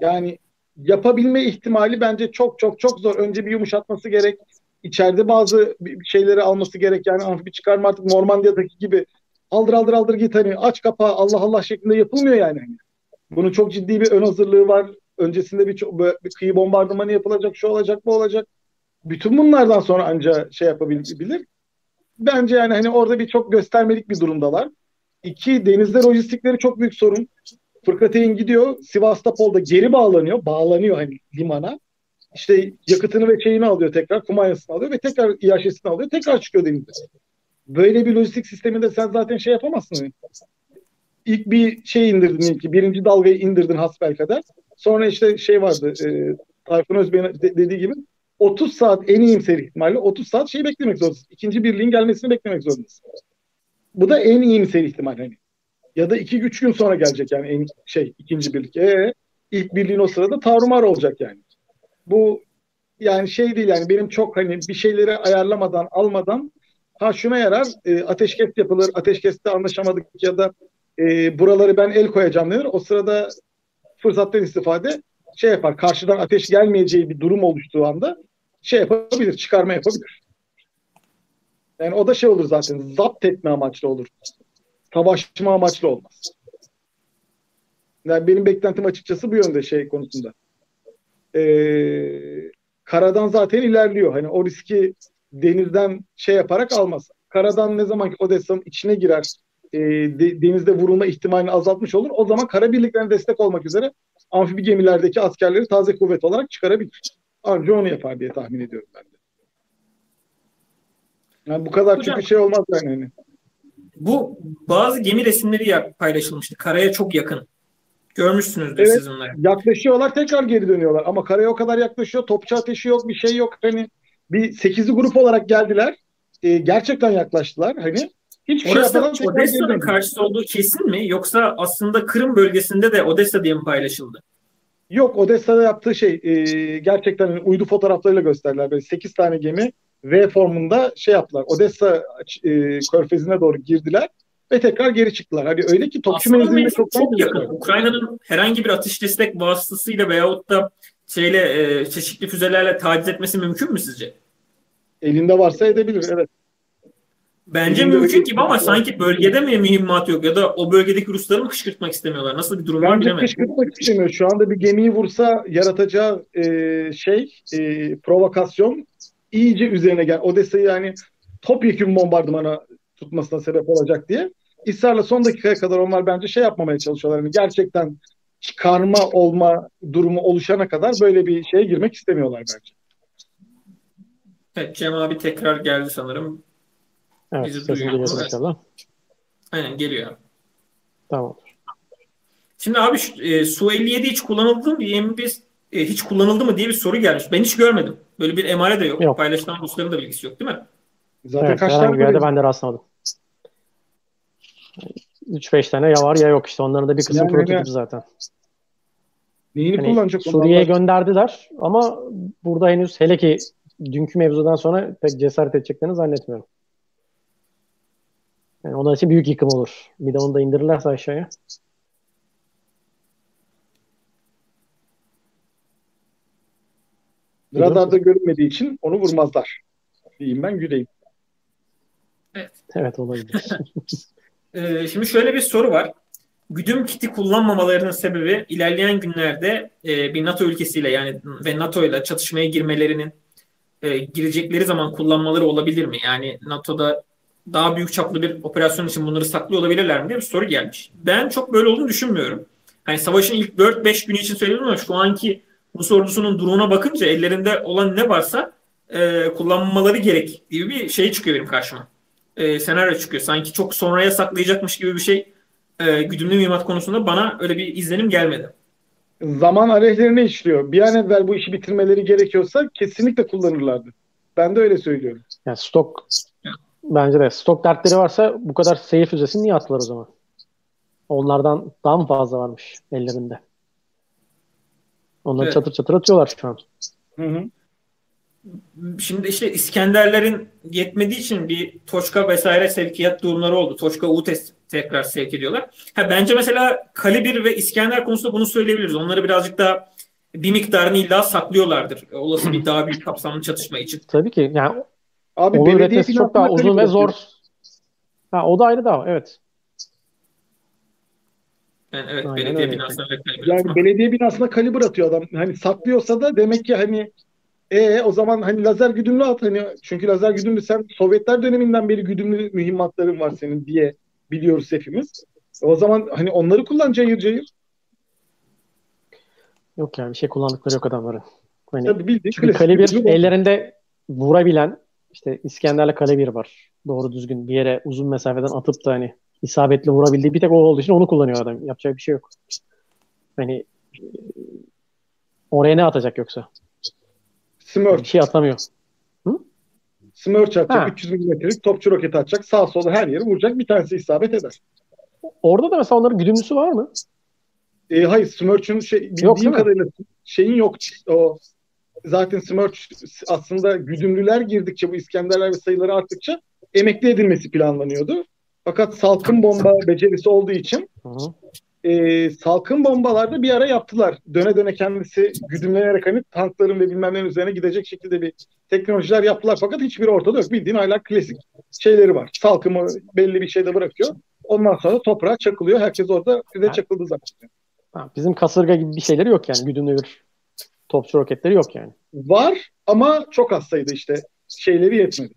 Yani yapabilme ihtimali bence çok zor. Önce bir yumuşatması gerek. İçeride bazı şeyleri alması gerek. Yani amfibi çıkarma artık Normandiya'daki gibi aldır git hani aç kapa Allah şeklinde yapılmıyor yani. Bunun çok ciddi bir ön hazırlığı var. Öncesinde bir kıyı bombardımanı yapılacak, şu olacak, bu olacak. Bütün bunlardan sonra ancak yapabilir. Bence yani hani orada bir çok göstermelik bir durumdalar. 2, denizde lojistikleri çok büyük sorun. Fırkateyn gidiyor, Sivastopol'da geri bağlanıyor hani limana. İşte yakıtını ve şeyini alıyor tekrar, kumanyasını alıyor ve tekrar iaşesini alıyor, tekrar çıkıyor denize. Böyle bir lojistik sisteminde sen zaten yapamazsın. İlk bir indirdin birinci dalgayı indirdin hasbelkader. Sonra işte vardı, Tayfun Özbey'in dediği gibi 30 saat en iyimser ihtimalle 30 saat beklemek zorundasın. İkinci birliğin gelmesini beklemek zorundasın. Bu da en iyimser ihtimal hani. Ya da 2-3 gün sonra gelecek yani en ikinci birlik. İlk birliğin o sırada tarumar olacak yani. Bu yani değil yani benim çok hani bir şeyleri ayarlamadan almadan şuna yarar ateşkes yapılır. Ateşkeste anlaşamadık ya da buraları ben el koyacağım denir. O sırada fırsattan istifade yapar. Karşıdan ateş gelmeyeceği bir durum oluştuğu anda yapabilir. Çıkarma yapabilir. Yani o da olur zaten. Zapt etme amaçlı olur. Savaşma amaçlı olmaz. Yani benim beklentim açıkçası bu yönde konusunda. Karadan zaten ilerliyor. Hani o riski denizden yaparak almaz. Karadan ne zaman ki Odessa'nın içine girer, denizde vurulma ihtimalini azaltmış olur. O zaman kara birliklerine destek olmak üzere amfibi gemilerdeki askerleri taze kuvvet olarak çıkarabilir. Anca onu yapar diye tahmin ediyorum ben de. Yani bu kadar hocam, çünkü şey olmaz yani. Bu bazı gemi resimleri paylaşılmıştı. Karaya çok yakın. Görmüşsünüzdür evet, siz onları. Yaklaşıyorlar, tekrar geri dönüyorlar. Ama karaya o kadar yaklaşıyor. Topçu ateşi yok, bir şey yok. Hani bir 8'li grup olarak geldiler. Gerçekten yaklaştılar. Hani hiçbir orası şey yapmadan. Odessa'nın karşısı olduğu kesin mi? Yoksa aslında Kırım bölgesinde de Odessa diye mi paylaşıldı? Yok, Odessa'da yaptığı şey gerçekten uydu fotoğraflarıyla gösterdiler. Böyle 8 tane gemi V formunda şey yaptılar. Odessa körfezine doğru girdiler ve tekrar geri çıktılar. Hani öyle ki topçu menzilinde çok yakın. Ukrayna'nın herhangi bir atış destek vasıtasıyla veyahut da şeyle çeşitli füzelerle taciz etmesi mümkün mü sizce? Elinde varsa edebilir, evet. Bence elinde mümkün gibi ama sanki bölgede mi mühimmat yok ya da o bölgedeki Rusları mı kışkırtmak istemiyorlar? Nasıl bir durum var bilemedim. Bence kışkırtmak istemiyor. Şu anda bir gemiyi vursa yaratacağı provokasyon iyice üzerine gel. Odessa'yı yani topyekun bombardımana tutmasına sebep olacak diye. İsrail'le son dakikaya kadar onlar bence şey yapmamaya çalışıyorlar. Yani gerçekten çıkarma olma durumu oluşana kadar böyle bir şeye girmek istemiyorlar bence. Evet, Cem abi tekrar geldi sanırım. Evet, bizi duyuyoruz inşallah. Aynen, geliyor. Tamam. Şimdi abi Su-57 hiç kullanıldı mı? YM-1 hiç kullanıldı mı diye bir soru gelmiş. Ben hiç görmedim. Böyle bir emare de yok. Paylaşılan Rusların da bilgisi yok değil mi? Zaten evet, kaç tane yerde ben de rastlamadım. 3-5 tane ya var ya yok işte. Onların da bir kısmı yani prototip zaten. Neyini hani kullanacak? Suriye'ye gönderdiler ama burada henüz hele ki dünkü mevzudan sonra pek cesaret edeceklerini zannetmiyorum. Yani onun için büyük yıkım olur. Bir de onu da indirirlerse aşağıya. Radarda görünmediği için onu vurmazlar. Diyeyim ben, güleyim. Evet. Evet, olabilir. Şimdi şöyle bir soru var. Güdüm kiti kullanmamalarının sebebi ilerleyen günlerde bir NATO ülkesiyle yani ve NATO'yla çatışmaya girmelerinin girecekleri zaman kullanmaları olabilir mi? Yani NATO'da daha büyük çaplı bir operasyon için bunları saklıyor olabilirler mi diye bir soru gelmiş. Ben çok böyle olduğunu düşünmüyorum. Hani savaşın ilk 4-5 günü için söyledim ama şu anki Rus ordusunun durumuna bakınca ellerinde olan ne varsa kullanmaları gerek gibi bir şey çıkıyor benim karşıma. Senaryo çıkıyor. Sanki çok sonraya saklayacakmış gibi bir şey güdümlü mühimmat konusunda bana öyle bir izlenim gelmedi. Zaman aleyhlerine işliyor. Bir an evvel bu işi bitirmeleri gerekiyorsa kesinlikle kullanırlardı. Ben de öyle söylüyorum. Yani stok, bence de stok dertleri varsa bu kadar seyir füzesini niye attılar o zaman? Onlardan daha mı fazla varmış ellerinde? Onları evet, çatır çatır atıyorlar şu an. Hı hı. Şimdi işte İskenderlerin yetmediği için bir Toçka vesaire sevkiyat durumları oldu. Toçka U-Test tekrar sevk ediyorlar. Ha, bence mesela Kalibir ve İskender konusunda bunu söyleyebiliriz. Onları birazcık daha bir miktarını illa saklıyorlardır. Olası bir daha büyük kapsamlı çatışma için. Tabii ki. Yani abi, onun üretmesi çok daha uzun ve zor. Ha, o da ayrı da evet. Yani evet, aynen, belediye binasına Kalibir yani atma. Belediye binasına Kalibir atıyor adam. Hani saklıyorsa da demek ki hani o zaman hani lazer güdümlü at hani, çünkü lazer güdümlü sen Sovyetler döneminden beri güdümlü mühimmatların var senin diye biliyoruz hepimiz. O zaman hani onları kullan cayır cayır. Yok yani bir şey kullandıkları yok adamların. Hani tabii bildik. Çünkü Kalibir ellerinde vurabilen işte İskender'le Kalibir var. Doğru düzgün bir yere uzun mesafeden atıp da hani isabetli vurabildiği bir tek o olduğu için onu kullanıyor adam. Yapacak bir şey yok. Hani oraya ne atacak yoksa? Smurf. Bir şey atamıyor. Hı? Smurf atacak. Ha. 300 milimetrelik topçu roketi atacak. Sağ sola her yere vuracak. Bir tanesi isabet eder. Orada da mesela onların güdümlüsü var mı? Hayır. Smurf'ün bildiğim kadarıyla şeyin yok. O zaten Smurf aslında güdümlüler girdikçe bu İskenderler ve sayıları arttıkça emekli edilmesi planlanıyordu. Fakat salkım bomba becerisi olduğu için salkım bombalarda bir ara yaptılar. Döne döne kendisi güdümlenerek hani tankların ve bilmem nelerin üzerine gidecek şekilde bir teknolojiler yaptılar. Fakat hiçbiri ortada yok. Bildiğin hala klasik şeyleri var. Salkımı belli bir şeyde bırakıyor. Ondan sonra toprağa çakılıyor. Herkes orada bize çakıldığı zaman. Bizim kasırga gibi bir şeyleri yok yani. Güdümlü bir topçu roketleri yok yani. Var ama çok az sayıda işte. Şeyleri yetmedi.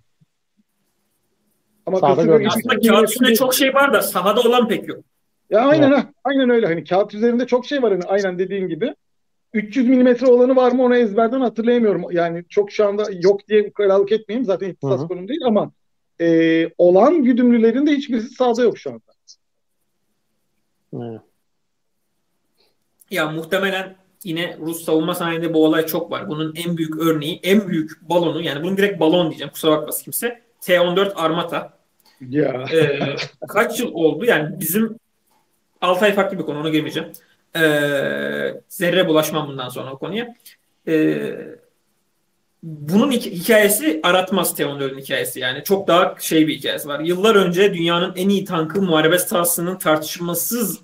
Ama aslında kağıt üstünde çok şey var da sahada olan pek yok. Ya aynen, evet. Aynen öyle. Hani kağıt üzerinde çok şey var hani, aynen dediğin gibi. 300 milimetre olanı var mı ona ezberden hatırlayamıyorum. Yani çok şu anda yok diye ukalalık etmeyeyim. Zaten ihtisas konum değil ama olan güdümlülerin de hiçbirisi sahada yok şu anda. Hı. Ya muhtemelen yine Rus savunma sanayinde bu olay çok var. Bunun en büyük örneği, en büyük balonu, yani bunu direkt balon diyeceğim, kusura bakmasın kimse. T-14 Armata. Ya. Kaç yıl oldu? Yani bizim 6 ay farklı bir konu, ona girmeyeceğim. Zerre bulaşmam bundan sonra o konuya. Bunun hikayesi aratmaz, T-14'ün hikayesi yani. Çok daha şey bir hikayesi var. Yıllar önce dünyanın en iyi tankı muharebe sahasının tartışmasız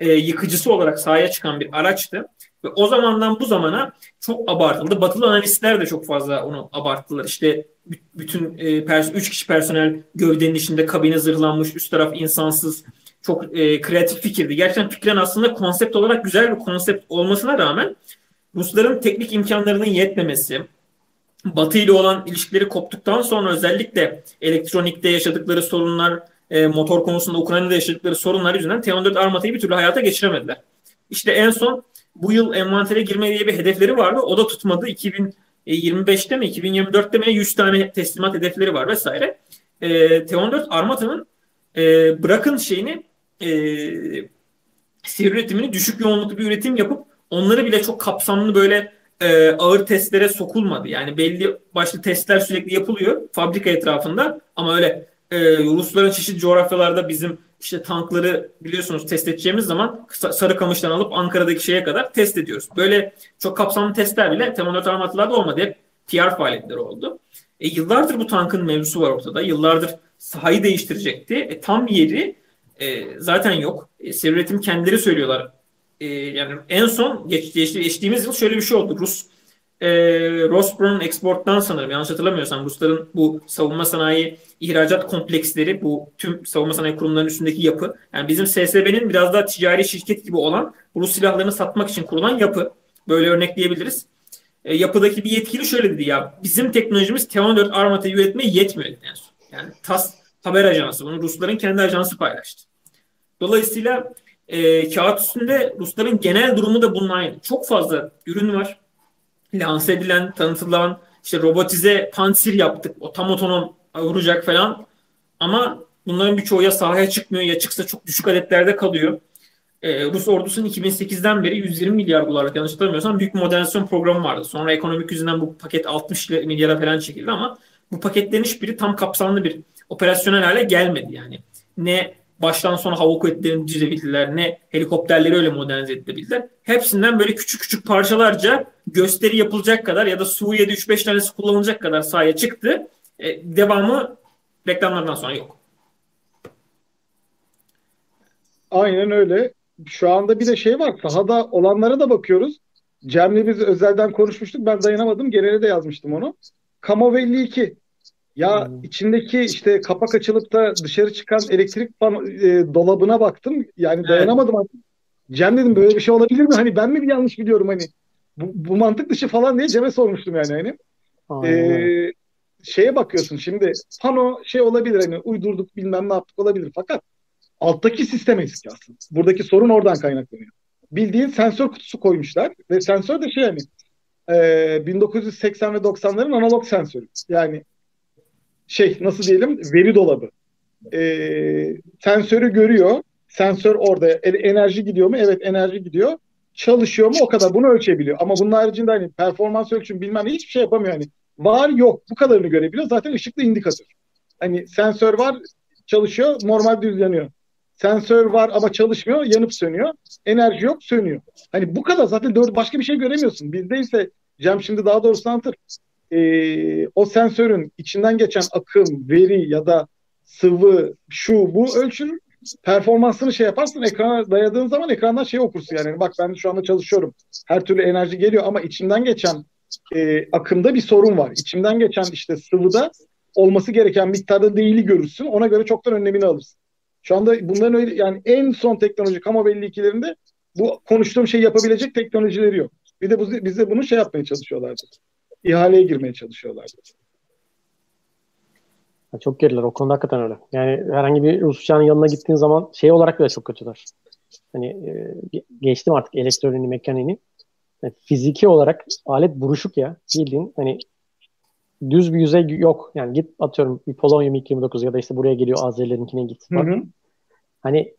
yıkıcısı olarak sahaya çıkan bir araçtı. Ve o zamandan bu zamana çok abartıldı. Batılı analistler de çok fazla onu abarttılar. İşte bütün 3 kişi personel, gövdenin içinde kabine zırhlanmış, üst taraf insansız. Çok kreatif fikirdi. Gerçekten fikren aslında konsept olarak güzel bir konsept olmasına rağmen Rusların teknik imkanlarının yetmemesi, Batı ile olan ilişkileri koptuktan sonra özellikle elektronikte yaşadıkları sorunlar, motor konusunda Ukrayna'da yaşadıkları sorunlar yüzünden T-14 Armata'yı bir türlü hayata geçiremediler. İşte en son bu yıl envantere girme diye bir hedefleri vardı. O da tutmadı. 2025'te mi 2024'te mi 100 tane teslimat hedefleri var vesaire. T-14 Armata'nın bırakın şeyini, sivri üretimini düşük yoğunluklu bir üretim yapıp onları bile çok kapsamlı böyle ağır testlere sokulmadı. Yani belli başlı testler sürekli yapılıyor fabrika etrafında ama öyle Rusların çeşitli coğrafyalarda bizim işte tankları biliyorsunuz test edeceğimiz zaman Sarıkamış'tan alıp Ankara'daki şeye kadar test ediyoruz. Böyle çok kapsamlı testler bile T-14 Armatalarda olmadı. Hep PR faaliyetleri oldu. Yıllardır bu tankın mevzusu var ortada. Yıllardır sahayı değiştirecekti. Tam yeri zaten yok. Sivri üretim kendileri söylüyorlar. Yani en son geçtiğimiz yıl şöyle bir şey oldu. Rospron'un export'tan sanırım yanlış hatırlamıyorsam Rusların bu savunma sanayi ihracat kompleksleri, bu tüm savunma sanayi kurumlarının üstündeki yapı. Yani bizim SSB'nin biraz daha ticari şirket gibi olan Rus silahlarını satmak için kurulan yapı. Böyle örnekleyebiliriz. Yapıdaki bir yetkili şöyle dedi ya, bizim teknolojimiz T-14 Armata'yı üretmeye yetmiyor dedi en son. Yani TASS haber ajansı, bunu Rusların kendi ajansı paylaştı. Dolayısıyla kağıt üstünde Rusların genel durumu da bununla aynı. Çok fazla ürün var. Lanse edilen, tanıtılan, işte robotize pantsir yaptık. O tam otonom vuracak falan. Ama bunların birçoğu ya sahaya çıkmıyor ya çıksa çok düşük adetlerde kalıyor. Rus ordusunun 2008'den beri 120 milyar dolarlık yanlış hatırlamıyorsam büyük modernizasyon programı vardı. Sonra ekonomik yüzünden bu paket 60 milyara falan çekildi ama bu paketlerin hiçbiri tam kapsamlı bir operasyonel hale gelmedi yani. Ne baştan sona hava kuvvetlerini düzebildiler, ne helikopterleri öyle modernize edilebildiler. Hepsinden böyle küçük küçük parçalarca gösteri yapılacak kadar ya da Suriye'de 3-5 tanesi kullanılacak kadar sahaya çıktı. Devamı reklamlardan sonra yok. Aynen öyle. Şu anda bir de şey var, sahada olanlara da bakıyoruz. Cem'le biz özelden konuşmuştuk, ben dayanamadım, genele de yazmıştım onu. Kamov 52. Ya içindeki işte kapak açılıp da dışarı çıkan elektrik dolabına baktım. Yani dayanamadım artık. Cem dedim böyle bir şey olabilir mi? Hani ben mi bir yanlış biliyorum hani? Bu mantık dışı falan diye Cem'e sormuştum yani. Hani. Şeye bakıyorsun şimdi. Pano şey olabilir hani uydurduk bilmem ne yaptık olabilir. Fakat alttaki sistem eksik aslında. Buradaki sorun oradan kaynaklanıyor. Bildiğin sensör kutusu koymuşlar. Ve sensör de şey hani 1980 ve 90'ların analog sensörü. Yani nasıl diyelim veri dolabı. Sensörü görüyor. Sensör orada. Enerji gidiyor mu? Evet enerji gidiyor. Çalışıyor mu? O kadar. Bunu ölçebiliyor. Ama bunun haricinde hani performans ölçüm bilmem ne hiçbir şey yapamıyor. Hani var yok. Bu kadarını görebiliyor. Zaten ışıklı indikatör. Hani sensör var çalışıyor. Normal düz yanıyor. Sensör var ama çalışmıyor. Yanıp sönüyor. Enerji yok. Sönüyor. Hani bu kadar. Zaten başka bir şey göremiyorsun. Bizde ise Cem şimdi daha doğrusu anlatır. O sensörün içinden geçen akım, veri ya da sıvı, şu, bu ölçün performansını şey yaparsın, ekrana dayadığın zaman ekrandan şey okursun yani. Bak ben şu anda çalışıyorum. Her türlü enerji geliyor ama içimden geçen akımda bir sorun var. İçimden geçen işte sıvıda olması gereken miktarda değili görürsün. Ona göre çoktan önlemini alırsın. Şu anda bunların öyle yani en son teknoloji Kamov 52'lerinde bu konuştuğum şey yapabilecek teknolojileri yok. Bir de bize bunu şey yapmaya çalışıyorlardı. İhaleye girmeye çalışıyorlar. Çok geriler. O konuda hakikaten öyle. Yani herhangi bir Rus uçağının yanına gittiğin zaman şey olarak bile çok kötüler. Hani geçtim artık elektroniğini, mekaniğini. Yani fiziki olarak alet buruşuk ya. Bildiğin hani düz bir yüzey yok. Yani git atıyorum bir Polonyum 29 ya da işte buraya geliyor Azeri'lerinkine git. Bak. Hı hı. Hani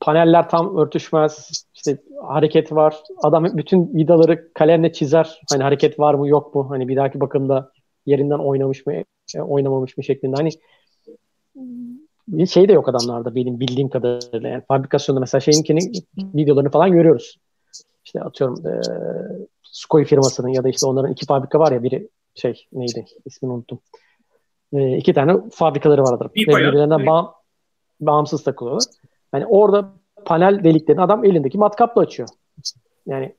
paneller tam örtüşmez. İşte hareket var. Adam bütün vidaları kalemle çizer. Hani hareket var mı yok mu? Hani bir dahaki bakımda yerinden oynamış mı oynamamış mı şeklinde. Hani bir şey de yok adamlarda benim bildiğim kadarıyla. Yani fabrikasyonda mesela şeyinkinin videolarını falan görüyoruz. İşte atıyorum Sukhoi firmasının ya da işte onların iki fabrika var ya, biri şey neydi ismini unuttum. İki tane fabrikaları var adamın. Birbirlerinden bağımsız takılıyorlar. Yani orada panel deliklerini adam elindeki matkapla açıyor. Yani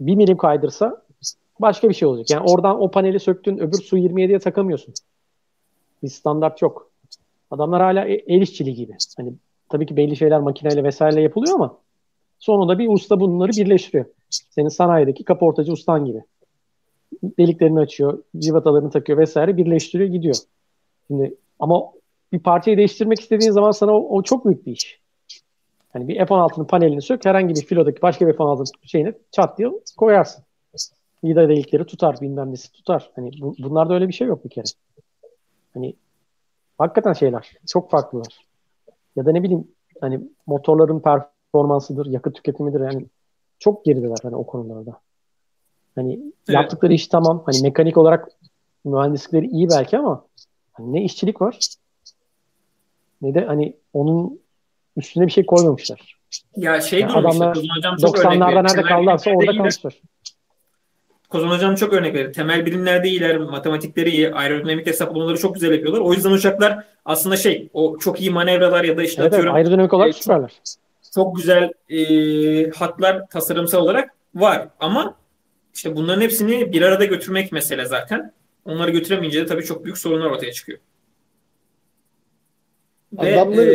bir milim kaydırsa başka bir şey olacak. Yani oradan o paneli söktün, öbür su 27'ye takamıyorsun. Bir standart yok. Adamlar hala el işçiliği gibi. Hani tabii ki belli şeyler makineyle vesaireyle yapılıyor ama sonunda bir usta bunları birleştiriyor. Senin sanayideki kaportacı ustan gibi. Deliklerini açıyor, civatalarını takıyor vesaire, birleştiriyor, gidiyor. Şimdi ama bir parçayı değiştirmek istediğin zaman sana o çok büyük bir iş. Hani bir F-16'nın panelini sök, herhangi bir filodaki başka bir F-16'nın şeyini çat diye koyarsın. Vida delikleri tutar, bilmem nesi tutar. Hani bunlarda öyle bir şey yok bir kere. Hani hakikaten şeyler çok farklılar. Ya da ne bileyim hani motorların performansıdır, yakıt tüketimidir, yani çok gerideler hani o konularda. Hani evet. Yaptıkları iş tamam. Hani mekanik olarak mühendislikleri iyi belki ama hani ne işçilik var ne de hani onun üstüne bir şey koymamışlar. Ya şey yani adamlar hocam, 90'larda nerede kaldılarsa orada kalmışlar. Kozan hocam çok örnek verir. Temel bilimlerde iyiler, matematikleri iyi, aerodinamik hesaplamaları çok güzel yapıyorlar. O yüzden uçaklar aslında o çok iyi manevralar ya da işte evet, atıyorum. Aerodinamik olarak süperler. Çok güzel hatlar tasarımsal olarak var ama işte bunların hepsini bir arada götürmek mesele zaten. Onları götüremeyince de tabii çok büyük sorunlar ortaya çıkıyor. Ve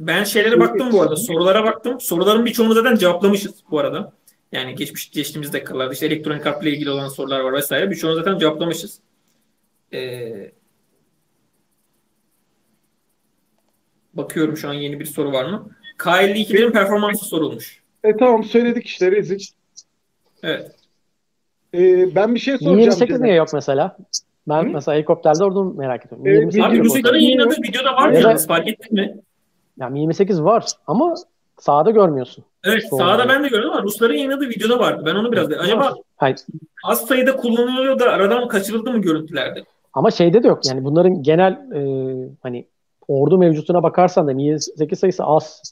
ben şeylere baktım bu arada. Sorulara baktım. Soruların birçoğunu zaten cevaplamışız bu arada. Yani geçtiğimiz dakikalarda işte elektronik harfle ilgili olan sorular var vesaire. Birçoğunu zaten cevaplamışız. Bakıyorum şu an yeni bir soru var mı? K52'lerin performansı sorulmuş. Tamam söyledik işte Rezik. Evet. Ben bir şey soracağım. 28 niye yok mesela? Ben mesela helikopterde olduğunu merak ediyorum. Abi Rusların yayınladığı videoda var mı? Fark ettin mi? Yani 28 var ama sahada görmüyorsun. Evet sahada ben de gördüm ama Rusların yayınladığı videoda vardı. Ben onu biraz da acaba az sayıda kullanılıyor da aradan kaçırıldı mı görüntülerde? Ama şeyde de yok yani bunların genel hani ordu mevcutuna bakarsan da 28 sayısı az.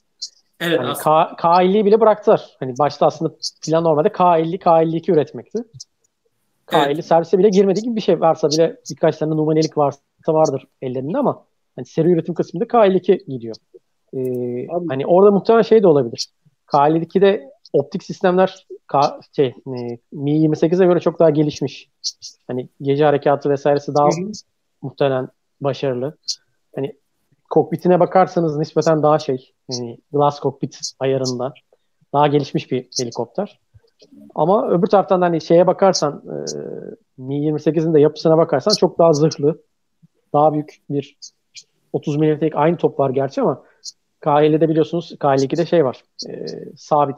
Evet, yani K50'yi bile bıraktılar. Hani başta aslında plan normalde K50, K52 üretmekti. K50 evet. Servise bile girmedi gibi bir şey varsa bile birkaç tane numanelik varsa vardır ellerinde ama hani seri üretim kısmında K52 gidiyor. Hani orada muhtemelen şey de olabilir. K52'de optik sistemler Mi-28'e göre çok daha gelişmiş. Hani gece harekatı vesairesi daha muhtemelen başarılı. Hani kokpitine bakarsanız nispeten daha yani glass cockpit ayarında daha gelişmiş bir helikopter. Ama öbür taraftan hani şeye bakarsan Mi-28'in de yapısına bakarsan çok daha zırhlı. Daha büyük bir 30 milimetrelik aynı top var gerçi ama K50'de biliyorsunuz K52'de var. Sabit.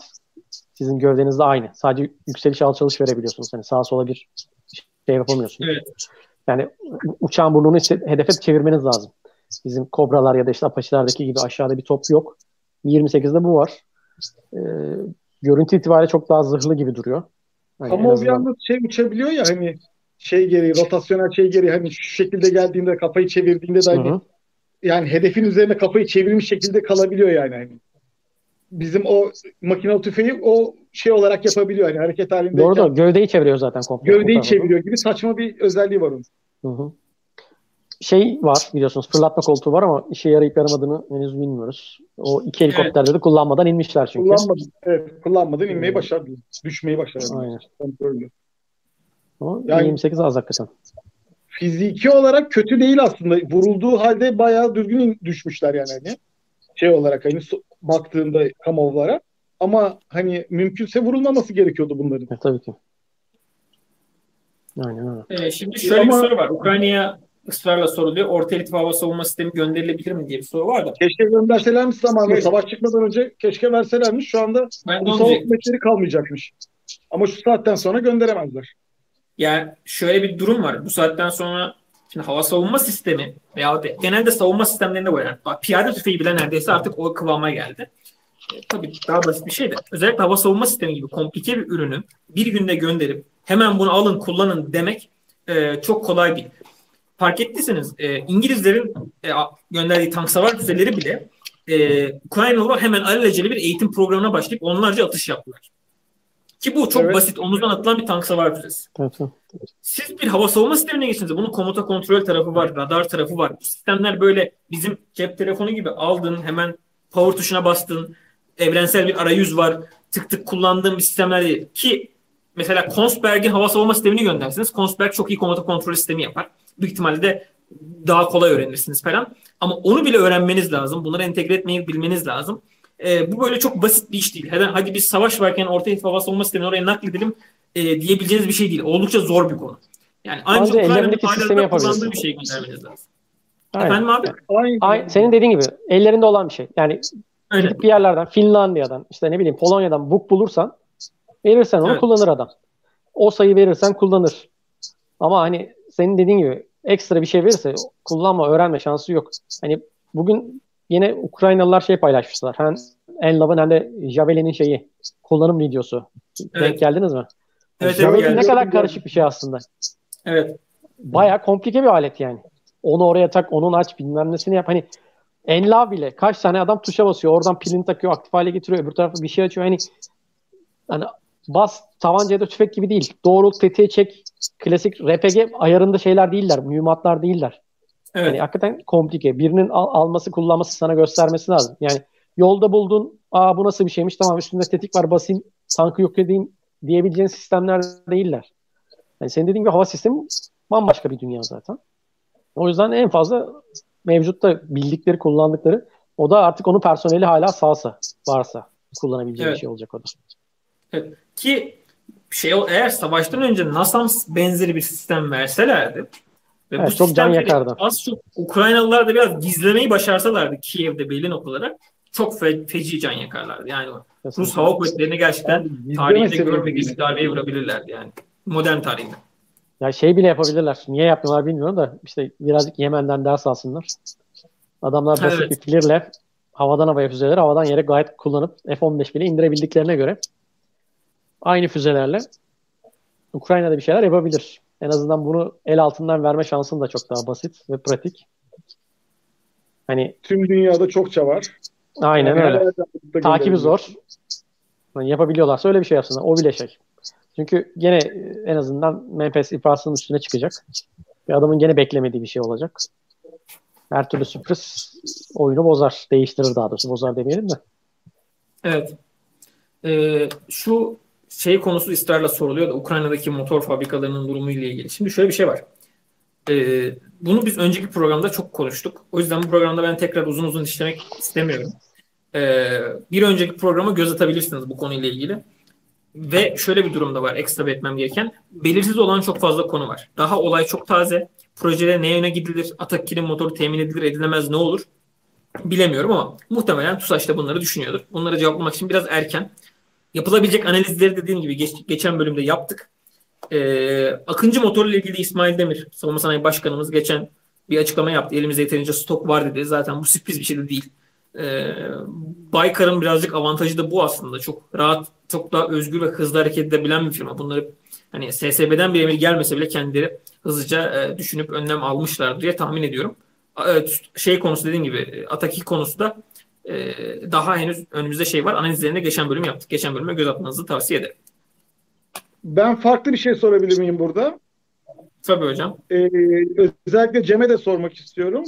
Sizin gövdenizde aynı. Sadece yükseliş alçalış verebiliyorsunuz. Hani sağa sola bir şey yapamıyorsunuz. Evet. Yani uçağın burnunu işte hedefe çevirmeniz lazım. Bizim Kobralar ya da işte Apache'lerdeki gibi aşağıda bir top yok. 28'de bu var. Görüntü itibariyle çok daha zırhlı gibi duruyor. Yani ama o bir anda uçabiliyor ya hani geri, rotasyonel geri hani şu şekilde geldiğinde kafayı çevirdiğinde de hani yani hedefin üzerine kafayı çevirmiş şekilde kalabiliyor yani. Bizim o makinalı tüfeği o olarak yapabiliyor hani hareket halinde. Doğru da gövdeyi çeviriyor zaten komple. Gövdeyi çeviriyor gibi saçma bir özelliği var onun. Var biliyorsunuz fırlatma koltuğu var ama işe yarayıp yaramadığını henüz bilmiyoruz. O iki helikopterde de kullanmadan inmişler çünkü. Kullanmadan inmeyi başardılar. Düşmeyi başardılar. Aynen. Kontrollü. Yani 28 az hakikaten. Fiziki olarak kötü değil aslında. Vurulduğu halde bayağı düzgün düşmüşler yani. Olarak hani baktığında kamuoylara. Ama hani mümkünse vurulmaması gerekiyordu bunların. Tabii ki. Aynen öyle. Şimdi şöyle bir soru var. Ukrayna'ya ısrarla soruluyor. Orta elitme hava savunma sistemi gönderilebilir mi diye bir soru var da. Keşke gönderselermiş zamanında. Savaş çıkmadan önce keşke verselermiş. Şu anda bu savaş meçleri kalmayacakmış. Ama şu saatten sonra gönderemezler. Yani şöyle bir durum var. Bu saatten sonra şimdi hava savunma sistemi veya genelde savunma sistemlerinde var. Yani piyade tüfeği bile neredeyse artık o kıvama geldi. Tabii daha basit bir şey de. Özellikle hava savunma sistemi gibi komplike bir ürünü bir günde gönderip hemen bunu alın kullanın demek çok kolay değil. Fark ettiyseniz İngilizlerin gönderdiği tank savar füzeleri bile Ukraynalılar hemen alelacele bir eğitim programına başlayıp onlarca atış yaptılar. Ki bu çok basit, omuzdan atılan bir tank savar füzesi. Siz bir hava savunma sistemine geçtiğinizde bunun komuta kontrol tarafı var, radar tarafı var. Bu sistemler böyle bizim cep telefonu gibi aldın, hemen power tuşuna bastın, evrensel bir arayüz var, tık tık kullandığın bir sistemler değil. Ki mesela Kongsberg'in hava savunma sistemini göndersiniz. Kongsberg çok iyi komuta kontrol sistemi yapar. Büyük ihtimalle de daha kolay öğrenirsiniz falan. Ama onu bile öğrenmeniz lazım. Bunları entegre etmeyi bilmeniz lazım. Bu böyle çok basit bir iş değil. Hadi biz savaş varken orta elitme hava savunma sistemini oraya nakledelim diyebileceğiniz bir şey değil. Oldukça zor bir konu. Yani ancak ellerindeki sistemi yapabilirsiniz. Bir şey göndermeniz lazım. Aynen. Efendim abi? Aynen. Senin dediğin gibi ellerinde olan bir şey. Yani gidip bir yerlerden, Finlandiya'dan, işte ne bileyim Polonya'dan buk bulursan verirsen onu kullanır adam. O sayı verirsen kullanır. Ama hani senin dediğin gibi ekstra bir şey verirse kullanma, öğrenme şansı yok. Hani bugün yine Ukraynalılar şey paylaşmışlar. Hem Enlav'ın hem de Javelin'in şeyi kullanım videosu. Denk geldiniz mi? Evet, Javelin ne kadar karışık bir şey aslında. Evet. Bayağı komplike bir alet yani. Onu oraya tak, onun aç, bilmem nesini yap. Hani Enlav bile kaç tane adam tuşa basıyor. Oradan pilini takıyor, aktif hale getiriyor. Öbür tarafı bir şey açıyor. Hani bas, tabancaya da tüfek gibi değil. Doğrul, tetiğe çek. Klasik RPG ayarında şeyler değiller. Mühimmatlar değiller. Evet. Yani hakikaten komplike. Birinin alması, kullanması, sana göstermesi lazım. Yani yolda buldun, bu nasıl bir şeymiş, tamam üstünde tetik var, basayım, tankı yok edeyim diyebileceğin sistemler değiller. Yani senin dediğin gibi hava sistemi bambaşka bir dünya zaten. O yüzden en fazla mevcutta bildikleri, kullandıkları, o da artık onun personeli hala sağsa, varsa kullanabileceği bir şey olacak o da. Evet. Ki eğer savaştan önce NASAMS benzeri bir sistem verselerdi ve bu çok can yakardı. Az çok Ukraynalılar da biraz gizlemeyi başarsalardı Kiev'de belli noktalara çok feci can yakarlardı. Yani Rus hava kuvvetlerini gerçekten tarihinde görmek gibi darbeye vurabilirlerdi yani. Modern tarihinde. Ya şey bile yapabilirler. Niye yapmıyorlar bilmiyorum da işte birazcık Yemen'den ders alsınlar. Adamlar basit bir flirle havadan havaya füzeleri havadan yere gayet kullanıp F-15 bile indirebildiklerine göre aynı füzelerle Ukrayna'da bir şeyler yapabilir. En azından bunu el altından verme şansın da çok daha basit ve pratik. Hani tüm dünyada çokça var. Aynen yani öyle. Takibi zor. Yani yapabiliyorlarsa öyle bir şey yapsınlar. O bile şey. Çünkü gene en azından Memphis iflasının üstüne çıkacak. Bir adamın gene beklemediği bir şey olacak. Her türlü sürpriz oyunu bozar. Değiştirir daha doğrusu. Bozar demeyelim de. Evet. Şu şey konusu ısrarla soruluyor da Ukrayna'daki motor fabrikalarının durumu ile ilgili. Şimdi şöyle bir şey var. Bunu biz önceki programda çok konuştuk. O yüzden bu programda ben tekrar uzun uzun işlemek istemiyorum. Bir önceki programı göz atabilirsiniz bu konuyla ilgili. Ve şöyle bir durumda var ekstra belirtmem gereken. Belirsiz olan çok fazla konu var. Daha olay çok taze. Projede ne yöne gidilir? Atakir'in motoru temin edilir, edilemez ne olur? Bilemiyorum ama muhtemelen TUSAŞ da bunları düşünüyordur. Bunları cevaplamak için biraz erken. Yapılabilecek analizleri dediğim gibi geçen bölümde yaptık. Akıncı motoruyla ilgili İsmail Demir, Savunma Sanayi Başkanımız geçen bir açıklama yaptı. Elimizde yeterince stok var dedi. Zaten bu sürpriz bir şey de değil. Baykar'ın birazcık avantajı da bu aslında. Çok rahat, çok daha özgür ve hızlı hareket edebilen bir firma. Bunları hani SSB'den bir emir gelmese bile kendileri hızlıca düşünüp önlem almışlar diye tahmin ediyorum. Şey konusu dediğim gibi Atakir konusu da daha henüz önümüzde şey var. Analizlerinde geçen bölüm yaptık. Geçen bölüme göz atmanızı tavsiye ederim. Ben farklı bir şey sorabilir miyim burada? Tabii hocam. Özellikle Cem'e de sormak istiyorum.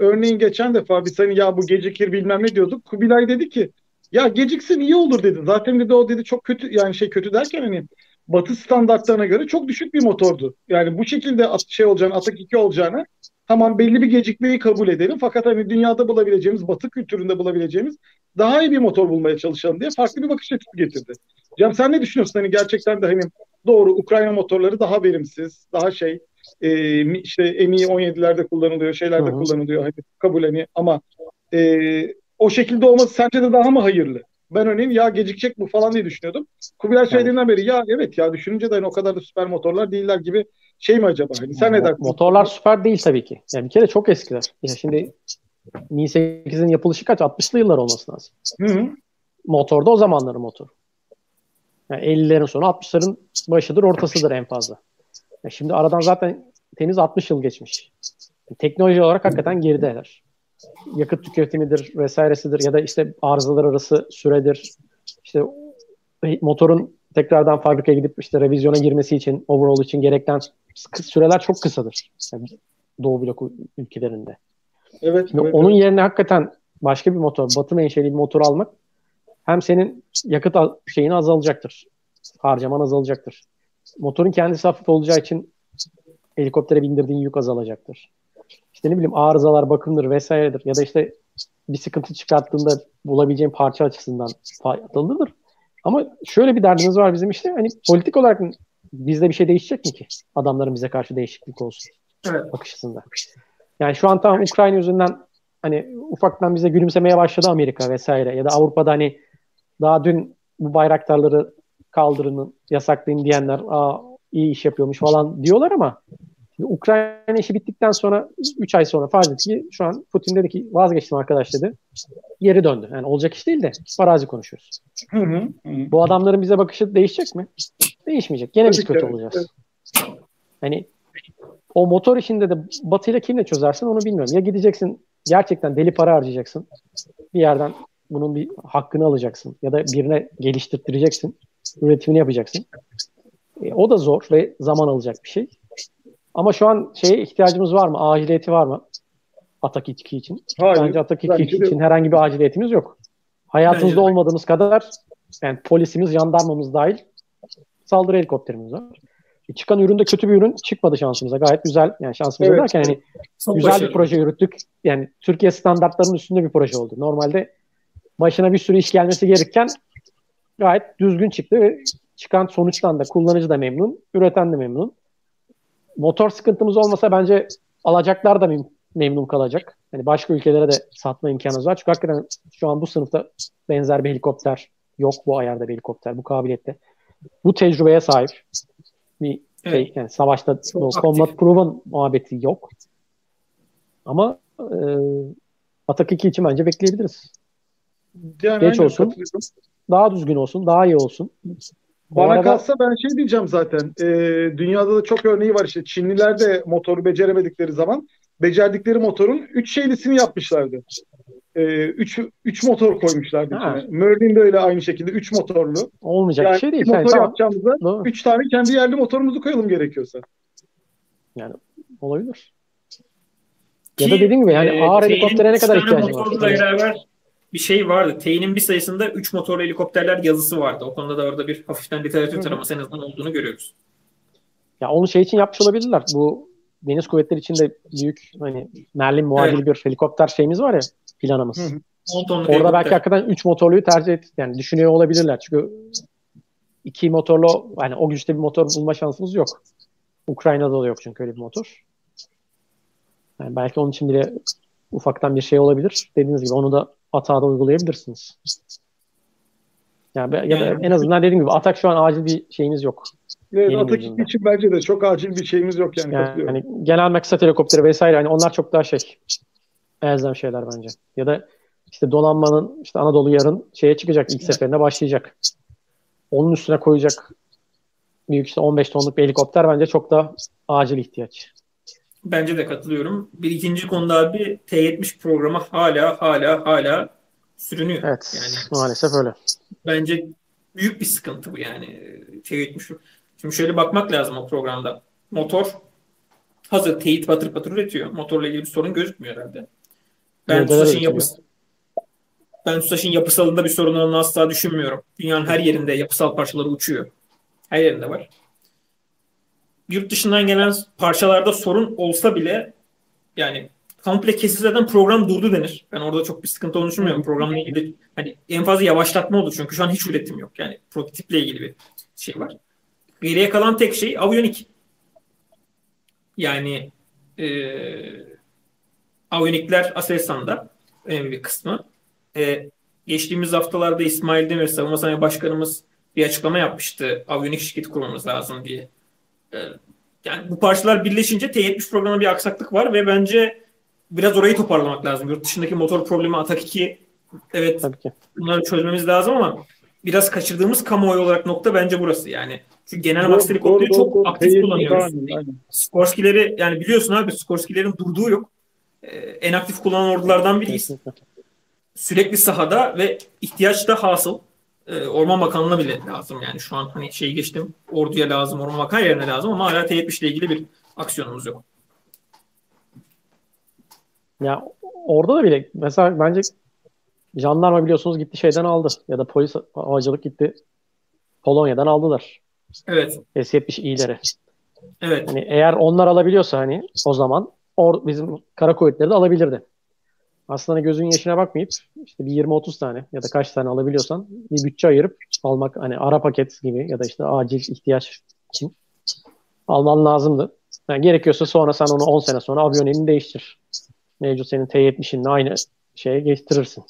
Örneğin geçen defa biz hani ya bu gecikir bilmem ne diyorduk. Kubilay dedi ki ya geciksin iyi olur dedi. Zaten dedi o dedi çok kötü yani şey kötü derken hani Batı standartlarına göre çok düşük bir motordu. Yani bu şekilde şey olacağını, Atak 2 olacağını tamam belli bir gecikmeyi kabul edelim. Fakat hani dünyada bulabileceğimiz, Batı kültüründe bulabileceğimiz daha iyi bir motor bulmaya çalışalım diye farklı bir bakış açısı getirdi. Cem sen ne düşünüyorsun? Hani gerçekten de hani doğru Ukrayna motorları daha verimsiz, daha şey işte MI 17'lerde kullanılıyor, şeylerde kullanılıyor. Hani kabul, hani ama o şekilde olması sence de daha mı hayırlı? Ben örneğin ya gecikecek bu falan diye düşünüyordum. Kubilay söylediğinden beri ya evet ya düşününce de hani o kadar da süper motorlar değiller gibi şey mi acaba? Hani sen ne dersin? Motorlar süper değil tabii ki. Yani bir kere çok eskiler. Ya şimdi Mi 8'in yapılışı kaç? 60'lı yıllar olması lazım. Hı-hı. Motor da o zamanların motor. Yani 50'lerin sonu 60'ların başıdır, ortasıdır en fazla. Yani şimdi aradan zaten temiz 60 yıl geçmiş. Yani teknoloji olarak hakikaten gerideler. Yakıt tüketimidir, vesairesidir ya da işte arızalar arası süredir. İşte motorun tekrardan fabrikaya gidip işte revizyona girmesi için, overhaul için gereken süreler çok kısadır. Yani Doğu blok ülkelerinde. Evet. Şimdi evet, onun yerine hakikaten başka bir motor, Batı menşeli bir motor almak hem senin yakıt şeyini azalacaktır. Harcaman azalacaktır. Motorun kendisi hafif olacağı için helikoptere bindirdiğin yük azalacaktır. İşte ne bileyim arızalar, bakımdır vesairedir ya da işte bir sıkıntı çıkarttığında bulabileceğin parça açısından faydalıdır. Ama şöyle bir derdimiz var bizim işte hani politik olarak bizde bir şey değişecek mi ki? Adamların bize karşı değişiklik olsun. Evet. Bakış açısında. Yani şu an tam Ukrayna yüzünden hani ufaktan bize gülümsemeye başladı Amerika vesaire ya da Avrupa'da hani daha dün bu bayraktarları kaldırın, yasaklayın diyenler iyi iş yapıyormuş falan diyorlar ama Ukrayna işi bittikten sonra 3 ay sonra farz et ki şu an Putin dedi ki vazgeçtim arkadaş dedi. Geri döndü. Yani olacak iş değil de farazi konuşuyoruz. Bu adamların bize bakışı değişecek mi? Değişmeyecek. Gene biz kötü olacağız. Hani o motor işinde de Batı'yla kimle çözersin onu bilmiyorum. Ya gideceksin gerçekten deli para harcayacaksın. Bir yerden bunun bir hakkını alacaksın. Ya da birine geliştirtireceksin. Üretimini yapacaksın. O da zor ve zaman alacak bir şey. Ama şu an şeye ihtiyacımız var mı? Aciliyeti var mı? Atak 2 için. Hayır, bence Atak 2 için herhangi bir aciliyetimiz yok. Hayatımızda olmadığımız kadar yani polisimiz, jandarmamız dahil saldırı helikopterimiz var. Çıkan üründe kötü bir ürün çıkmadı şansımıza. Gayet güzel. Yani şansımıza derken hani güzel bir proje yürüttük. Yani Türkiye standartlarının üstünde bir proje oldu. Normalde başına bir sürü iş gelmesi gerekirken gayet düzgün çıktı ve çıkan sonuçtan da kullanıcı da memnun, üreten de memnun. Motor sıkıntımız olmasa bence alacaklar da memnun kalacak. Yani başka ülkelere de satma imkanımız var. Çünkü hakikaten şu an bu sınıfta benzer bir helikopter yok, bu ayarda bir helikopter, bu kabiliyette. Bu tecrübeye sahip bir şey, yani savaşta combat proven muhabbeti yok. Ama Atak 2 için bence bekleyebiliriz. Yani geç olsun, daha düzgün olsun, daha iyi olsun. Bana kalsa ben şey diyeceğim zaten. Dünyada da çok örneği var işte. Çinliler de motoru beceremedikleri zaman becerdikleri motorun 3 şeylisini yapmışlardı. 3 motor koymuşlardı. Merlin de öyle aynı şekilde 3 motorlu. Olmayacak yani bir şey değil. Motor yani, yapacağımızda 3 tane kendi yerli motorumuzu koyalım gerekiyorsa. Yani olabilir. Ki, ya da dediğim gibi yani ağır helikoptere ne kadar ihtiyacımız var? Bir şey vardı. T'nin bir sayısında 3 motorlu helikopterler yazısı vardı. O konuda da orada bir hafiften literatür taraması en azından olduğunu görüyoruz. Ya onu şey için yapmış olabilirler. Bu deniz kuvvetleri için de büyük hani Merlin muadili bir helikopter şeyimiz var ya, planımız. Orada belki hakikaten 3 motorluyu tercih et, yani düşünüyor olabilirler. Çünkü 2 motorlu hani o güçte bir motor bulma şansımız yok. Ukrayna'da da yok çünkü öyle bir motor. Yani belki onun için bile ufaktan bir şey olabilir. Dediğiniz gibi onu da Atak'ta uygulayabilirsiniz. Yani ya da en azından dediğim gibi Atak şu an acil bir şeyimiz yok. Evet, Atak için bence de çok acil bir şeyimiz yok yani. Yani genel maksat helikopteri vesaire hani onlar çok daha şey elzem şeyler bence. Ya da işte donanmanın işte Anadolu yarın şeye çıkacak, ilk seferine başlayacak. Onun üstüne koyacak büyük işte 15 tonluk bir helikopter bence çok daha acil ihtiyaç. Bence de katılıyorum. Bir ikinci konuda abi T-70 programı hala sürünüyor. Evet. Yani maalesef öyle. Bence büyük bir sıkıntı bu yani T-70. Şimdi şöyle bakmak lazım o programda. Motor hazır T-70 patır üretiyor. Motorla ilgili bir sorun gözükmüyor herhalde. Ben TUSAŞ'ın yapısalında bir sorun olduğunu asla düşünmüyorum. Dünyanın her yerinde yapısal parçaları uçuyor. Her yerinde var. Yurt dışından gelen parçalarda sorun olsa bile yani komple kesilse zaten program durdu denir. Ben orada çok bir sıkıntı olduğunu düşünmüyorum. Programla ilgili hani en fazla yavaşlatma oldu çünkü şu an hiç üretim yok. Yani prototiple ilgili bir şey var. Geriye kalan tek şey aviyonik. Yani Avnikler Aselsan'da önemli bir kısmı. Geçtiğimiz haftalarda İsmail Demir Savunma Sanayi Başkanımız bir açıklama yapmıştı. Avyunik şirketi kurmamız lazım diye. Yani bu parçalar birleşince T-70 programına bir aksaklık var ve bence biraz orayı toparlamak lazım. Yurt dışındaki motor problemi Atak 2, evet bunları çözmemiz lazım ama biraz kaçırdığımız kamuoyu olarak nokta bence burası yani. Çünkü genel Max helikopteri çok aktif kullanıyoruz. Skorskileri yani biliyorsun abi, Skorskilerin durduğu yok. En aktif kullanan ordulardan biriyiz. Sürekli sahada ve ihtiyaç da hasıl. Orman Bakanlığı'na bile lazım yani şu an hani şeyi geçtim, orduya lazım, Orman Bakanlığı yerine lazım ama hala T-70 ile ilgili bir aksiyonumuz yok. Ya orada da bile mesela bence jandarma biliyorsunuz gitti şeyden aldı ya da polis havacılık gitti Polonya'dan aldılar. Evet. S-70 iyileri. Evet. Hani eğer onlar alabiliyorsa hani o zaman bizim kara kuvvetleri de alabilirdi. Aslında gözünün yaşına bakmayıp işte bir 20-30 tane ya da kaç tane alabiliyorsan bir bütçe ayırıp almak, hani ara paket gibi ya da işte acil ihtiyaç için alman lazımdı. Yani gerekiyorsa sonra sen onu 10 sene sonra avyonelini değiştir. Mevcut senin T-70'inle aynı şeye geçtirirsin.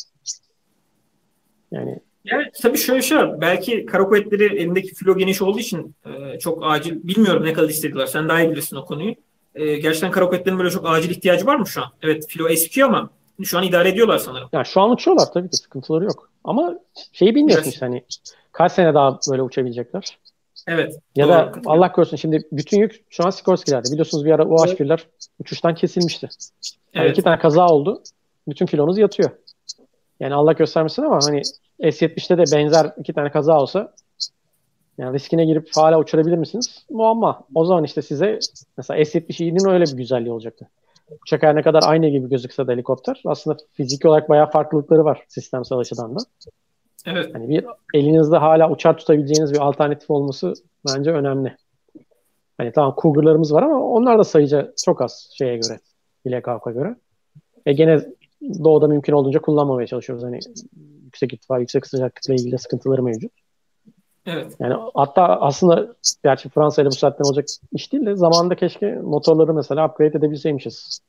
Yani tabii şöyle şey, belki kara kuvvetleri elindeki filo geniş olduğu için çok acil, bilmiyorum ne kadar istediler. Sen daha iyi bilirsin o konuyu. Gerçekten kara kuvvetlerin böyle çok acil ihtiyacı var mı şu an? Evet, filo eski ama şu an idare ediyorlar sanırım. Yani şu an uçuyorlar tabii ki, sıkıntıları yok. Ama şeyi bilmiyorsun işte hani kaç sene daha böyle uçabilecekler. Evet. Ya doğru. Da Allah korusun şimdi bütün yük şu an Sikorsky'lerde. Biliyorsunuz bir ara UH-1'ler uçuştan kesilmişti. Yani evet. 2 tane kaza oldu. Bütün kilonuz yatıyor. Yani Allah göstermesin ama hani S-70'te de benzer 2 tane kaza olsa yani riskine girip hala uçurabilir misiniz? Muamma. O zaman işte size mesela S-70'inin öyle bir güzelliği olacaktı. Uçak her ne kadar aynı gibi gözükse de helikopter aslında fiziki olarak bayağı farklılıkları var sistemsel açıdan da. Evet. Yani bir elinizde hala uçar tutabileceğiniz bir alternatif olması bence önemli. Hani tamam Cougar'larımız var ama onlar da sayıca çok az şeye göre, Black Hawk'a göre. Gene doğuda mümkün olduğunca kullanmamaya çalışıyoruz. Hani yüksek irtifa, yüksek sıcaklıkla ilgili sıkıntıları mevcut. Evet. Yani hatta aslında gerçi Fransa ile bu saatten olacak iş değil de zamanında keşke motorları mesela upgrade edebilseymişiz.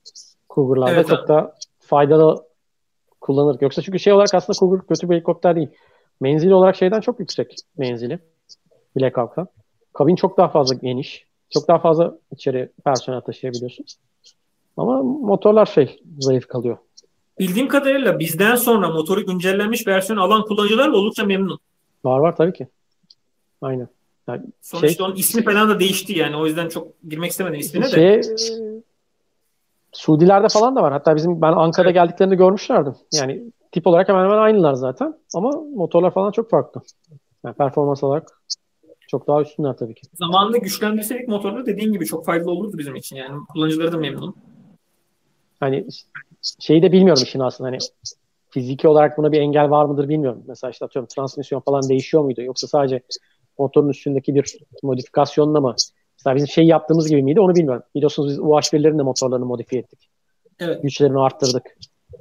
Cougar'larda evet, çok abi da faydalı kullanırdık. Yoksa çünkü şey olarak aslında Cougar kötü bir helikopter değil. Menzili olarak şeyden çok yüksek menzili. Black Hawk'tan. Kabin çok daha fazla geniş. Çok daha fazla içeri personel taşıyabiliyorsun. Ama motorlar zayıf kalıyor. Bildiğim kadarıyla bizden sonra motoru güncellenmiş versiyon alan kullanıcılar da oldukça memnun. Var tabii ki. Aynen. Yani sonuçta onun ismi falan da değişti yani. O yüzden çok girmek istemedim ismine de. Suudilerde falan da var. Hatta ben Ankara'da geldiklerini görmüşlerdim. Yani tip olarak hemen hemen aynılar zaten. Ama motorlar falan çok farklı. Yani performans olarak çok daha üstünler tabii ki. Zamanında güçlendirseydik motorları dediğin gibi çok faydalı olurdu bizim için. Yani kullanıcıları da memnun. Hani şeyi de bilmiyorum işin aslında. Hani fiziki olarak buna bir engel var mıdır bilmiyorum. Mesela işte atıyorum transmisyon falan değişiyor muydu? Yoksa sadece motorun üstündeki bir modifikasyonla mı? Mesela bizim yaptığımız gibi miydi onu bilmiyorum. Biliyorsunuz biz UH-1'lerin de motorlarını modifiye ettik. Evet. Güçlerini arttırdık.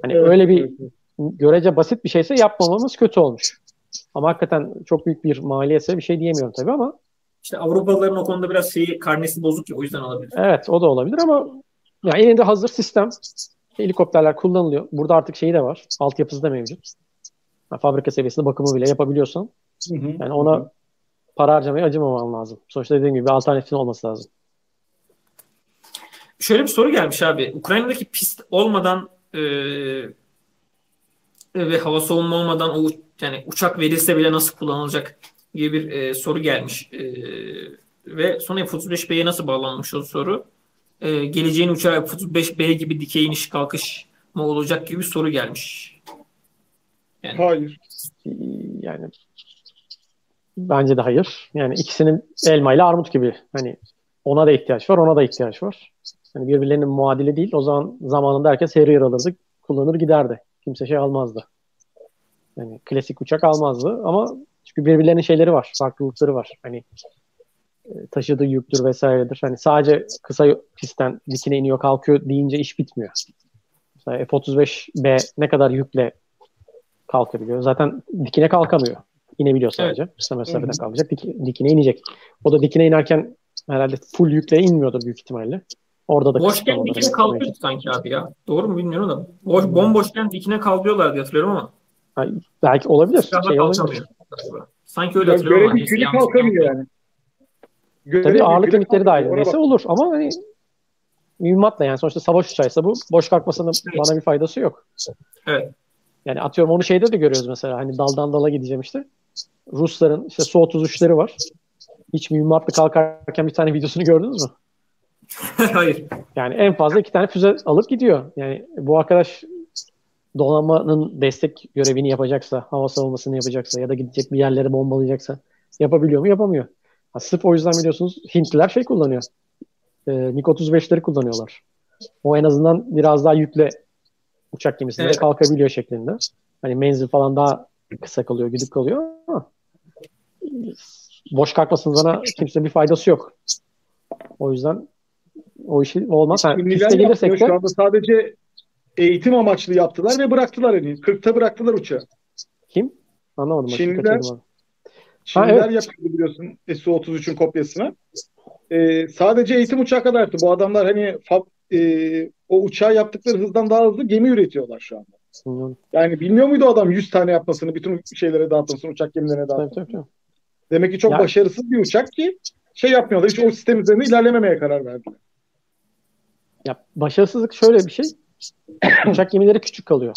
Hani öyle bir görece basit bir şeyse yapmamamız kötü olmuş. Ama hakikaten çok büyük bir maliyetse bir şey diyemiyorum tabii ama. İşte Avrupalıların o konuda biraz karnesi bozuk ya, o yüzden olabilir. Evet, o da olabilir ama yani elinde hazır sistem. Helikopterler kullanılıyor. Burada artık de var. Altyapısı da mevcut. Yani fabrika seviyesinde bakımı bile yapabiliyorsan. Yani ona para harcamaya acımaman lazım. Sonuçta dediğim gibi bir alternatifin olması lazım. Şöyle bir soru gelmiş abi. Ukrayna'daki pist olmadan ve hava savunma olmadan yani uçak verilse bile nasıl kullanılacak gibi bir soru gelmiş. Ve sonra F-35B'ye nasıl bağlanmış o soru? Geleceğin uçağı F-35B gibi dikey iniş kalkış mı olacak gibi bir soru gelmiş. Yani. Hayır. Yani bence de hayır. Yani ikisinin elma ile armut gibi. Hani ona da ihtiyaç var, ona da ihtiyaç var. Yani birbirlerinin muadili değil. O zaman zamanında herkes Harrier alırdı, kullanır giderdi. Kimse almazdı. Yani klasik uçak almazdı ama çünkü birbirlerinin şeyleri var, farklılıkları var. Hani taşıdığı yüktür vesairedir. Hani sadece kısa pistten dikine iniyor, kalkıyor deyince iş bitmiyor. Mesela F-35B ne kadar yükle kalkabiliyor? Zaten dikine kalkamıyor. İnebiliyor sadece. Kısa mesafeden kalkacak. Dikine inecek. O da dikine inerken herhalde full yükle inmiyordur büyük ihtimalle. Orada da boşken dikine kaldırıyordu sanki abi ya. Doğru mu bilmiyorum da. Bomboşken dikine kaldırıyorlar diye hatırlıyorum ama. Ha, belki olabilir. Olabilir. Sanki öyle hatırlıyorum. Görevi külü kalkamıyor yani. Tabii ağırlık limitleri dahil. Neyse olur ama hani mühimmatla yani sonuçta savaş uçağıysa bu boş kalkmasının bana bir faydası yok. Evet. Yani atıyorum onu şeyde de görüyoruz mesela hani daldan dala gideceğim işte. Rusların işte Su-33'leri var. Hiç mühimmatla kalkarken bir tane videosunu gördünüz mü? Hayır. Yani en fazla 2 tane füze alıp gidiyor. Yani bu arkadaş donanmanın destek görevini yapacaksa, hava savunmasını yapacaksa ya da gidecek bir yerleri bombalayacaksa yapabiliyor mu? Yapamıyor. Ha, sırf o yüzden biliyorsunuz Hintliler şey kullanıyor. MiG-35'leri kullanıyorlar. O en azından biraz daha yükle uçak gemisinde evet. Kalkabiliyor şeklinde. Hani menzil falan daha kısa kalıyor, gidip kalıyor ama boş kalkmasına kimse bir faydası yok. O yüzden o işi olmaz. Piste gelirsek de şu anda sadece eğitim amaçlı yaptılar ve bıraktılar hani. 40'ta bıraktılar uçağı. Kim? Anlamadım. Çinliler evet. Yapıyordu biliyorsun Su-33'ün kopyasını. Sadece eğitim uçağı kadar yaptı. Bu adamlar hani o uçağı yaptıkları hızdan daha hızlı gemi üretiyorlar şu anda. Hı. Yani bilmiyor muydu adam 100 tane yapmasını, bütün şeylere dağıtmasını, uçak gemilerine dağıtmasını? Tabii. Demek ki çok yani, başarısız bir uçak ki şey yapmıyorlar. Hiç o sistem üzerinde ilerlememeye karar verdiler. Ya başarısızlık şöyle bir şey. Uçak gemileri küçük kalıyor.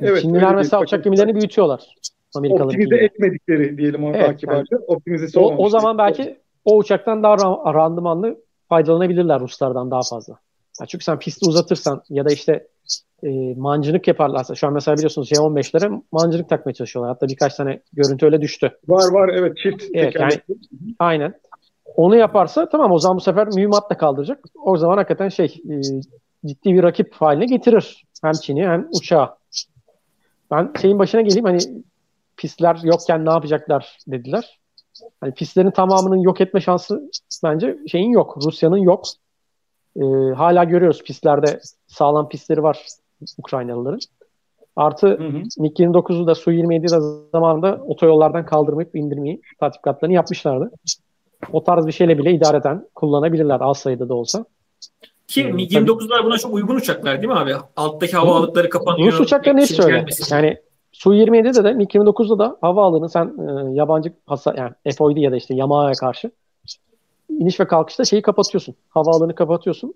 Evet, Çinliler mesela uçak gemilerini büyütüyorlar. Optimize etmedikleri diyelim onu takibarca. Evet, optimizesi olmamış. O zaman belki o uçaktan daha randımanlı faydalanabilirler Ruslardan daha fazla. Yani çünkü sen pisti uzatırsan ya da işte mancınık yaparlarsa. Şu an mesela biliyorsunuz J-15'lere mancınık takmaya çalışıyorlar. Hatta birkaç tane görüntü öyle düştü. Var evet. Çift. Evet, yani, aynen. Onu yaparsa tamam o zaman bu sefer mühimmatla kaldıracak. O zaman hakikaten ciddi bir rakip haline getirir. Hem Çin'i hem uçağı. Ben şeyin başına geleyim hani pistler yokken ne yapacaklar dediler. Hani pistlerin tamamının yok etme şansı bence şeyin yok. Rusya'nın yok. Hala görüyoruz pistlerde sağlam pistleri var Ukraynalıların. Artı MiG-29'u da Su-27'yi de zamanında otoyollardan kaldırmayıp indirmeyi tatbikatlarını yapmışlardı. O tarz bir şeyle bile idareten kullanabilirler az sayıda da olsa. Ki MiG-29'lar buna çok uygun uçaklar değil mi abi? Alttaki hava alıkları kapanıyor. Rus uçaklarını hiç söyle. Yani Su-27'de de MiG-29'da da hava alığını sen yabancı yani FOD ya da işte Yamaha'ya karşı iniş ve kalkışta şeyi kapatıyorsun. Havaalanını kapatıyorsun.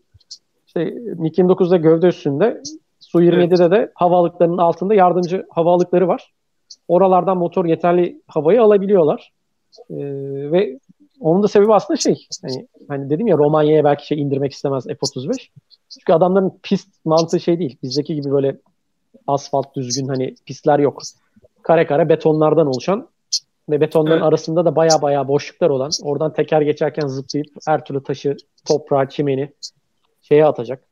İşte MiG-29'da gövde üstünde, Su-27'de de havaalıklarının altında yardımcı havaalıkları var. Oralardan motor yeterli havayı alabiliyorlar. Ve onun da sebebi aslında hani dedim ya Romanya'ya belki indirmek istemez F-35. Çünkü adamların pist mantığı değil. Bizdeki gibi böyle asfalt düzgün hani pistler yok. Kare kare betonlardan oluşan ve betonların arasında da baya boşluklar olan, oradan teker geçerken zıplayıp her türlü taşı, toprağı, çimeni atacak.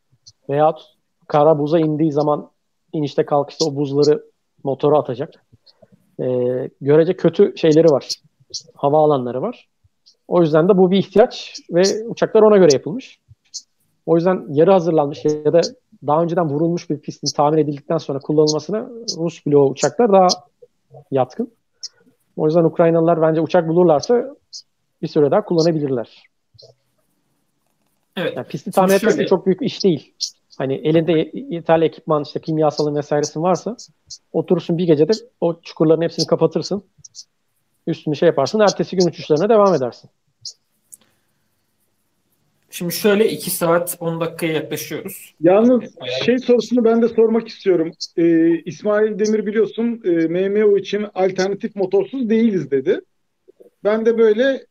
Veyahut kara buza indiği zaman inişte kalkışta o buzları motora atacak. Görece kötü şeyleri var. Hava alanları var. O yüzden de bu bir ihtiyaç ve uçaklar ona göre yapılmış. O yüzden yarı hazırlanmış ya da daha önceden vurulmuş bir pistin tamir edildikten sonra kullanılmasına Rus bloğu uçaklar daha yatkın. O yüzden Ukraynalılar bence uçak bulurlarsa bir süre daha kullanabilirler. Evet. Yani pisti tamir etmek de çok büyük iş değil. Hani elinde yeterli ekipman, kimyasalın vesairesi varsa oturursun bir gecede o çukurların hepsini kapatırsın. Üstünü yaparsın. Ertesi gün uçuşlarına devam edersin. Şimdi 2 saat 10 dakikaya yaklaşıyoruz. Yalnız sorusunu ben de sormak istiyorum. İsmail Demir biliyorsun MMO için alternatif motorsuz değiliz dedi. Ben de böyle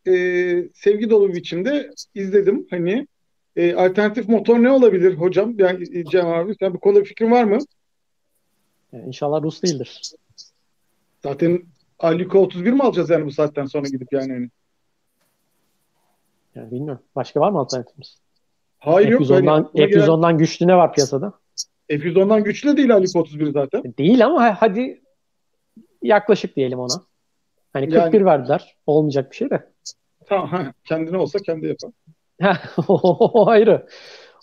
sevgi dolu bir biçimde izledim. Hani alternatif motor ne olabilir hocam? Yani Cem abi sen bu konuda bir fikrin var mı? İnşallah Rus değildir. Zaten Aluka 31 mi alacağız yani bu saatten sonra gidip yani? Yani bilmiyorum. Başka var mı alternatifimiz? Hayır yok. F110'dan güçlü ne var piyasada? F110'dan güçlü değil Aluka 31 zaten. Değil ama hadi yaklaşık diyelim ona. Hani 41 verdiler. Olmayacak bir şey de. Tamam. Kendine olsa kendi yapar. O ayrı.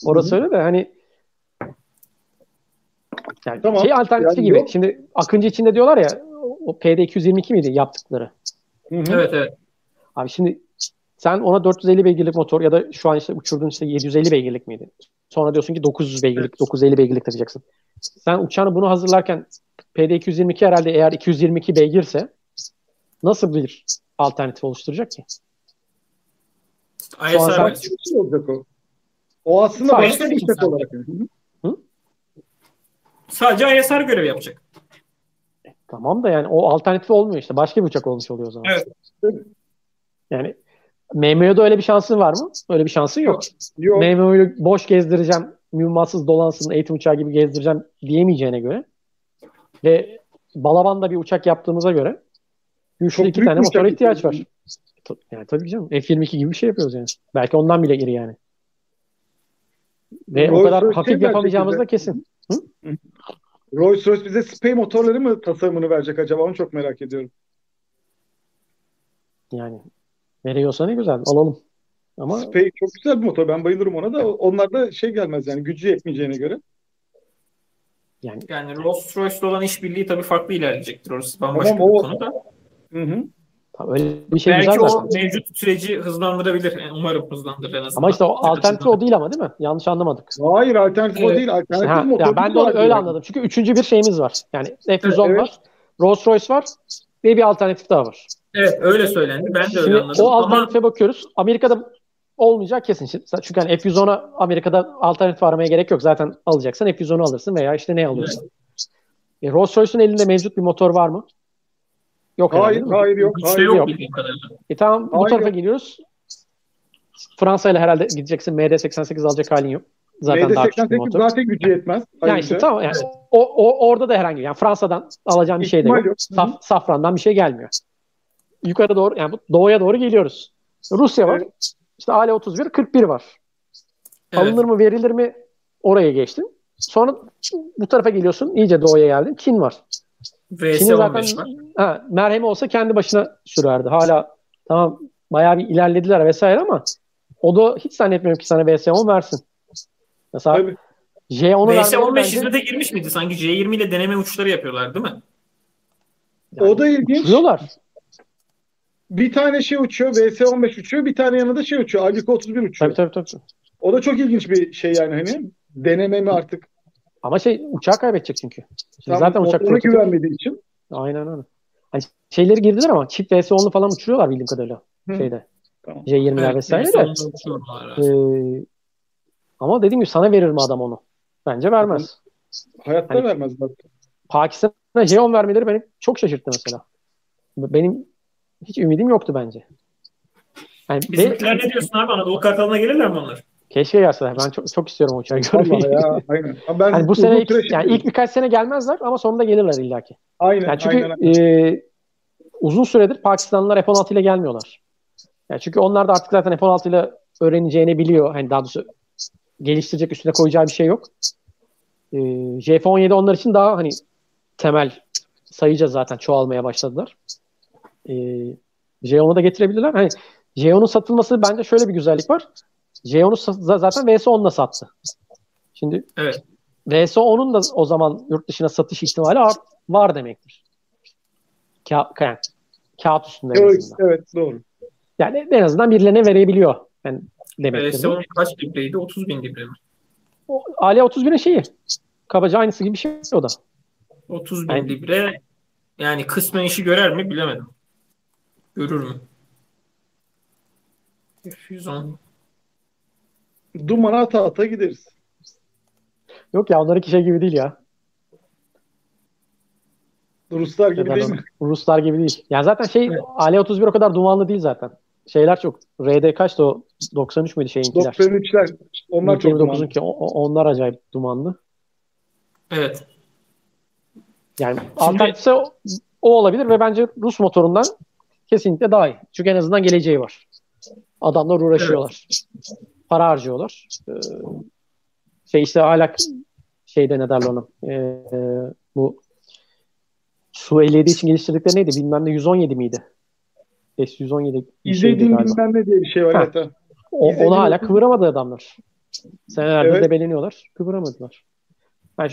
Orası öyle de hani tamam. Alternatifi gibi. Yok. Şimdi Akıncı içinde diyorlar ya o PD222 miydi yaptıkları? Evet. Abi şimdi Sen ona 450 beygirlik motor ya da şu an işte uçurduğun işte 750 beygirlik miydi? Sonra diyorsun ki 900 beygirlik, evet. 950 beygirlik takacaksın. Sen uçağını bunu hazırlarken PD-222 herhalde eğer 222 beygirse nasıl bir alternatif oluşturacak ki? ISR olacak o. O aslında başka bir istek olarak. Hı? Sadece ISR görevi yapacak. Tamam da yani o alternatif olmuyor işte. Başka bir uçak olmuş oluyor o zaman. Evet. Yani MMO'da öyle bir şansın var mı? Öyle bir şansın yok. MMO'yu boş gezdireceğim, mühimmatsız dolansın, eğitim uçağı gibi gezdireceğim diyemeyeceğine göre ve Balaban'da bir uçak yaptığımıza göre güçlü iki tane motora ihtiyaç var. Yani tabii canım. F-22 gibi bir şey yapıyoruz yani. Belki ondan bile geri yani. Ve Royce o kadar Royce hafif yapamayacağımız da kesin. Rolls-Royce bize Spey motorları mı tasarımını verecek acaba? Onu çok merak ediyorum. Yani veriyorsa ne güzel. Alalım. Ama Spey çok güzel bir motor. Ben bayılırım ona da. Onlar da şey gelmez yani. Gücü yetmeyeceğine göre. Yani Rolls-Royce'da olan işbirliği tabii farklı ilerleyecektir. Orası bambaşka bir konu da. Hı-hı. Öyle bir şey belki güzel o zaten. Mevcut süreci hızlandırabilir. Yani umarım hızlandırır en azından. Ama işte o alternatif o değil ama değil mi? Yanlış anlamadık. Hayır alternatif o değil. Alternatif motor. Ben de onu öyle anladım. Çünkü üçüncü bir şeyimiz var. Yani F-110 var. Rolls-Royce var. Ve bir alternatif daha var. Evet öyle söylendi. Ben de öyle anladım. O alternatife bakıyoruz. Amerika'da olmayacak kesin. Çünkü yani F-110'a Amerika'da alternatif aramaya gerek yok. Zaten alacaksan F-110'u alırsın veya işte ne alıyorsan. Evet. Rolls-Royce'un elinde mevcut bir motor var mı? Yok hayır, yok. Tamam bu tarafa geliyoruz. Fransa'yla herhalde gideceksin. MD-88 alacak halin yok. Zaten MD-88 zaten gücü yetmez. Yani işte, tamam yani o orada da herhangi yani Fransa'dan alacağın bir şey de yok. Safran'dan bir şey gelmiyor. Yukarı doğru yani doğuya doğru geliyoruz. Rusya var. Evet. İşte AL-31 41 var. Evet. Alınır mı verilir mi oraya geçtin. Sonra bu tarafa geliyorsun. İyice doğuya geldin. Çin var. Çin'in zaten merhemi olsa kendi başına sürerdi. Hala tamam bayağı bir ilerlediler vesaire ama o da hiç zannetmiyorum ki sana VS-10 versin. Mesela tabii. J-10'u VS-15 bence... İzmir'de girmiş miydi? Sanki J-20 ile deneme uçuşları yapıyorlar değil mi? Yani, o da ilginç. Uçuyorlar. Bir tane şey uçuyor, VS-15 uçuyor, bir tane yanında şey uçuyor, AGK-31 uçuyor. Tabii. O da çok ilginç bir şey yani hani deneme mi artık? Ama uçağı kaybedecek çünkü. Tam zaten uçak güvenmediği için. Aynen öyle. Yani şeyleri girdiler ama çift VS-10'lu falan uçuruyorlar bildiğim kadarıyla. Şeyde. Tamam. J-20'ler evet, vesaire de. Ama dediğim gibi sana verir mi adam onu? Bence vermez. Hayatta yani, vermez zaten. Pakistan'a J-10 vermeleri beni çok şaşırttı mesela. Benim hiç ümidim yoktu bence. Yani bizimkiler ne diyorsun abi? Anadolu Kartalı'na gelirler mi onlar? Keşke gelseler. Ben çok istiyorum o uçağı görmeyi. Ya, aynen. Yani bu sene ilk birkaç sene gelmezler ama sonunda gelirler illaki. Aynen. Yani çünkü uzun süredir Pakistanlılar F-16 ile gelmiyorlar. Yani çünkü onlar da artık zaten F-16 ile öğreneceğini biliyor. Hani daha doğrusu geliştirecek üstüne koyacağı bir şey yok. JF-17 onlar için daha hani temel sayıca zaten çoğalmaya başladılar. J-10'u da getirebilirler. Hani J-10'un satılması bence şöyle bir güzellik var. J-10'u zaten VS-10'la sattı. Şimdi evet. VS-10'un da o zaman yurt dışına satış ihtimali var demektir. Kağıt üstünde. Evet doğru. Yani en azından birilerine verebiliyor. Yani VS-10 kaç libreydi? 30 bin libre mi? AL-31'in şeyi. Kabaca aynısı gibi bir şey o da. 30 bin libre. Yani kısmen işi görer mi bilemedim. Görür mü? 110 Duman'a ata gideriz. Yok ya onlarınki şey gibi değil ya. Ruslar gibi değil mi? Ruslar gibi değil. Yani zaten evet. AL-31 o kadar dumanlı değil zaten. Şeyler çok. RD kaçtı o? 93 müydü şeyinkiler? 93'ler. Onlar çok dumanlı. Onlar acayip dumanlı. Evet. Yani alternatifse o olabilir ve bence Rus motorundan kesinlikle daha iyi. Çünkü en azından geleceği var. Adamlar uğraşıyorlar. Evet. Para harcıyorlar. İşte hala şeyde ne derler ona bu Su-57 için geliştirdikleri neydi? Bilmem ne 117 miydi? S-117 İzlediğim bilmem ne diye bir şey var hatta. Onu hala kıvıramadı adamlar. Senelerde de beleniyorlar. Kıvıramadılar. Yani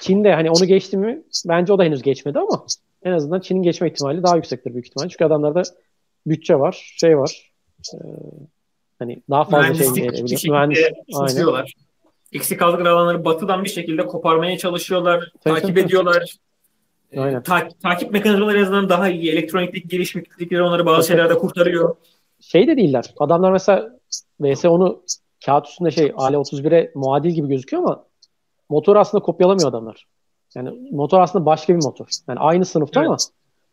Çin'de hani onu geçti mi? Bence o da henüz geçmedi ama en azından Çin'in geçme ihtimali daha yüksektir büyük ihtimalle. Çünkü adamlarda bütçe var, şey var. Hani daha fazla mühendislik şey gelebilir. Mühendislik eksik kaldıkları alanları batıdan bir şekilde koparmaya çalışıyorlar, takip ediyorlar. Takip mekanizmaları en azından daha iyi. Elektronik gelişmişlikleri onları bazı şeylerde kurtarıyor. Şey de değiller. Adamlar mesela VS onu kağıt üstünde AL-31'e muadil gibi gözüküyor ama motor aslında kopyalamıyor adamlar. Yani motor aslında başka bir motor. Yani aynı sınıfta ama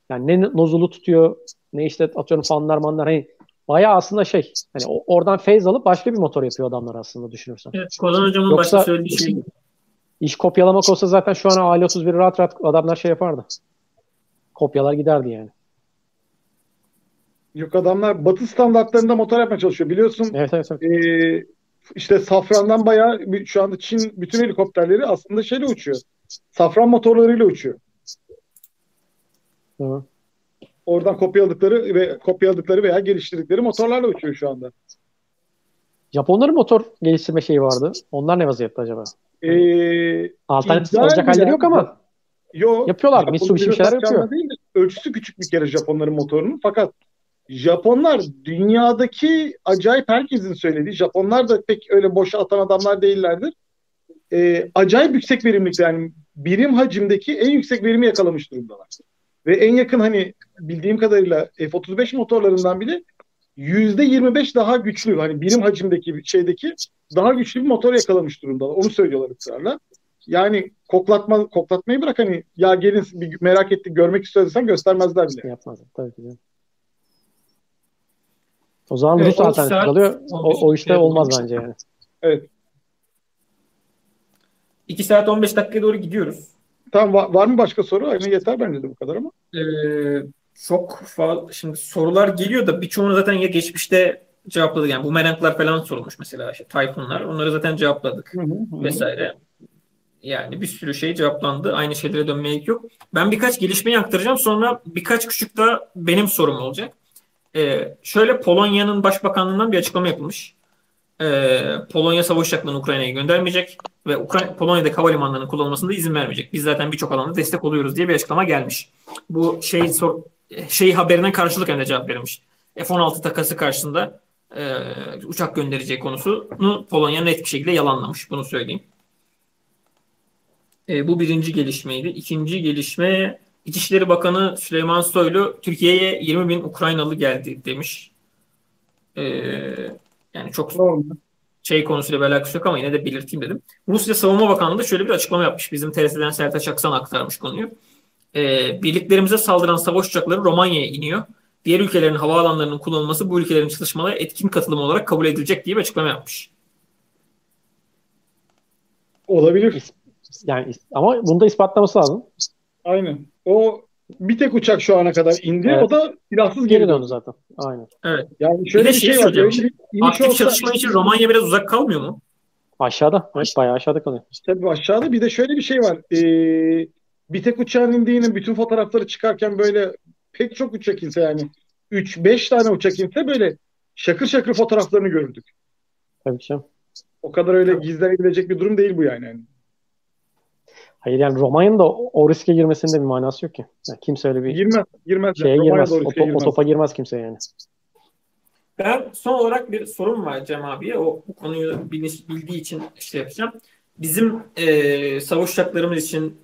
yani ne nozulu tutuyor, ne atıyorum fanlar manlar. Hani bayağı aslında oradan feyz alıp başka bir motor yapıyor adamlar aslında düşünürsen. Evet, Kozan hocamın başta söylediği şey. İş kopyalamak olsa zaten şu an AL-31 rahat adamlar yapardı. Kopyalar giderdi yani. Yok, adamlar batı standartlarında motor yapmaya çalışıyor. Biliyorsun evet. Safran'dan bayağı şu anda Çin bütün helikopterleri aslında uçuyor. Safran motorlarıyla uçuyor. Hı. Oradan kopyaladıkları veya geliştirdikleri motorlarla uçuyor şu anda. Japonların motor geliştirme vardı. Onlar ne vaziyette acaba? Alternatif olacak halleri yok ama. Yok. Yapıyorlar. Mitsubishi bir şeyler yapıyor. Ölçüsü küçük bir kere Japonların motorunun. Fakat Japonlar dünyadaki acayip herkesin söylediği, Japonlar da pek öyle boşa atan adamlar değillerdir. Acayip yüksek verimlilikte birim hacimdeki en yüksek verimi yakalamış durumdalar. Ve en yakın bildiğim kadarıyla F-35 motorlarından bile %25 daha güçlü birim hacimdeki daha güçlü bir motor yakalamış durumdalar. Onu söylüyorlar ısrarla. Yani koklatmayı bırak ya gelin bir merak ettik görmek istiyorsan göstermezler bile. Yapmazlar tabii ki. O zaman Rus alternatif kalıyor. O olmaz bence yani. Evet. 2 saat 15 dakikaya doğru gidiyoruz. Tamam, var mı başka soru? Yeter bence de bu kadar ama. Şimdi sorular geliyor da birçoğunu zaten ya geçmişte cevapladık. Yani bu meraklar falan sorulmuş mesela. Tayfunlar. Onları zaten cevapladık. Hı. Vesaire. Yani bir sürü cevaplandı. Aynı şeylere dönmeye gerek yok. Ben birkaç gelişmeyi aktaracağım. Sonra birkaç küçük da benim sorum olacak. Polonya'nın başbakanlığından bir açıklama yapılmış. Polonya savaş uçaklarını Ukrayna'ya göndermeyecek ve Polonya'daki havalimanlarının kullanılmasına da izin vermeyecek. Biz zaten birçok alanda destek oluyoruz diye bir açıklama gelmiş. Bu haberine karşılık cevap verilmiş. F-16 takası karşısında uçak göndereceği konusunu Polonya net bir şekilde yalanlamış. Bunu söyleyeyim. Bu birinci gelişmeydi. İkinci gelişme, İçişleri Bakanı Süleyman Soylu Türkiye'ye 20.000 Ukraynalı geldi demiş. Yani çok konusuyla bir alakası yok ama yine de belirteyim dedim. Rusya Savunma Bakanlığı da şöyle bir açıklama yapmış. Bizim TRT'den Sertaç Aksan aktarmış konuyu. Birliklerimize saldıran savaş uçakları Romanya'ya iniyor. Diğer ülkelerin havaalanlarının kullanılması bu ülkelerin çalışmalara etkin katılımı olarak kabul edilecek diye bir açıklama yapmış. Olabilir. Yani ama bunu da ispatlaması lazım. Aynen. O bir tek uçak şu ana kadar indi. Evet. O da silahsız geri döndü zaten. Aynen. Evet. Yani şöyle bir şey var. Aktif çalışma için Romanya biraz uzak kalmıyor mu? Aşağıda. Evet, bayağı aşağıda kalıyor. Tabii aşağıda. Bir de şöyle bir şey var. Bir tek uçağın indiğinin bütün fotoğrafları çıkarken böyle pek çok uçak inse 3-5 tane uçak inse böyle şakır şakır fotoğraflarını görürdük. Tabii ki. O kadar öyle gizlenebilecek bir durum değil bu yani. Hayır yani Romanya'nın da o riske girmesinin de bir manası yok ki. Yani kimse öyle bir girmez. O topa girmez kimse yani. Ben son olarak bir sorum var Cem abiye. Bu konuyu bildiği için yapacağım. Bizim savaş uçaklarımız için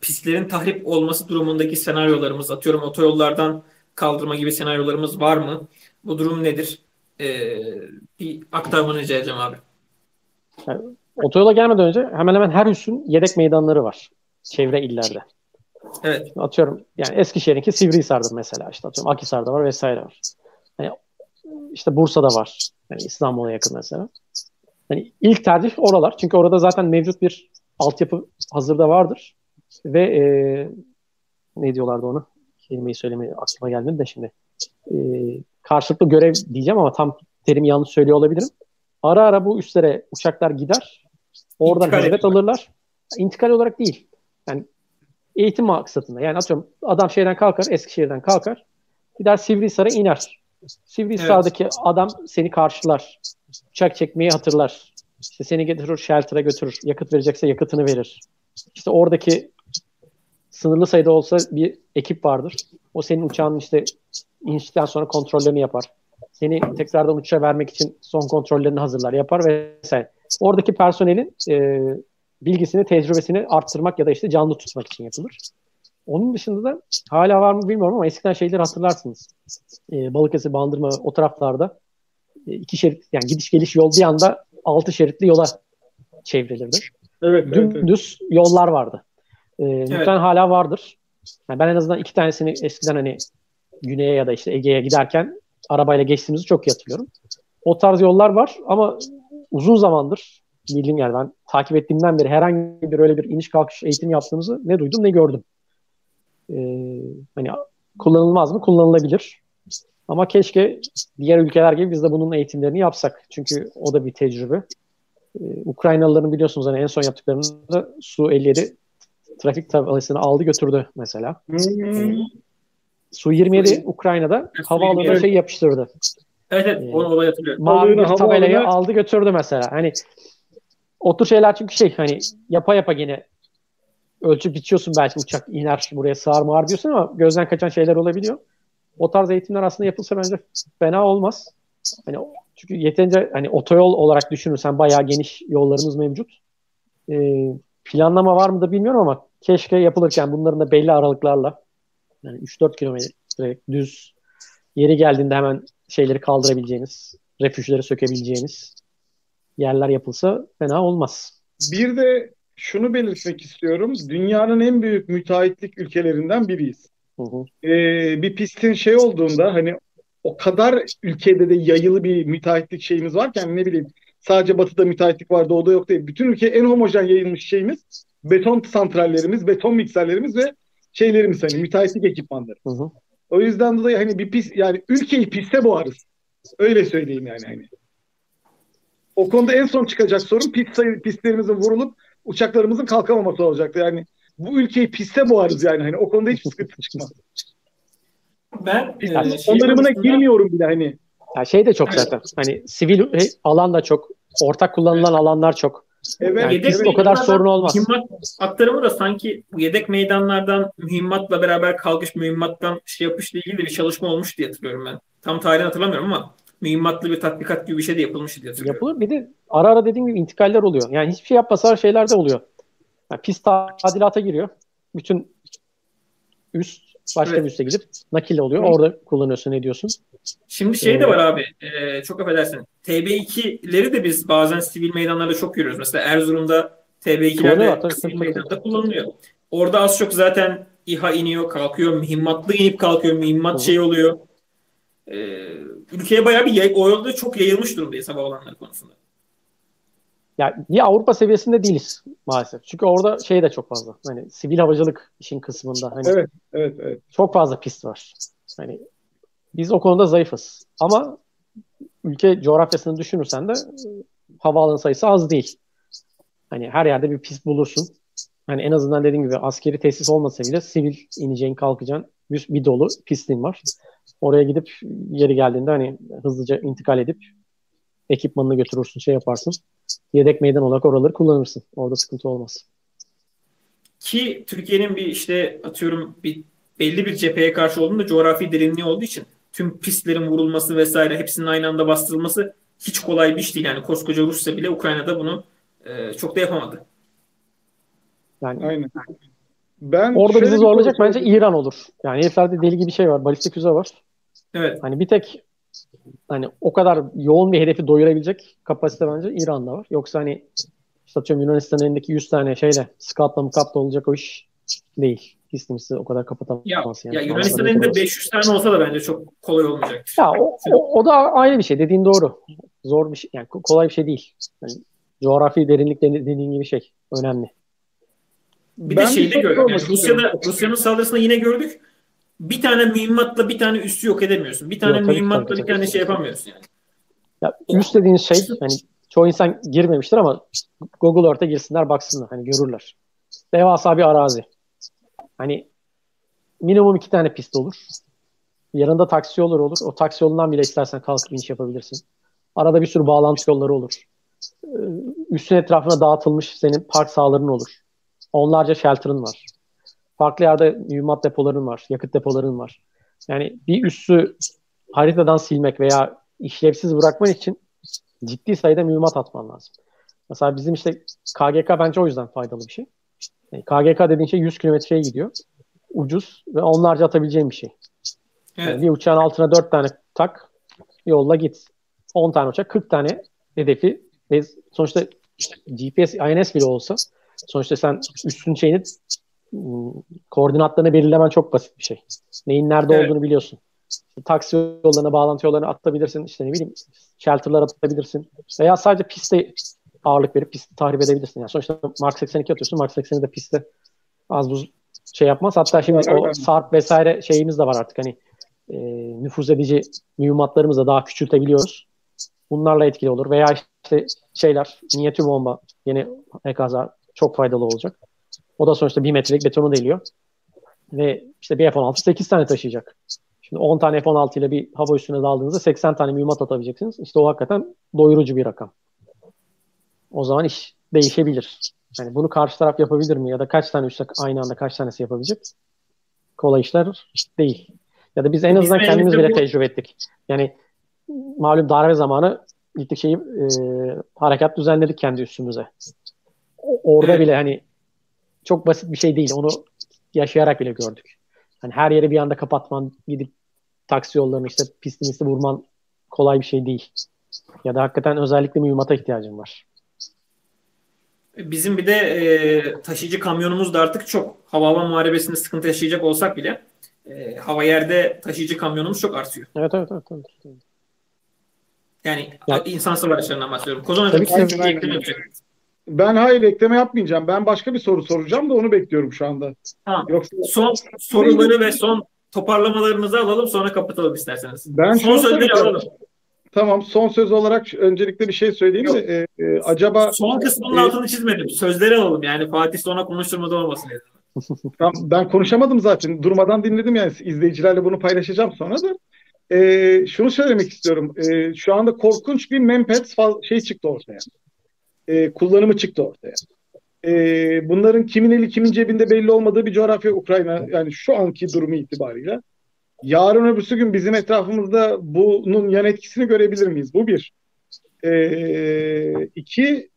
pistlerin tahrip olması durumundaki senaryolarımız, atıyorum otoyollardan kaldırma gibi senaryolarımız var mı? Bu durum nedir? Bir aktarmanı rica edeceğim abi. Evet. Otoyola gelmeden önce hemen her üssün yedek meydanları var. Çevre illerde. Evet. Şimdi atıyorum Eskişehir'inki Sivrihisar'dır mesela. Atıyorum Akhisar'da var vesaire var. Bursa'da var. İstanbul'a yakın mesela. İlk tercih oralar. Çünkü orada zaten mevcut bir altyapı hazırda vardır. Ve ne diyorlardı onu? Kelimeyi söylemeyi aklıma gelmedi de şimdi. Karşılıklı görev diyeceğim ama tam terimi yanlış söylüyor olabilirim. Ara ara bu üstlere uçaklar gider. Oradan hizmet alırlar. İntikal olarak değil. Yani eğitim maksatında. Yani atıyorum adam Eskişehir'den kalkar. Gider Sivrihisar'a iner. Sivrihisar'daki adam seni karşılar. Uçak çekmeyi hatırlar. Seni getirir, shelter'a götürür. Yakıt verecekse yakıtını verir. Oradaki sınırlı sayıda olsa bir ekip vardır. O senin uçağın inişten sonra kontrollerini yapar. Seni tekrardan uçuşa vermek için son kontrollerini hazırlar, yapar vesaire. Oradaki personelin bilgisini, tecrübesini arttırmak ya da işte canlı tutmak için yapılır. Onun dışında da hala var mı bilmiyorum ama eskiden şeyleri hatırlarsınız. Balıkesir, Bandırma o taraflarda iki şerit, yani gidiş geliş yol bir anda 6 şeritli yola çevrilirdi. Evet, dümdüz evet, yollar vardı. Muhtemelen hala vardır. Yani ben en azından 2 tanesini eskiden hani güneye ya da işte Ege'ye giderken arabayla geçtiğimizi çok iyi hatırlıyorum. O tarz yollar var ama uzun zamandır bildiğim, yani ben takip ettiğimden beri herhangi bir öyle bir iniş kalkış eğitimi yaptığımızı ne duydum ne gördüm. Hani kullanılmaz mı? Kullanılabilir. Ama keşke diğer ülkeler gibi biz de bunun eğitimlerini yapsak. Çünkü o da bir tecrübe. Ukraynalıların biliyorsunuz hani en son yaptıklarında Su-57 trafik tabelasını aldı götürdü mesela. Su-27 Ukrayna'da havaalanına şey yapıştırdı. Evet, onu olay hatırlıyor. Mavi bir tabelayı aldı götürdü mesela. Hani o tür şeyler çünkü şey hani yapa gene ölçüp biçiyorsun, belki uçak iner buraya sığar mı diyorsun ama gözden kaçan şeyler olabiliyor. O tarz eğitimler aslında yapılsa bence fena olmaz. Hani çünkü yeterince hani otoyol olarak düşünürsen bayağı geniş yollarımız mevcut. Planlama var mı da bilmiyorum ama keşke yapılırken bunların da belli aralıklarla yani 3-4 kilometre düz, yeri geldiğinde hemen şeyleri kaldırabileceğiniz, refüjleri sökebileceğiniz yerler yapılsa fena olmaz. Bir de şunu belirtmek istiyorum. Dünyanın en büyük müteahhitlik ülkelerinden biriyiz. Hı hı. Bir pistin şey olduğunda hani o kadar ülkede de yayılı bir müteahhitlik şeyimiz varken, ne bileyim sadece batıda müteahhitlik var, doğuda yok değil. Bütün ülke en homojen yayılmış şeyimiz beton santrallerimiz, beton mikserlerimiz ve şeylerimiz, hani müteahhitlik ekipmanları. Hı hı. O yüzden dolayı hani bir pis, yani ülkeyi piste boğarız. Öyle söyleyeyim yani hani. O konuda en son çıkacak sorun pistlerimizin vurulup uçaklarımızın kalkamaması olacaktı. Yani bu ülkeyi piste boğarız yani hani o konuda hiçbir sıkıntı çıkmaz. Ben onlarımına girmiyorum bile hani. Ya şey de çok zaten. Hani sivil alan da çok, ortak kullanılan alanlar çok. Evet, yani yedek o kadar sorun olmaz. Mühimmat aktarımı da sanki yedek meydanlardan mühimmatla beraber kalkış, mühimmattan şey yapışla ilgili de bir çalışma olmuş diye hatırlıyorum ben. Tam tarihini hatırlamıyorum ama mühimmatlı bir tatbikat gibi bir şey de yapılmış diye hatırlıyorum. Yapılır. Bir de ara ara dediğim gibi intikaller oluyor. Yani hiçbir şey yapmasa şeyler de oluyor. Yani pist tadilata giriyor. Bütün üst başka evet, bir üste gidip nakil oluyor. Evet. Orada kullanıyorsun, ne diyorsun? Şimdi şey de var abi. Çok affedersin. TB2'leri de biz bazen sivil meydanlarda çok görüyoruz. Mesela Erzurum'da TB2'lerde sivil meydanda kullanılıyor. Orada az çok zaten İHA iniyor, kalkıyor. Mühimmatlı inip kalkıyor. Mühimmat şey oluyor. Ülkeye bayağı bir o yolda çok yayılmış durumdayız havaalanları konusunda. Ya niye Avrupa seviyesinde değiliz maalesef. Çünkü orada şey de çok fazla. Hani sivil havacılık işin kısmında hani evet. Çok fazla pist var. Hani biz o konuda zayıfız. Ama ülke coğrafyasını düşünürsen de havaalanı sayısı az değil. Hani her yerde bir pist bulursun. Hani en azından dediğim gibi askeri tesis olmasa bile sivil ineceğin, kalkacağın bir dolu pistin var. Oraya gidip yeri geldiğinde hani hızlıca intikal edip ekipmanını götürürsün, şey yaparsın. Yedek meydan olarak oraları kullanırsın. Orada sıkıntı olmaz. Ki Türkiye'nin bir işte atıyorum bir belli bir cepheye karşı olduğunda coğrafi derinliği olduğu için tüm pistlerin vurulması vesaire hepsinin aynı anda bastırılması hiç kolay bir iş değil. Yani koskoca Rusya bile Ukrayna'da bunu çok da yapamadı. Yani aynen. Ben orada bizi zorlayacak bence İran olur. Yani heriflerde deli gibi şey var. Balistik füze var. Evet. Hani bir tek hani o kadar yoğun bir hedefi doyurabilecek kapasite bence İran'da var. Yoksa hani işte atıyorum Yunanistan'ın elindeki 100 tane şeyle Scout'la mukapta olacak o iş değil. Histimizde o kadar kapatamaz. Ya Yunanistan'ın elinde 500 tane olsa da bence çok kolay olmayacak. Ya o da aynı bir şey. Dediğin doğru. Zor bir şey. Yani kolay bir şey değil. Yani coğrafi derinlik dediğin gibi şey. Önemli. Ben de şeyde gördüm. Yani Rusya'nın saldırısında yine gördük. Bir tane mühimmatla bir tane üssü yok edemiyorsun. Bir tane mühimmatla bir tane şey yapamıyorsun yani. Ya üs dediğin şey hani çoğu insan girmemiştir ama Google Earth'a girsinler baksınlar hani görürler. Devasa bir arazi. Hani minimum 2 tane pist olur. Yanında taksi yolları olur. O taksi yolundan bile istersen kalkıp iniş yapabilirsin. Arada bir sürü bağlantı yolları olur. Üssün etrafına dağıtılmış senin park sahaların olur. Onlarca shelter'ın var. Farklı yerde mühimmat depoların var, yakıt depoların var. Yani bir üssü haritadan silmek veya işlevsiz bırakman için ciddi sayıda mühimmat atman lazım. Mesela bizim işte KGK bence o yüzden faydalı bir şey. Yani KGK dediğin şey 100 kilometreye gidiyor. Ucuz ve onlarca atabileceğin bir şey. Evet. Yani bir uçağın altına 4 tane tak, yolla git. 10 tane uçak, 40 tane hedefi. Sonuçta GPS, INS bile olsa sonuçta sen üstün şeyini, koordinatlarını belirlemen çok basit bir şey. Neyin nerede olduğunu biliyorsun. Taksi yollarına, bağlantı yollarına atabilirsin. İşte ne bileyim, shelter'lar atabilirsin. Veya sadece piste ağırlık verip pisti tahrip edebilirsin. Yani sonuçta Mark 82 atıyorsun. Mark 80'i de pistte az buz şey yapmaz. Hatta şimdi o SARP vesaire şeyimiz de var artık. Hani nüfuz edici mühimmatlarımızı da daha küçültebiliyoruz. Bunlarla etkili olur. Veya işte şeyler, niyetli bomba, yeni EKA'lar çok faydalı olacak. O da sonuçta 1 metrelik betonu deliyor. Ve işte bir F-16 8 tane taşıyacak. Şimdi 10 tane F-16 ile bir hava üstüne daldığınızda 80 tane mühimmat atabileceksiniz. İşte o hakikaten doyurucu bir rakam. O zaman iş değişebilir. Yani bunu karşı taraf yapabilir mi? Ya da kaç tane üstak aynı anda kaç tanesi yapabilecek? Kolay işler değil. Ya da biz en azından kendimiz bile tecrübe ettik. Yani malum darbe zamanı gittik harekat düzenledik kendi üstümüze. Orada bile hani çok basit bir şey değil. Onu yaşayarak bile gördük. Hani her yeri bir anda kapatman, gidip taksi yollarını işte pistimisi vurman kolay bir şey değil. Ya da hakikaten özellikle mühimmata ihtiyacın var. Bizim bir de taşıyıcı kamyonumuz da artık çok. Havaalanı muharebesinde sıkıntı yaşayacak olsak bile hava yerde taşıyıcı kamyonumuz çok artıyor. Evet. Yani insansız araçlarından bahsediyorum. Ben hayır ekleme yapmayacağım. Ben başka bir soru soracağım da onu bekliyorum şu anda. Tamam. Yoksa... Son soruları ve son toparlamalarınızı alalım, sonra kapatalım isterseniz. Ben son sözleri alalım. Tamam, son söz olarak öncelikle bir şey söyleyeyim de acaba... Son kısmının altını çizmedim. Sözleri alalım yani. Fatih sonra konuşturmada olmasın. Tamam, ben konuşamadım zaten. Durmadan dinledim yani. İzleyicilerle bunu paylaşacağım sonra da. Şunu söylemek istiyorum. Şu anda korkunç bir Mempet şey çıktı ortaya. Kullanımı çıktı ortaya. Bunların kimin eli kimin cebinde belli olmadığı bir coğrafya Ukrayna. Yani şu anki durumu itibariyle. Yarın öbürsü gün bizim etrafımızda bunun yan etkisini görebilir miyiz? Bu bir. İki,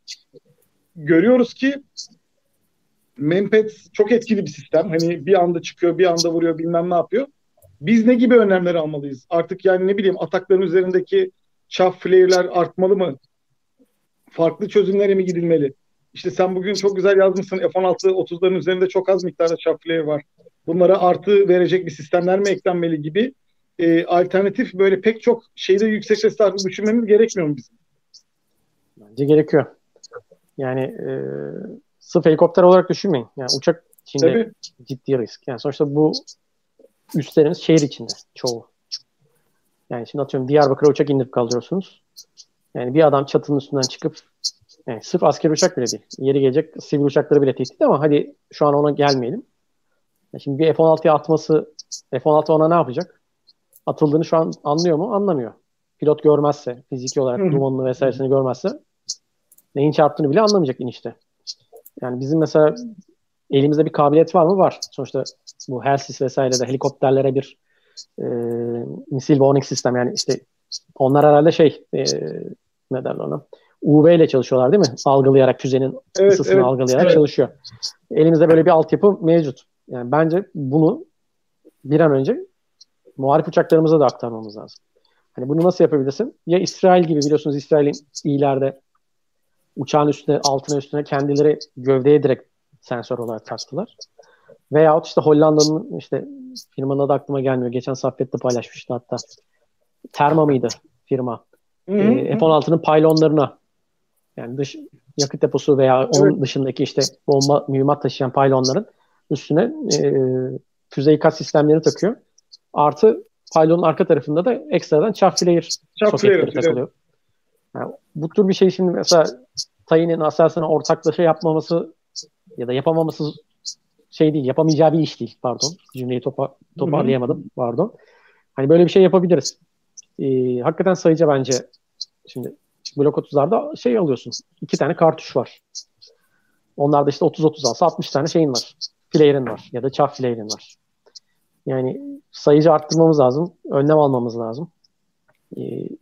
görüyoruz ki Mempet çok etkili bir sistem. Hani bir anda çıkıyor, bir anda vuruyor, bilmem ne yapıyor. Biz ne gibi önlemleri almalıyız? Artık yani ne bileyim, atakların üzerindeki chaff flare'ler artmalı mı? Farklı çözümlere mi gidilmeli? İşte sen bugün çok güzel yazmışsın. F-16 30'ların üzerinde çok az miktarda chaff flare var. Bunlara artı verecek bir sistemler mi eklenmeli gibi alternatif böyle pek çok şeyde yüksek sesle artık düşünmemiz gerekmiyor mu bizim? Bence gerekiyor. Yani sırf helikopter olarak düşünmeyin. Yani uçak içinde ciddi risk. Yani sonuçta bu üslerimiz şehir içinde çoğu. Yani şimdi atıyorum Diyarbakır'a uçak indirip kaldırıyorsunuz. Yani bir adam çatının üstünden çıkıp yani sırf askeri uçak bile değil. Yeri gelecek sivil uçakları bile tehdit, ama hadi şu an ona gelmeyelim. Şimdi bir F-16'ya atması, F-16 ona ne yapacak? Atıldığını şu an anlıyor mu? Anlamıyor. Pilot görmezse, fiziki olarak dumanını vesairesini görmezse neyin çarptığını bile anlamayacak inişte. Yani bizim mesela elimizde bir kabiliyet var mı? Var. Sonuçta bu HELSIS vesaire de helikopterlere bir misil warning sistem, yani işte onlar herhalde ne derler ona? UV ile çalışıyorlar değil mi? Algılayarak, füzenin ısısını algılayarak çalışıyor. Elimizde böyle bir altyapı mevcut. Yani bence bunu bir an önce muharip uçaklarımıza da aktarmamız lazım. Hani bunu nasıl yapabilirsin? Ya İsrail gibi, biliyorsunuz İsrail'in ileride uçağın üstüne, altına üstüne kendileri gövdeye direkt sensör olarak taktılar. Veyahut işte Hollanda'nın işte firmanın adı aklıma gelmiyor. Geçen Saffet'te paylaşmıştı hatta. Therma mıydı firma? F-16'nın paylonlarına, yani dış yakıt deposu veya onun dışındaki işte bomba mühimmat taşıyan paylonların üstüne füze ikaz sistemleri takıyor. Artı paylonun arka tarafında da ekstradan chaff flare soketleri takılıyor. Yani bu tür bir şey şimdi mesela Tayyip'in Aselsan'a ortaklaşa yapmaması ya da yapamaması şey değil, yapamayacağı bir iş değil. Pardon. Cümleyi toparlayamadım. Pardon. Hani böyle bir şey yapabiliriz. Hakikaten sayıca bence şimdi Blok 30'larda şey alıyorsun. 2 tane kartuş var. Onlarda işte 30-30 alsa 60 tane şeyin var. Flare'in var ya da chaff flare'in var. Yani sayıcı arttırmamız lazım. Önlem almamız lazım.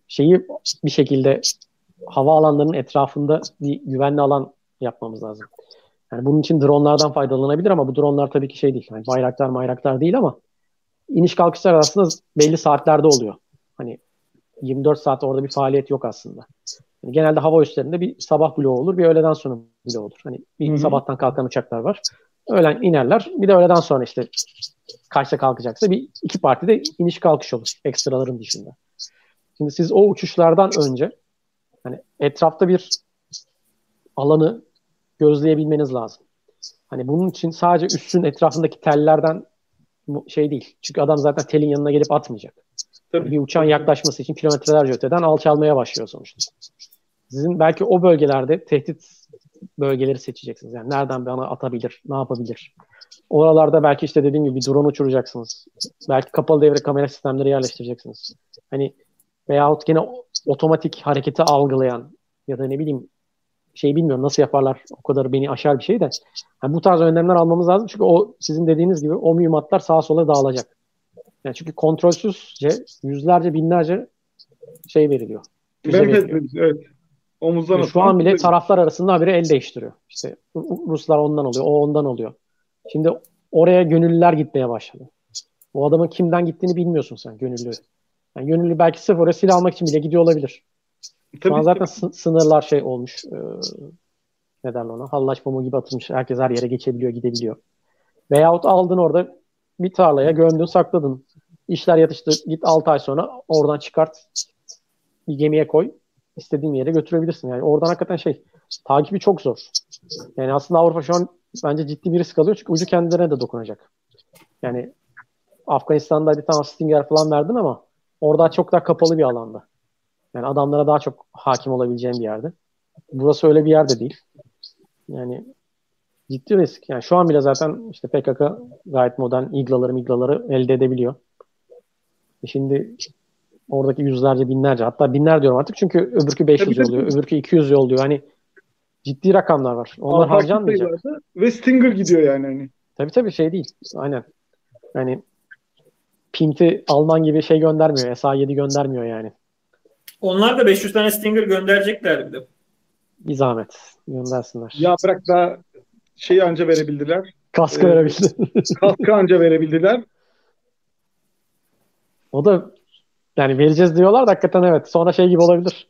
Şeyi bir şekilde hava alanlarının etrafında bir güvenli alan yapmamız lazım. Yani bunun için dronlardan faydalanabilir ama bu dronlar tabii ki şey değil. Yani bayraklar değil ama iniş kalkışlar aslında belli saatlerde oluyor. Hani 24 saat orada bir faaliyet yok aslında. Yani genelde hava üslerinde bir sabah bloğu olur, bir öğleden sonra bloğu olur. Hani bir sabahtan kalkan uçaklar var. Öğlen inerler. Bir de öğleden sonra işte kaçta kalkacaksa bir iki partide iniş kalkış olur ekstraların dışında. Şimdi siz o uçuşlardan önce hani etrafta bir alanı gözleyebilmeniz lazım. Hani bunun için sadece üssün etrafındaki tellerden şey değil. Çünkü adam zaten telin yanına gelip atmayacak. Tabii. Bir uçağın yaklaşması için kilometrelerce öteden alçalmaya başlıyor sonuçta. Sizin belki o bölgelerde tehdit bölgeleri seçeceksiniz. Yani nereden bana atabilir, ne yapabilir? Oralarda belki işte dediğim gibi bir drone uçuracaksınız. Belki kapalı devre kamera sistemleri yerleştireceksiniz. Hani veyahut gene otomatik hareketi algılayan ya da ne bileyim şey bilmiyorum nasıl yaparlar o kadar beni aşar bir şey de. Yani bu tarz önlemler almamız lazım. Çünkü o sizin dediğiniz gibi o mühimmatlar sağa sola dağılacak. Yani çünkü kontrolsüzce yüzlerce binlerce şey veriliyor. Evet. Omuzdan yani şu an bile taraflar arasında biri el değiştiriyor. İşte Ruslar ondan oluyor, o ondan oluyor. Şimdi oraya gönüllüler gitmeye başladı. O adamın kimden gittiğini bilmiyorsun sen gönüllü. Yani gönüllü belki sırf oraya silah almak için bile gidiyor olabilir. Şu an zaten sınırlar şey olmuş. Ne derler ona? Hallaç pamuğu gibi atılmış. Herkes her yere geçebiliyor, gidebiliyor. Veyahut aldın orada bir tarlaya gömdün, sakladın. İşler yatıştı. Git 6 ay sonra oradan çıkart. Bir gemiye koy. İstediğin yere götürebilirsin. Yani oradan hakikaten şey, takibi çok zor. Yani aslında Avrupa şu an bence ciddi bir risk alıyor. Çünkü ucu kendilerine de dokunacak. Yani Afganistan'da bir tane Stinger falan verdin ama orada çok daha kapalı bir alanda. Yani adamlara daha çok hakim olabileceğin bir yerde. Burası öyle bir yerde değil. Yani ciddi risk. Yani şu an bile zaten işte PKK gayet modern iglaları elde edebiliyor. Şimdi oradaki yüzlerce, binlerce, hatta binler diyorum artık çünkü öbürkü 500 oluyor, öbürkü 200 oluyor. Hani ciddi rakamlar var. Onlar harcanmayacak. Ve Stinger gidiyor yani. Hani. Tabii şey değil. Aynen. Yani Pint'i Alman gibi şey göndermiyor. SA-7 göndermiyor yani. Onlar da 500 tane Stinger gönderecekler bir de. Bir zahmet. Göndersinler. Ya bırak da şeyi anca verebildiler. Kaskı verebildiler. Kaskı anca verebildiler. O da yani vereceğiz diyorlar da hakikaten evet. Sonra şey gibi olabilir.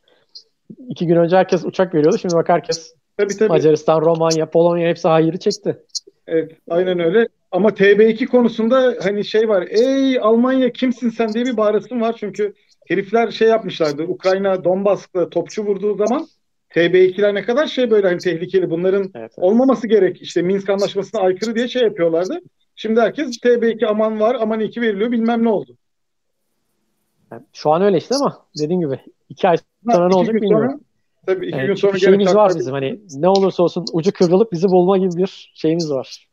2 gün önce herkes uçak veriyordu. Şimdi bak herkes tabii. Macaristan, Romanya, Polonya hepsi hayırı çekti. Evet aynen öyle. Ama TB2 konusunda hani şey var. Ey Almanya kimsin sen diye bir bağırasın var. Çünkü herifler şey yapmışlardı. Ukrayna Donbass'ta topçu vurduğu zaman TB2'ler ne kadar şey böyle hani tehlikeli. Bunların olmaması gerek. İşte Minsk Anlaşması'na aykırı diye şey yapıyorlardı. Şimdi herkes TB2 aman var aman 2 veriliyor bilmem ne oldu. Yani şu an öyle işte ama dediğin gibi 2 ay sonra ne olacak bilmiyorum. Sonra, tabii 2 gün sonra şeyimiz var bizim hani ne olursa olsun ucu kıvrılıp bizi bulma gibi bir şeyimiz var.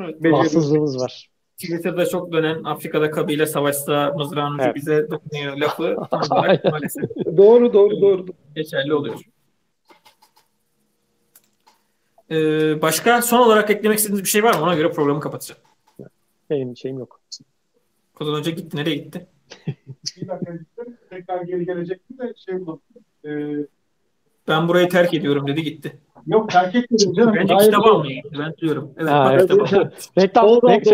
Evet, rahatsızlığımız var. Twitter'da çok dönen Afrika'da kabile savaşta mızrağın ucu bize dokunuyor lafı tam olarak maalesef. Doğru. Geçerli oluyor. Başka son olarak eklemek istediğiniz bir şey var mı? Ona göre programı kapatacağım. Benim şeyim yok. Kodan Hoca gitti. Nereye gitti? Bir dakika gittim. Tekrar geri gelecektim de şey buldum. Ben burayı terk ediyorum dedi gitti. Yok terk etmedim canım. Bence kitap almayayım. Ben diyorum. Evet bak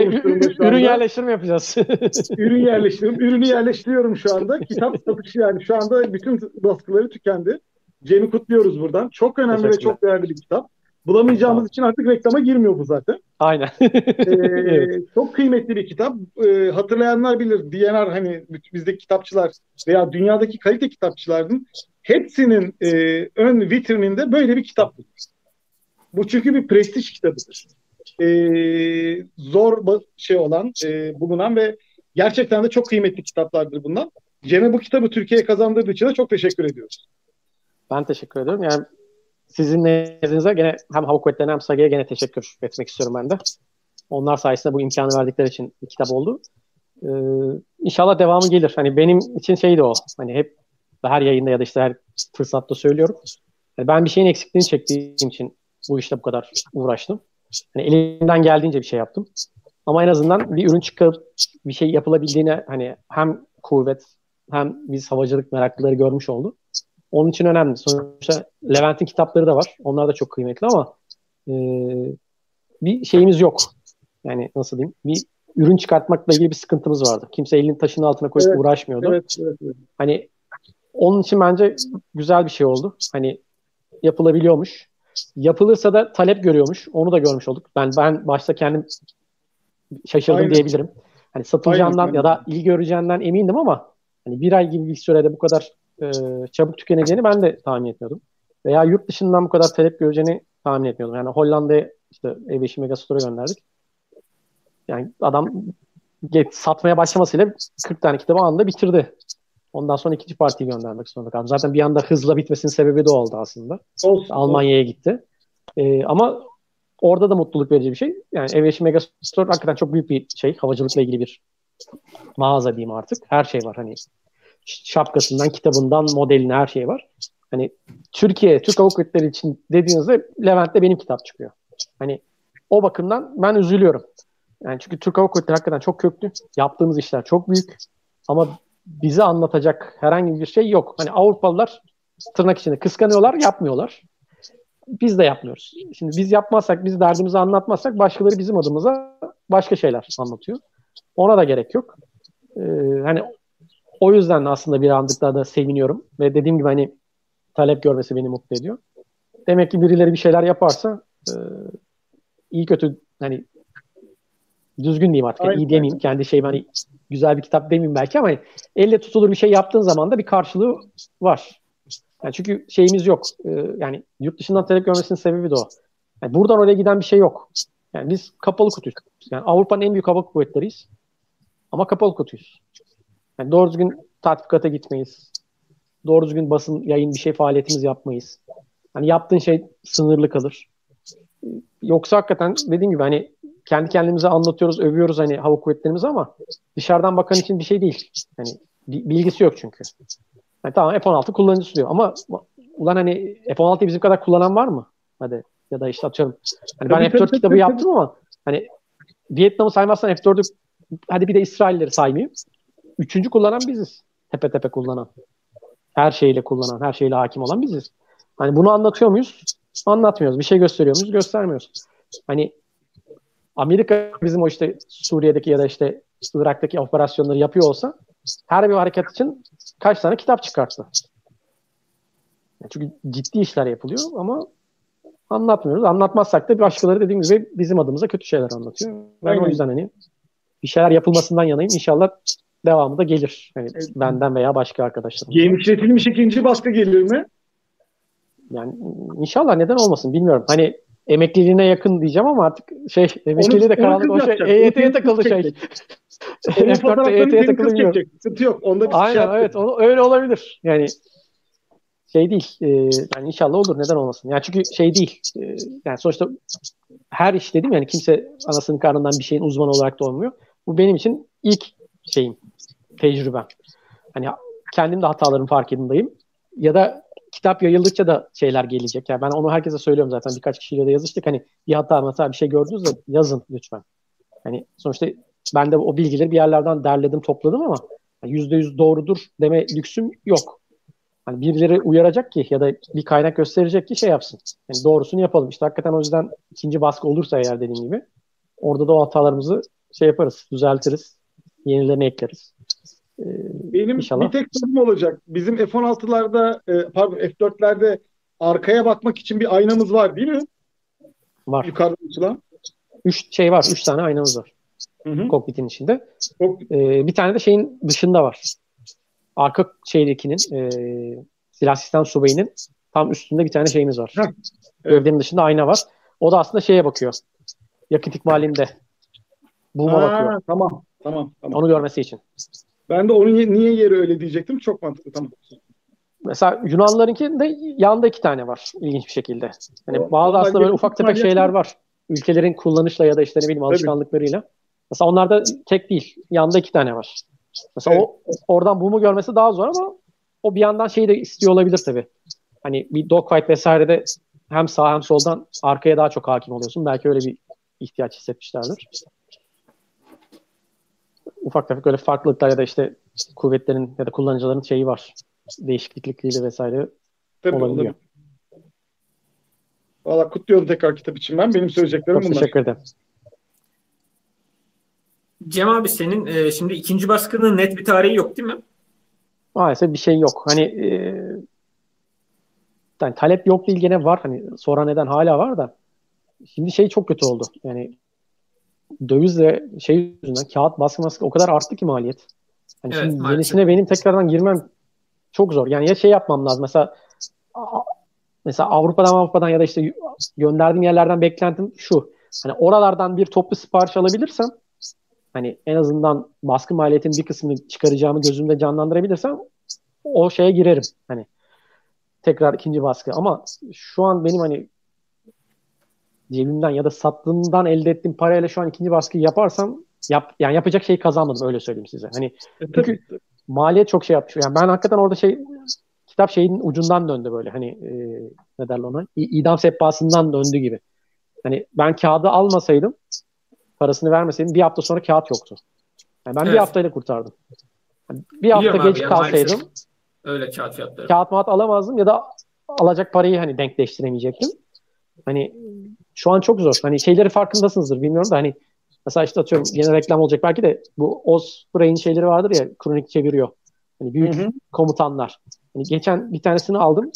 ürün yerleştirme yapacağız. Ürünü yerleştiriyorum şu anda. Kitap satışı yani şu anda bütün baskıları tükendi. Cem'i kutluyoruz buradan. Çok önemli ve çok değerli bir kitap. Bulamayacağımız için artık reklama girmiyor bu zaten. Aynen. Çok kıymetli bir kitap. Hatırlayanlar bilir. DNR hani bizdeki kitapçılar veya dünyadaki kalite kitapçılarının hepsinin ön vitrininde böyle bir kitap bulunur. Bu çünkü bir prestij kitabıdır. Zor şey olan, bulunan ve gerçekten de çok kıymetli kitaplardır bunlar. Cem'e bu kitabı Türkiye'ye kazandırdığı için de çok teşekkür ediyoruz. Ben teşekkür ederim. Yani sizin nezdinize gene hem Hava Kuvvetleri'ne hem SAGE'ye gene teşekkür etmek istiyorum ben de. Onlar sayesinde bu imkanı verdikleri için bir kitap oldu. İnşallah devamı gelir. Hani benim için şeydi o. Hani hep her yayında ya da işte her fırsatta söylüyorum. Yani ben bir şeyin eksikliğini çektiğim için bu işle bu kadar uğraştım. Hani elimden geldiğince bir şey yaptım. Ama en azından bir ürün çıkarıp bir şey yapılabildiğine hani hem kuvvet hem biz havacılık meraklıları görmüş olduk. Onun için önemli. Sonuçta Levent'in kitapları da var. Onlar da çok kıymetli ama bir şeyimiz yok. Yani nasıl diyeyim? Bir ürün çıkartmakla ilgili bir sıkıntımız vardı. Kimse elinin taşının altına koyup uğraşmıyordu. Evet. Hani onun için bence güzel bir şey oldu. Hani yapılabiliyormuş. Yapılırsa da talep görüyormuş. Onu da görmüş olduk. Ben başta kendim şaşırdım diyebilirim. Hani satılacağından ya da iyi göreceğinden emindim ama hani bir ay gibi bir sürede bu kadar çabuk tükeneceğini ben de tahmin etmiyordum. Veya yurt dışından bu kadar talep göreceğini tahmin etmiyordum. Yani Hollanda'ya işte E5'i Megastore gönderdik. Yani adam satmaya başlamasıyla 40 tane kitabı anında bitirdi. Ondan sonra ikinci partiyi göndermek zorunda kaldım. Zaten bir anda hızla bitmesinin sebebi de oldu aslında. Olsun, Almanya'ya gitti. Ama orada da mutluluk verici bir şey. Yani E5 Megastore hakikaten çok büyük bir şey. Havacılıkla ilgili bir mağaza diyeyim artık. Her şey var hani. Şapkasından, kitabından, modeline her şey var. Hani Türk Hava Kuvvetleri için dediğinizde Levent'te benim kitap çıkıyor. Hani o bakımdan ben üzülüyorum. Yani çünkü Türk Hava Kuvvetleri hakikaten çok köklü. Yaptığımız işler çok büyük. Ama bize anlatacak herhangi bir şey yok. Hani Avrupalılar tırnak içinde kıskanıyorlar, yapmıyorlar. Biz de yapmıyoruz. Şimdi biz yapmazsak, biz derdimizi anlatmazsak başkaları bizim adımıza başka şeyler anlatıyor. Ona da gerek yok. Hani o yüzden aslında bir andıkta da seviniyorum. Ve dediğim gibi hani talep görmesi beni mutlu ediyor. Demek ki birileri bir şeyler yaparsa iyi kötü hani düzgün diyeyim artık. Yani iyi demeyeyim. Kendi şey hani güzel bir kitap demeyeyim belki ama hani elle tutulur bir şey yaptığın zaman da bir karşılığı var. Yani çünkü şeyimiz yok. Yani yurt dışından talep görmesinin sebebi de o. Yani buradan oraya giden bir şey yok. Yani biz kapalı kutuyuz. Yani Avrupa'nın en büyük hava kuvvetleriyiz. Ama kapalı kutuyuz. Yani doğru düzgün tatbikata gitmeyiz. Doğru düzgün basın, yayın bir şey faaliyetimiz yapmayız. Hani yaptığın şey sınırlı kalır. Yoksa hakikaten dediğim gibi hani kendi kendimize anlatıyoruz, övüyoruz hani hava kuvvetlerimizi ama dışarıdan bakan için bir şey değil. Hani bilgisi yok çünkü. Yani tamam F-16 kullanıcısı diyor ama ulan hani F-16'yı bizim kadar kullanan var mı? Hadi ya da işte atıyorum. Hani ben F-4 kitabı yaptım ama hani Vietnam'ı saymazsan F-4'ü hadi bir de İsrailleri saymayayım. Üçüncü kullanan biziz. Tepe tepe kullanan. Her şeyle kullanan, her şeyle hakim olan biziz. Hani bunu anlatıyor muyuz? Anlatmıyoruz. Bir şey gösteriyor muyuz? Göstermiyoruz. Hani Amerika bizim o işte Suriye'deki ya da işte Irak'taki operasyonları yapıyor olsa her bir harekat için kaç tane kitap çıkarttı. Çünkü ciddi işler yapılıyor ama anlatmıyoruz. Anlatmazsak da başkaları dediğim gibi bizim adımıza kötü şeyler anlatıyor. Ben o yüzden hani bir şeyler yapılmasından yanayım. İnşallah devamı da gelir. Yani benden veya başka arkadaşlarım. Genişletilmiş ikinci baskı gelir mi? Yani inşallah neden olmasın bilmiyorum. Hani emekliliğine yakın diyeceğim ama artık şey emekliliği de karanlık o şey. EYT'ye takıldı şey. F4'te EYT'ye takılıyor. Sıkıntı yok. Onda bir aynen evet. Öyle olabilir. Yani şey değil. Yani inşallah olur. Neden olmasın? Yani çünkü şey değil. Yani sonuçta her iş dedim yani kimse anasının karnından bir şeyin uzmanı olarak da olmuyor. Bu benim için ilk şeyim. Tecrübem. Hani kendim de hatalarımın farkındayım. Ya da kitap yayıldıkça da şeyler gelecek. Yani ben onu herkese söylüyorum zaten. Birkaç kişiyle de yazıştık. Hani bir hata mesela bir şey gördünüz de yazın lütfen. Hani sonuçta ben de o bilgileri bir yerlerden derledim, topladım ama %100 doğrudur deme lüksüm yok. Hani birileri uyaracak ki ya da bir kaynak gösterecek ki şey yapsın. Yani doğrusunu yapalım. İşte hakikaten o yüzden ikinci baskı olursa eğer dediğim gibi orada da o hatalarımızı şey yaparız, düzeltiriz. Yenilerini ekleriz. Benim inşallah. Bir tek sorum olacak. Bizim F-16'larda F-4'lerde arkaya bakmak için bir aynamız var değil mi? Var. Yukarıda açılan. 3 şey var. 3 tane aynamız var. Hı-hı. Kokpitin içinde. Bir tane de şeyin dışında var. Arka şeydekinin silah sistem subayının tam üstünde bir tane şeyimiz var. Gövdenin dışında ayna var. O da aslında şeye bakıyor. Yakıt ikmalinde. Buma bakıyor. Tamam. Onu görmesi için. Ben de onun niye yeri öyle diyecektim. Çok mantıklı. Tamam. Mesela Yunanlarınkinde yanında 2 tane var. İlginç bir şekilde. Yani bazı aslında böyle ufak tefek şeyler var. Ülkelerin kullanışla ya da işte ne bileyim alışkanlıklarıyla. Mesela onlarda tek değil. Yanında 2 tane var. Mesela oradan bumu görmesi daha zor ama o bir yandan şeyi de istiyor olabilir tabii. Hani bir dogfight vesairede hem sağ hem soldan arkaya daha çok hakim oluyorsun. Belki öyle bir ihtiyaç hissetmişlerdir. ufak tefek öyle farklılıklar ya da işte kuvvetlerin ya da kullanıcıların şeyi var. Değişiklikliğiyle vesaire tabii olabiliyor. Valla kutluyorum tekrar kitap için ben. Benim söyleyeceklerim bunlar. Çok teşekkür ederim. Cem abi senin şimdi ikinci baskının net bir tarihi yok değil mi? Maalesef bir şey yok. Hani yani talep yok değil gene var. Hani sonra neden hala var da. Şimdi şey çok kötü oldu. Yani dövizle şey yüzünden kağıt baskı o kadar arttı ki maliyet. Hani evet, şimdi yenisine benim tekrardan girmem çok zor. Yani ya şey yapmam lazım. Mesela Avrupa'dan ya da işte gönderdiğim yerlerden beklentim şu. Hani oralardan bir toplu sipariş alabilirsem hani en azından baskı maliyetinin bir kısmını çıkaracağımı gözümde canlandırabilirsem o şeye girerim. Hani tekrar ikinci baskı. Ama şu an benim hani cebimden ya da sattığımdan elde ettiğim parayla şu an ikinci baskıyı yaparsam yani yapacak şeyi kazanmadım öyle söyleyeyim size. Hani çünkü maliyet çok şey yapmış. Yani ben hakikaten orada kitap şeyin ucundan döndü böyle. Hani ne derler ona? İdam sehpasından döndü gibi. Hani ben kağıdı almasaydım, parasını vermeseydim bir hafta sonra kağıt yoktu. Yani ben bir haftayla kurtardım. Yani bir hafta biliyorum geç kalsaydım öyle kağıt fiyatları. Kağıt mağat alamazdım ya da alacak parayı hani denkleştiremeyecektim. Hani şu an çok zor. Hani şeyleri farkındasınızdır bilmiyorum da hani mesela işte atıyorum yine reklam olacak belki de bu Osprey'in şeyleri vardır ya kronik çeviriyor. Hani büyük komutanlar. Hani geçen bir tanesini aldım.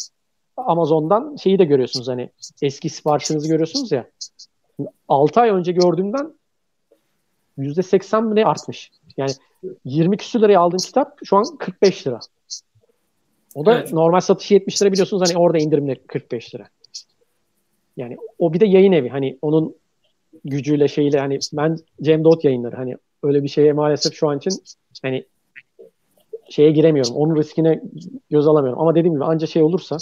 Amazon'dan şeyi de görüyorsunuz hani eski siparişinizi görüyorsunuz ya. 6 ay önce gördüğümden %80 mi ne artmış. Yani 20 küsür liraya aldığım kitap şu an 45 lira. O da normal satışı 70 lira biliyorsunuz hani orada indirimle 45 lira. Yani o bir de yayın evi hani onun gücüyle şeyle hani ben Cem Doğut yayınları hani öyle bir şeye maalesef şu an için hani şeye giremiyorum. Onun riskine göz alamıyorum. Ama dediğim gibi anca şey olursa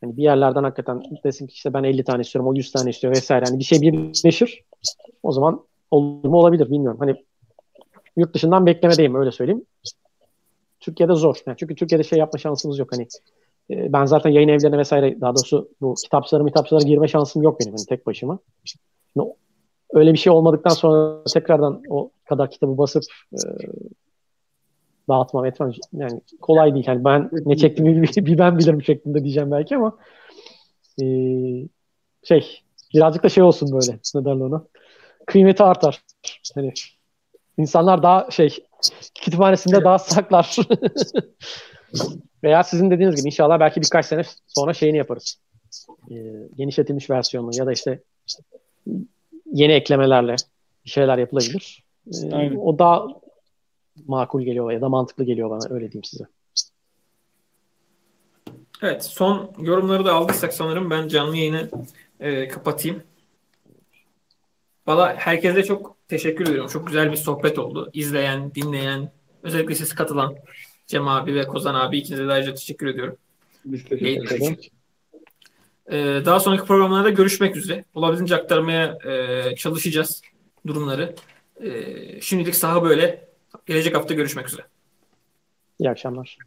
hani bir yerlerden hakikaten desin ki işte ben 50 tane istiyorum o 100 tane istiyor vesaire. Hani bir şey birleşir o zaman olur mu olabilir bilmiyorum. Hani yurt dışından beklemedeyim öyle söyleyeyim. Türkiye'de zor. Yani çünkü Türkiye'de şey yapma şansımız yok hani. Ben zaten yayın evlerine vesaire daha doğrusu bu kitapçılara girme şansım yok benim hani tek başıma. Şimdi öyle bir şey olmadıktan sonra tekrardan o kadar kitabı basıp dağıtmam etmem yani kolay değil. Yani ben ne çektiğimi bir ben bilirim şeklinde diyeceğim belki ama birazcık da şey olsun böyle ne derler ona. Kıymeti artar. Hani insanlar daha kütüphanesinde daha saklar. Veya sizin dediğiniz gibi inşallah belki birkaç sene sonra şeyini yaparız. Genişletilmiş versiyonunu ya da işte yeni eklemelerle bir şeyler yapılabilir. O daha makul geliyor ya da mantıklı geliyor bana öyle diyeyim size. Evet son yorumları da aldıysak sanırım ben canlı yayını kapatayım. Valla herkese çok teşekkür ediyorum. Çok güzel bir sohbet oldu. İzleyen, dinleyen, özellikle siz katılan Cem abi ve Kozan abi ikinize de ayrıca teşekkür ediyorum. Biz teşekkür ederim. Daha sonraki programlarda görüşmek üzere. Olabildiğince aktarmaya çalışacağız durumları. Şimdilik saha böyle. Gelecek hafta görüşmek üzere. İyi akşamlar.